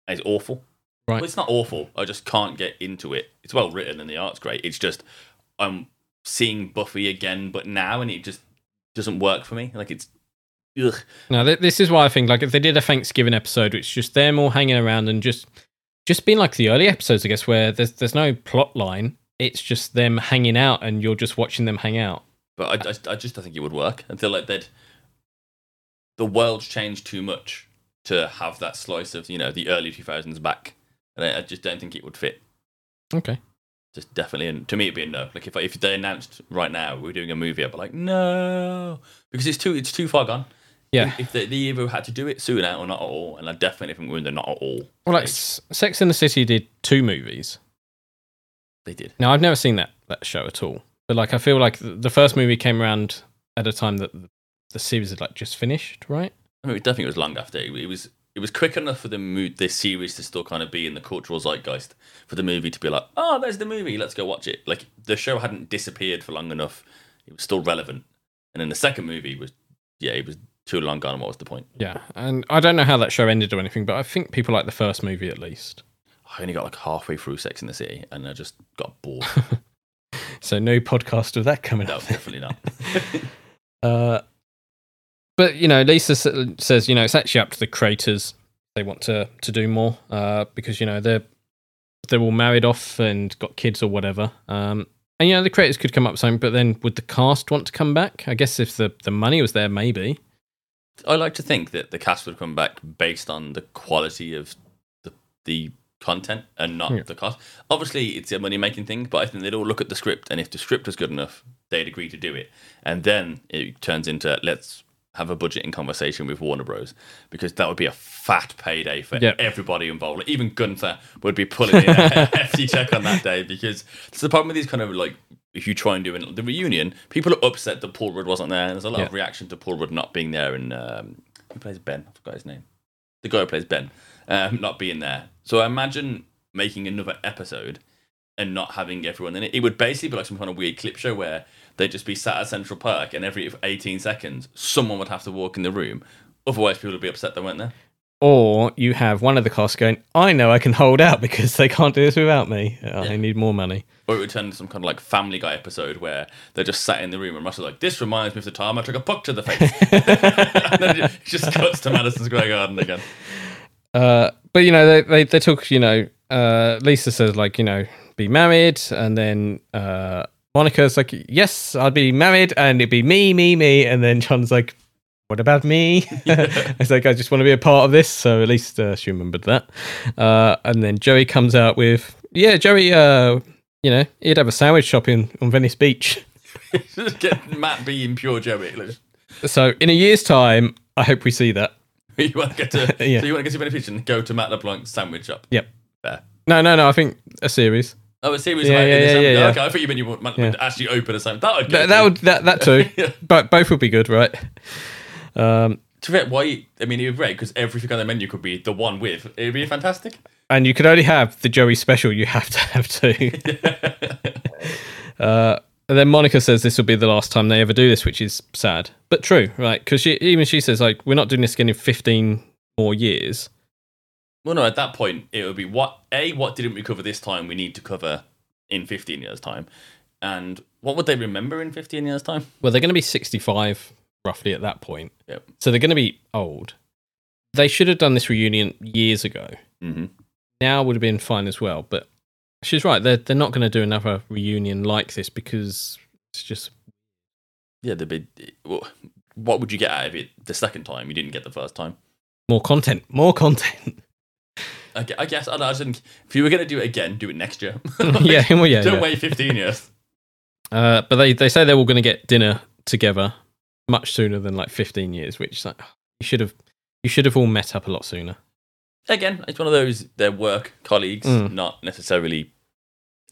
it's awful. Right. Well, it's not awful. I just can't get into it. It's well written and the art's great. It's just, seeing Buffy again, but now, and it just doesn't work for me. Like it's, ugh. No, this is why I think like if they did a Thanksgiving episode, it's just them all hanging around and just being like the early episodes, I guess, where there's no plot line. It's just them hanging out, and you're just watching them hang out. But I just don't think it would work. I feel like the world's changed too much to have that slice of the early 2000s back, and I just don't think it would fit. Okay. Just definitely, to me, it'd be a no. Like if they announced right now we're doing a movie, I'd be like, no, because it's too far gone. Yeah, if they either had to do it soon or not at all, and I definitely think we're in the not at all. Well, like Sex and the City did 2 movies. They did. Now I've never seen that show at all, but like I feel like the first movie came around at a time that the series had like just finished, right? I mean, it was long after. It was quick enough for this series to still kind of be in the cultural zeitgeist for the movie to be like, oh, there's the movie, let's go watch it. Like, the show hadn't disappeared for long enough. It was still relevant. And then the second movie was too long gone. What was the point? Yeah, and I don't know how that show ended or anything, but I think people like the first movie at least. I only got like halfway through Sex and the City and I just got bored. So no podcast of that coming up. No, definitely not. But, Lisa says, it's actually up to the creators. They want to do more because, they're all married off and got kids or whatever. And, the creators could come up with something, but then would the cast want to come back? I guess if the money was there, maybe. I like to think that the cast would come back based on the quality of the content and not the cost. Obviously, it's a money-making thing, but I think they'd all look at the script, and if the script was good enough, they'd agree to do it. And then it turns into, let's have a budgeting conversation with Warner Bros. Because that would be a fat payday for everybody involved. Like even Gunther would be pulling in a hefty check on that day because it's the problem with these kind of like, if you try and do the reunion, people are upset that Paul Rudd wasn't there. And there's a lot of reaction to Paul Rudd not being there. And who plays Ben? I forgot his name. The guy who plays Ben not being there. So I imagine making another episode and not having everyone in it. It would basically be like some kind of weird clip show where they'd just be sat at Central Perk and every 18 seconds, someone would have to walk in the room. Otherwise, people would be upset they weren't there. Or you have one of the cast going, I know I can hold out because they can't do this without me. I need more money. Or it would turn into some kind of like Family Guy episode where they're just sat in the room and Russell's like, this reminds me of the time I took a puck to the face. And then it just cuts to Madison Square Garden again. But, they talk, Lisa says, like, be married. And then Monica's like, yes, I'll be married. And it'd be me. And then John's like, what about me? It's like, I just want to be a part of this. So at least she remembered that. And then Joey comes out with, Joey, he'd have a sandwich shop on Venice Beach. Just get Matt being pure Joey. So in a year's time, I hope we see that. You want to get to yeah. So you want to get to beneficiary and go to Matt LeBlanc's sandwich up. Yep. There. No. I think a series. Oh, a series. Yeah. Okay, I thought you meant you want Matt to actually open a sandwich. That would, that too. Yeah. But both would be good, right? To forget why? I mean, it would be great because everything on the menu could be the one with. It'd be fantastic. And you could only have the Joey special. You have to have two. And then Monica says this will be the last time they ever do this, which is sad, but true, right? Because she says, like, we're not doing this again in 15 more years. Well, no, at that point, it would be, what didn't we cover this time we need to cover in 15 years' time? And what would they remember in 15 years' time? Well, they're going to be 65, roughly, at that point. Yep. So they're going to be old. They should have done this reunion years ago. Mm-hmm. Now would have been fine as well, but... She's right. They're not going to do another reunion like this because it's just... Yeah, they'd be... What would you get out of it the second time you didn't get the first time? More content. I guess. I think if you were going to do it again, do it next year. Don't wait 15 years. But they say they're all going to get dinner together much sooner than like 15 years, which like, you should have all met up a lot sooner. Again, it's one of those, their work colleagues, not necessarily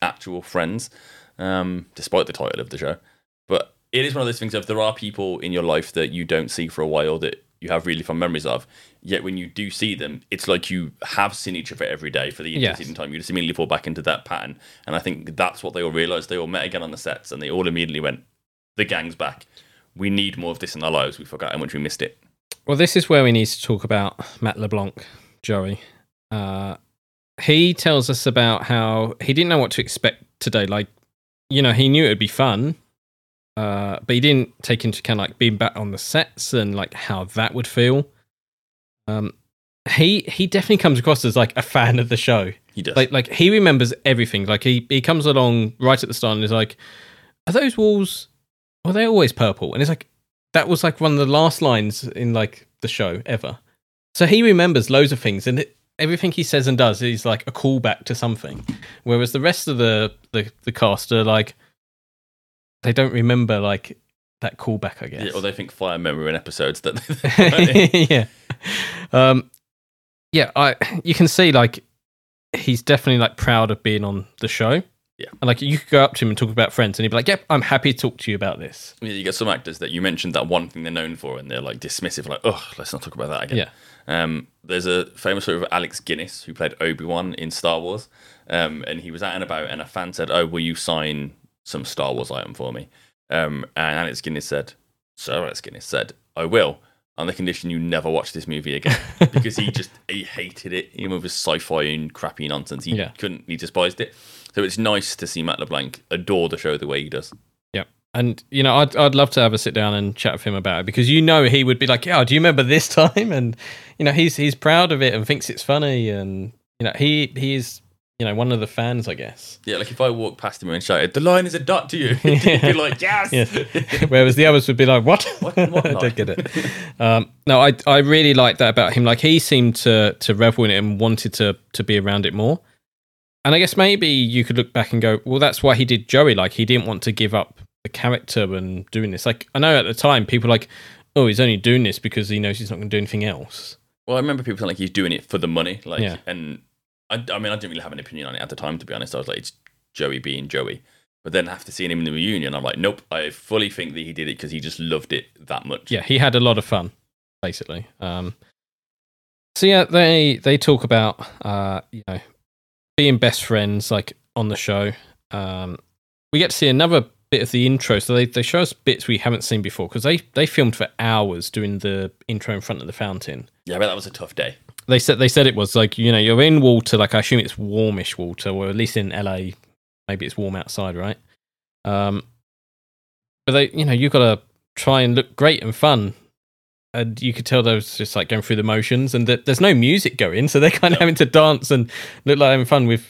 actual friends, despite the title of the show. But it is one of those things of there are people in your life that you don't see for a while that you have really fond memories of, yet when you do see them, it's like you have seen each other every day for the interceding time. You just immediately fall back into that pattern. And I think that's what they all realised. They all met again on the sets and they all immediately went, the gang's back. We need more of this in our lives. We forgot how much we missed it. Well, this is where we need to talk about Matt LeBlanc. Joey, he tells us about how he didn't know what to expect today. Like, you know, he knew it would be fun, but he didn't take into account like being back on the sets and like how that would feel. He definitely comes across as like a fan of the show. He does. Like he remembers everything. Like he comes along right at the start and is like, "Are those walls? Are they always purple?" And it's like that was like one of the last lines in like the show ever. So he remembers loads of things, and everything he says and does is like a callback to something. Whereas the rest of the cast are like, they don't remember like that callback, I guess. Yeah, or they think fire memory in episodes that they you can see like he's definitely like proud of being on the show. Yeah. And like you could go up to him and talk about Friends and he'd be like, yep, I'm happy to talk to you about this. Yeah, you get some actors that you mentioned that one thing they're known for and they're like dismissive, like, oh, let's not talk about that again. Yeah. There's a famous story of Alex Guinness who played Obi-Wan in Star Wars. And he was out and about and a fan said, oh, will you sign some Star Wars item for me? And Sir Alex Guinness said, I will, on the condition you never watch this movie again. Because he hated it, even with his sci-fi and crappy nonsense. He despised it. So it's nice to see Matt LeBlanc adore the show the way he does. Yeah. And, you know, I'd love to have a sit down and chat with him about it because, you know, he would be like, yeah, do you remember this time? And, you know, he's proud of it and thinks it's funny. And, you know, he is, you know, one of the fans, I guess. Yeah, like if I walked past him and shouted, the line is a dot to you, he'd be like, yes! Whereas the others would be like, what? What I don't get it. No, I really like that about him. Like he seemed to revel in it and wanted to be around it more. And I guess maybe you could look back and go, well, that's why he did Joey. Like, he didn't want to give up the character and doing this. Like, I know at the time, people were like, oh, he's only doing this because he knows he's not going to do anything else. Well, I remember people saying, like, he's doing it for the money. Like, yeah. And I mean, I didn't really have an opinion on it at the time, to be honest. I was like, it's Joey being Joey. But then after seeing him in the reunion, I'm like, nope, I fully think that he did it because he just loved it that much. Yeah, he had a lot of fun, basically. So, yeah, they talk about, you know, being best friends, like, on the show. We get to see another bit of the intro. So they show us bits we haven't seen before because they filmed for hours doing the intro in front of the fountain. Yeah, but that was a tough day. They said it was like, you know, you're in water, like I assume it's warmish water, or at least in LA, maybe it's warm outside, right? But they, you know, you've got to try and look great and fun. And you could tell they was just like going through the motions, and there's no music going, so they're kind of having to dance and look like having fun with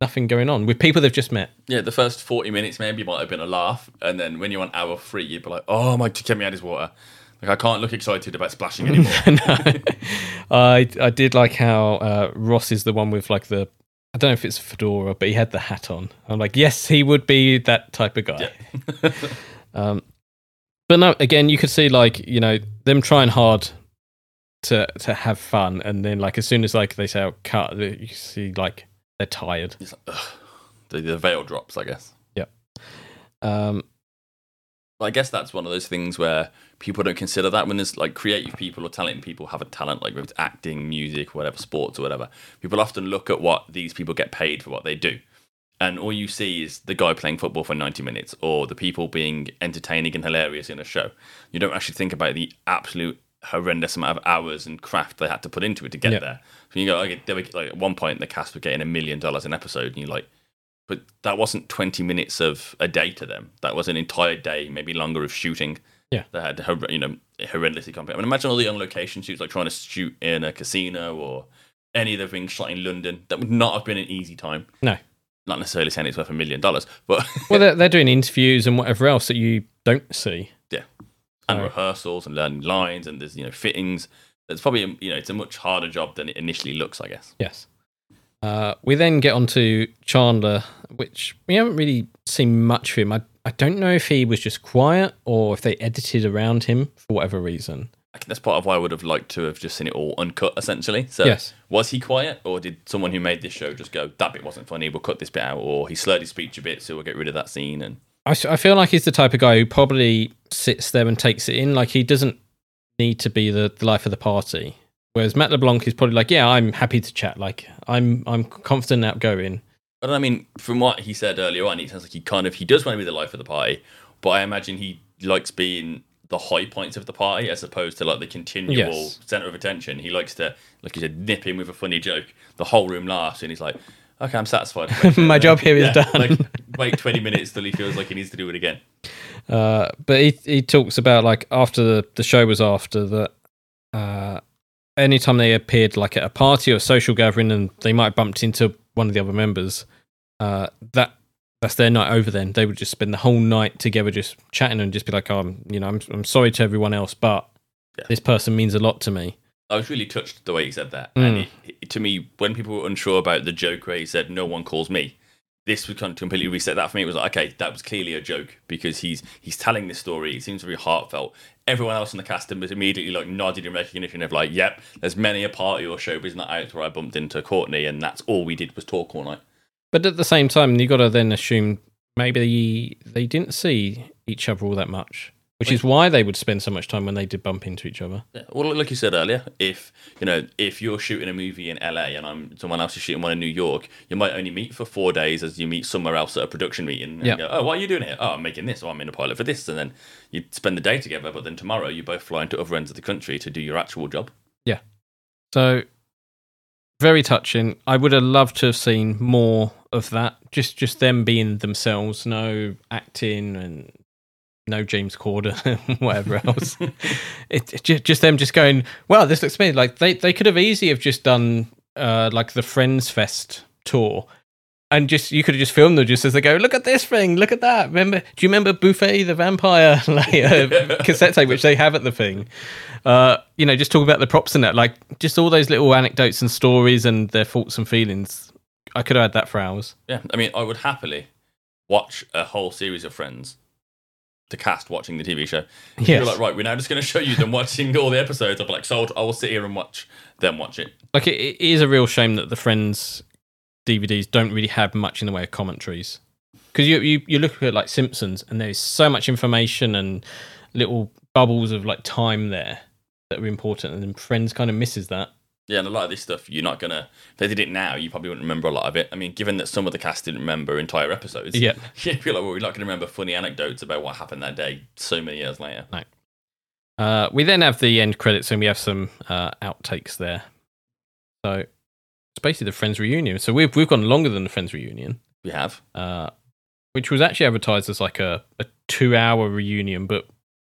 nothing going on, with people they've just met. Yeah, the first 40 minutes maybe might have been a laugh, and then when you're on hour 3, you'd be like, oh my, get me out of this water. Like, I can't look excited about splashing anymore. I did like how Ross is the one with like the, I don't know if it's fedora, but he had the hat on. I'm like, yes, he would be that type of guy. Yeah. But no, again, you could see, like, you know, them trying hard to have fun, and then like as soon as like they say oh, cut, you see like they're tired. It's like, the veil drops, I guess. Yeah. I guess that's one of those things where people don't consider that when there's like creative people or talented people have a talent, like with acting, music, whatever, sports or whatever. People often look at what these people get paid for what they do. And all you see is the guy playing football for 90 minutes or the people being entertaining and hilarious in a show. You don't actually think about the absolute horrendous amount of hours and craft they had to put into it to get there. So you go, okay, there were, like, at one point the cast were getting $1 million an episode and you're like, but that wasn't 20 minutes of a day to them. That was an entire day, maybe longer, of shooting. Yeah, they had horrendously complex. I mean, imagine all the young location shoots, like trying to shoot in a casino or any of the things shot in London. That would not have been an easy time. No, not necessarily saying it's worth $1 million, but well, they're doing interviews and whatever else that you don't see. Yeah, and rehearsals and learning lines and there's fittings. It's probably it's a much harder job than it initially looks, I guess. Yes. We then get on to Chandler, which we haven't really seen much of him. I don't know if he was just quiet or if they edited around him for whatever reason. I think that's part of why I would have liked to have just seen it all uncut, essentially. So yes. Was he quiet, or did someone who made this show just go, that bit wasn't funny, we'll cut this bit out, or he slurred his speech a bit, so we'll get rid of that scene? And I feel like he's the type of guy who probably sits there and takes it in. Like, he doesn't need to be the life of the party. Whereas Matt LeBlanc is probably like, yeah, I'm happy to chat. Like, I'm confident and outgoing. But I mean, from what he said earlier on, it sounds like he does want to be the life of the party, but I imagine he likes being the high points of the party as opposed to like the continual centre of attention. He likes to, like you said, nip in with a funny joke. The whole room laughs and he's like, okay, I'm satisfied. My job here is done. Like, wait 20 minutes till he feels like he needs to do it again. But he talks about, like, after the show was after that, anytime they appeared like at a party or a social gathering and they might have bumped into one of the other members, that's their night over then. They would just spend the whole night together just chatting and just be like, I'm sorry to everyone else, but this person means a lot to me. I was really touched the way he said that. Mm. And it, to me, when people were unsure about the joke where he said, no one calls me, this would kind of completely reset that for me. It was like, okay, that was clearly a joke because he's telling this story. It seems very heartfelt. Everyone else in the cast was immediately like nodded in recognition of like, yep, there's many a party or showbiz night out where I bumped into Courteney and that's all we did was talk all night. But at the same time, you got to then assume maybe they didn't see each other all that much, which is why they would spend so much time when they did bump into each other. Yeah, well, like you said earlier, if you're shooting a movie in LA and someone else is shooting one in New York, you might only meet for 4 days as you meet somewhere else at a production meeting. And go, oh, what are you doing here? Oh, I'm making this. Oh, I'm in a pilot for this. And then you spend the day together, but then tomorrow you both fly into other ends of the country to do your actual job. Yeah. So, very touching. I would have loved to have seen more of that. Just them being themselves, no acting and no James Corden, whatever else. Just them just going, wow, this looks amazing. Like, they could have easily have just done like the Friends Fest tour, and just you could have just filmed them just as they go, look at this thing, look at that. Do you remember Buffy the Vampire cassette tape, which they have at the thing? Just talk about the props and that. Like, just all those little anecdotes and stories and their thoughts and feelings. I could have had that for hours. Yeah, I mean, I would happily watch a whole series of Friends. The cast watching the TV show. Yes. You're like, right, we're now just going to show you them watching all the episodes. I'm like, sold. I will sit here and watch them watch it. Like, it is a real shame that the Friends DVDs don't really have much in the way of commentaries, because you look at like Simpsons and there's so much information and little bubbles of like time there that are important, and then Friends kind of misses that. Yeah, and a lot of this stuff, you're not going to... If they did it now, you probably wouldn't remember a lot of it. I mean, given that some of the cast didn't remember entire episodes, you'd be like, well, we're not going to remember funny anecdotes about what happened that day so many years later. No. We then have the end credits, and we have some outtakes there. So it's basically the Friends reunion. So we've gone longer than the Friends reunion. We have. Which was actually advertised as like a 2-hour reunion, but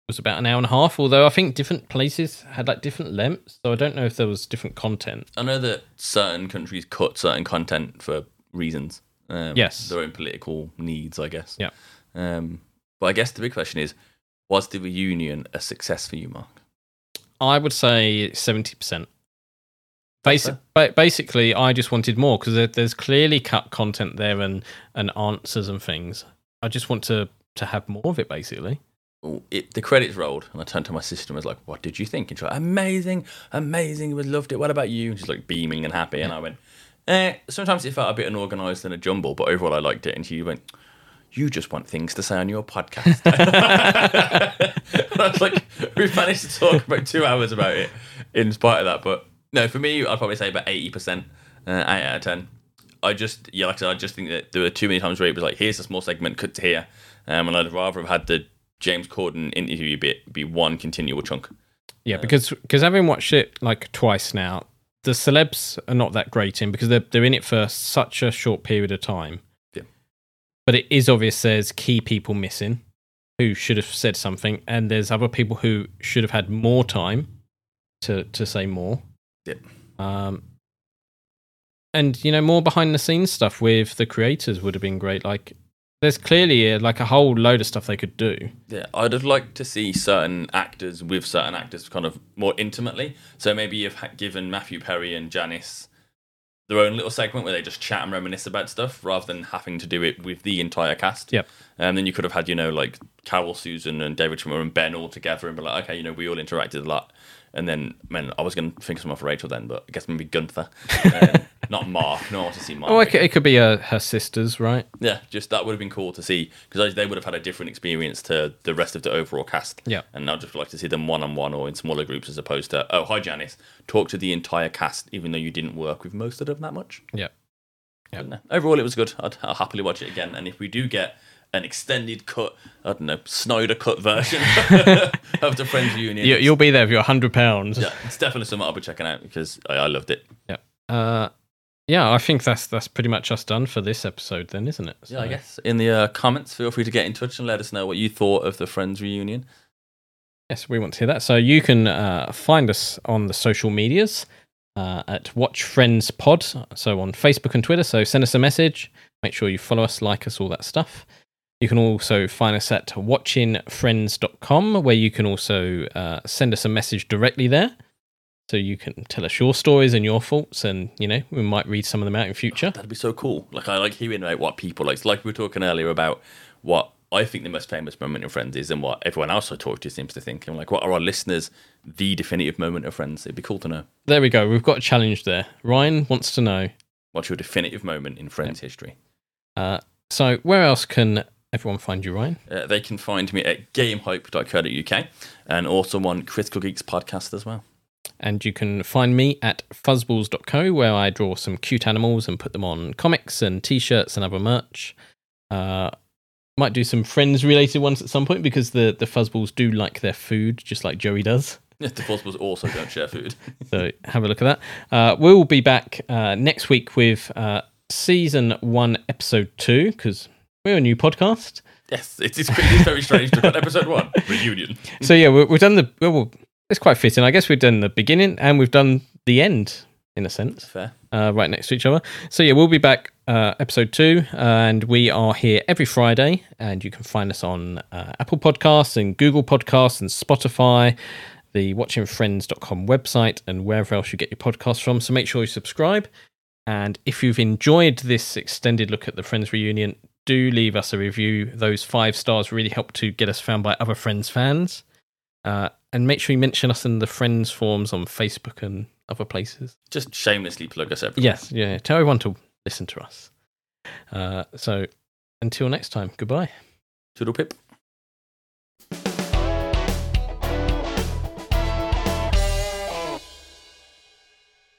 was about an hour and a half, although I think different places had like different lengths, so I don't know if there was different content. I know that certain countries cut certain content for reasons. Their own political needs, I guess. Yeah. But I guess the big question is, was the reunion a success for you, Mark? I would say 70%. Basically, I just wanted more, because there's clearly cut content there and answers and things. I just want to have more of it, basically. the credits rolled, and I turned to my sister and was like, "What did you think?" And she was like, "Amazing, amazing, we loved it. What about you?" And she's like beaming and happy, and I went, sometimes it felt a bit unorganised and a jumble, but overall I liked it. And she went, "You just want things to say on your podcast." And I was like, we've managed to talk about 2 hours about it in spite of that. But no, for me, I'd probably say about 80%, 8 out of 10. I just, yeah, like I said, I just think that there were too many times where it was like, here's a small segment, cut to here. And I'd rather have had the James Corden interview bit be one continual chunk. Yeah, because having watched it like twice now, the celebs are not that great in, because they're in it for such a short period of time. Yeah. But it is obvious there's key people missing who should have said something, and there's other people who should have had more time to say more. Yeah. And, you know, more behind-the-scenes stuff with the creators would have been great. Like, there's clearly a whole load of stuff they could do. Yeah, I'd have liked to see certain actors with certain actors kind of more intimately. So maybe you've given Matthew Perry and Janice their own little segment where they just chat and reminisce about stuff rather than having to do it with the entire cast. Yep. And then you could have had, you know, like Carol, Susan and David Schwimmer and Ben all together and be like, okay, you know, we all interacted a lot. And then, man, I was going to think of someone for Rachel then, but I guess maybe Gunther. Not Mark. No one wants to see Mark. Oh, it could be her sisters, right? Yeah, just that would have been cool to see, because they would have had a different experience to the rest of the overall cast. Yeah. And I'd just like to see them one-on-one or in smaller groups, as opposed to, oh, hi, Janice, talk to the entire cast, even though you didn't work with most of them that much. Yeah. Yep. Overall, it was good. I'll happily watch it again. And if we do get an extended cut, I don't know, Snyder cut version of the Friends reunion, you'll be there if you're £100. Yeah, it's definitely something I'll be checking out, because I loved it. Yeah. Yeah, I think that's pretty much us done for this episode then, isn't it? So. Yeah, I guess. In the comments, feel free to get in touch and let us know what you thought of the Friends reunion. Yes, we want to hear that. So you can find us on the social medias at Watch Friends Pod, so on Facebook and Twitter. So send us a message. Make sure you follow us, like us, all that stuff. You can also find us at watchingfriends.com, where you can also send us a message directly there. So you can tell us your stories and your thoughts, and, you know, we might read some of them out in future. Oh, that'd be so cool. Like, I like hearing about what people like. Like we were talking earlier about what I think the most famous moment of Friends is and what everyone else I talk to seems to think. I'm like, what are our listeners, the definitive moment of Friends? It'd be cool to know. There we go. We've got a challenge there. Ryan wants to know, what's your definitive moment in Friends history? So where else can everyone find you, Ryan? They can find me at gamehype.co.uk, and also on Critical Geeks podcast as well. And you can find me at fuzzballs.co, where I draw some cute animals and put them on comics and t-shirts and other merch. Might do some Friends-related ones at some point, because the fuzzballs do like their food, just like Joey does. Yeah, the fuzzballs also don't share food. So have a look at that. We'll be back next week with Season 1, Episode 2, because we're a new podcast. Yes, it is very strange to put Episode 1, Reunion. So yeah, we've done the... Well, it's quite fitting. I guess we've done the beginning and we've done the end, in a sense. Fair. Right next to each other. So yeah, we'll be back episode 2, and we are here every Friday, and you can find us on Apple Podcasts and Google Podcasts and Spotify, the watchingfriends.com website, and wherever else you get your podcasts from. So make sure you subscribe. And if you've enjoyed this extended look at the Friends reunion, do leave us a review. Those 5 stars really help to get us found by other Friends fans. And make sure you mention us in the Friends forums on Facebook and other places. Just shamelessly plug us everywhere. Yes, yeah. Tell everyone to listen to us. So until next time, goodbye. Toodle pip.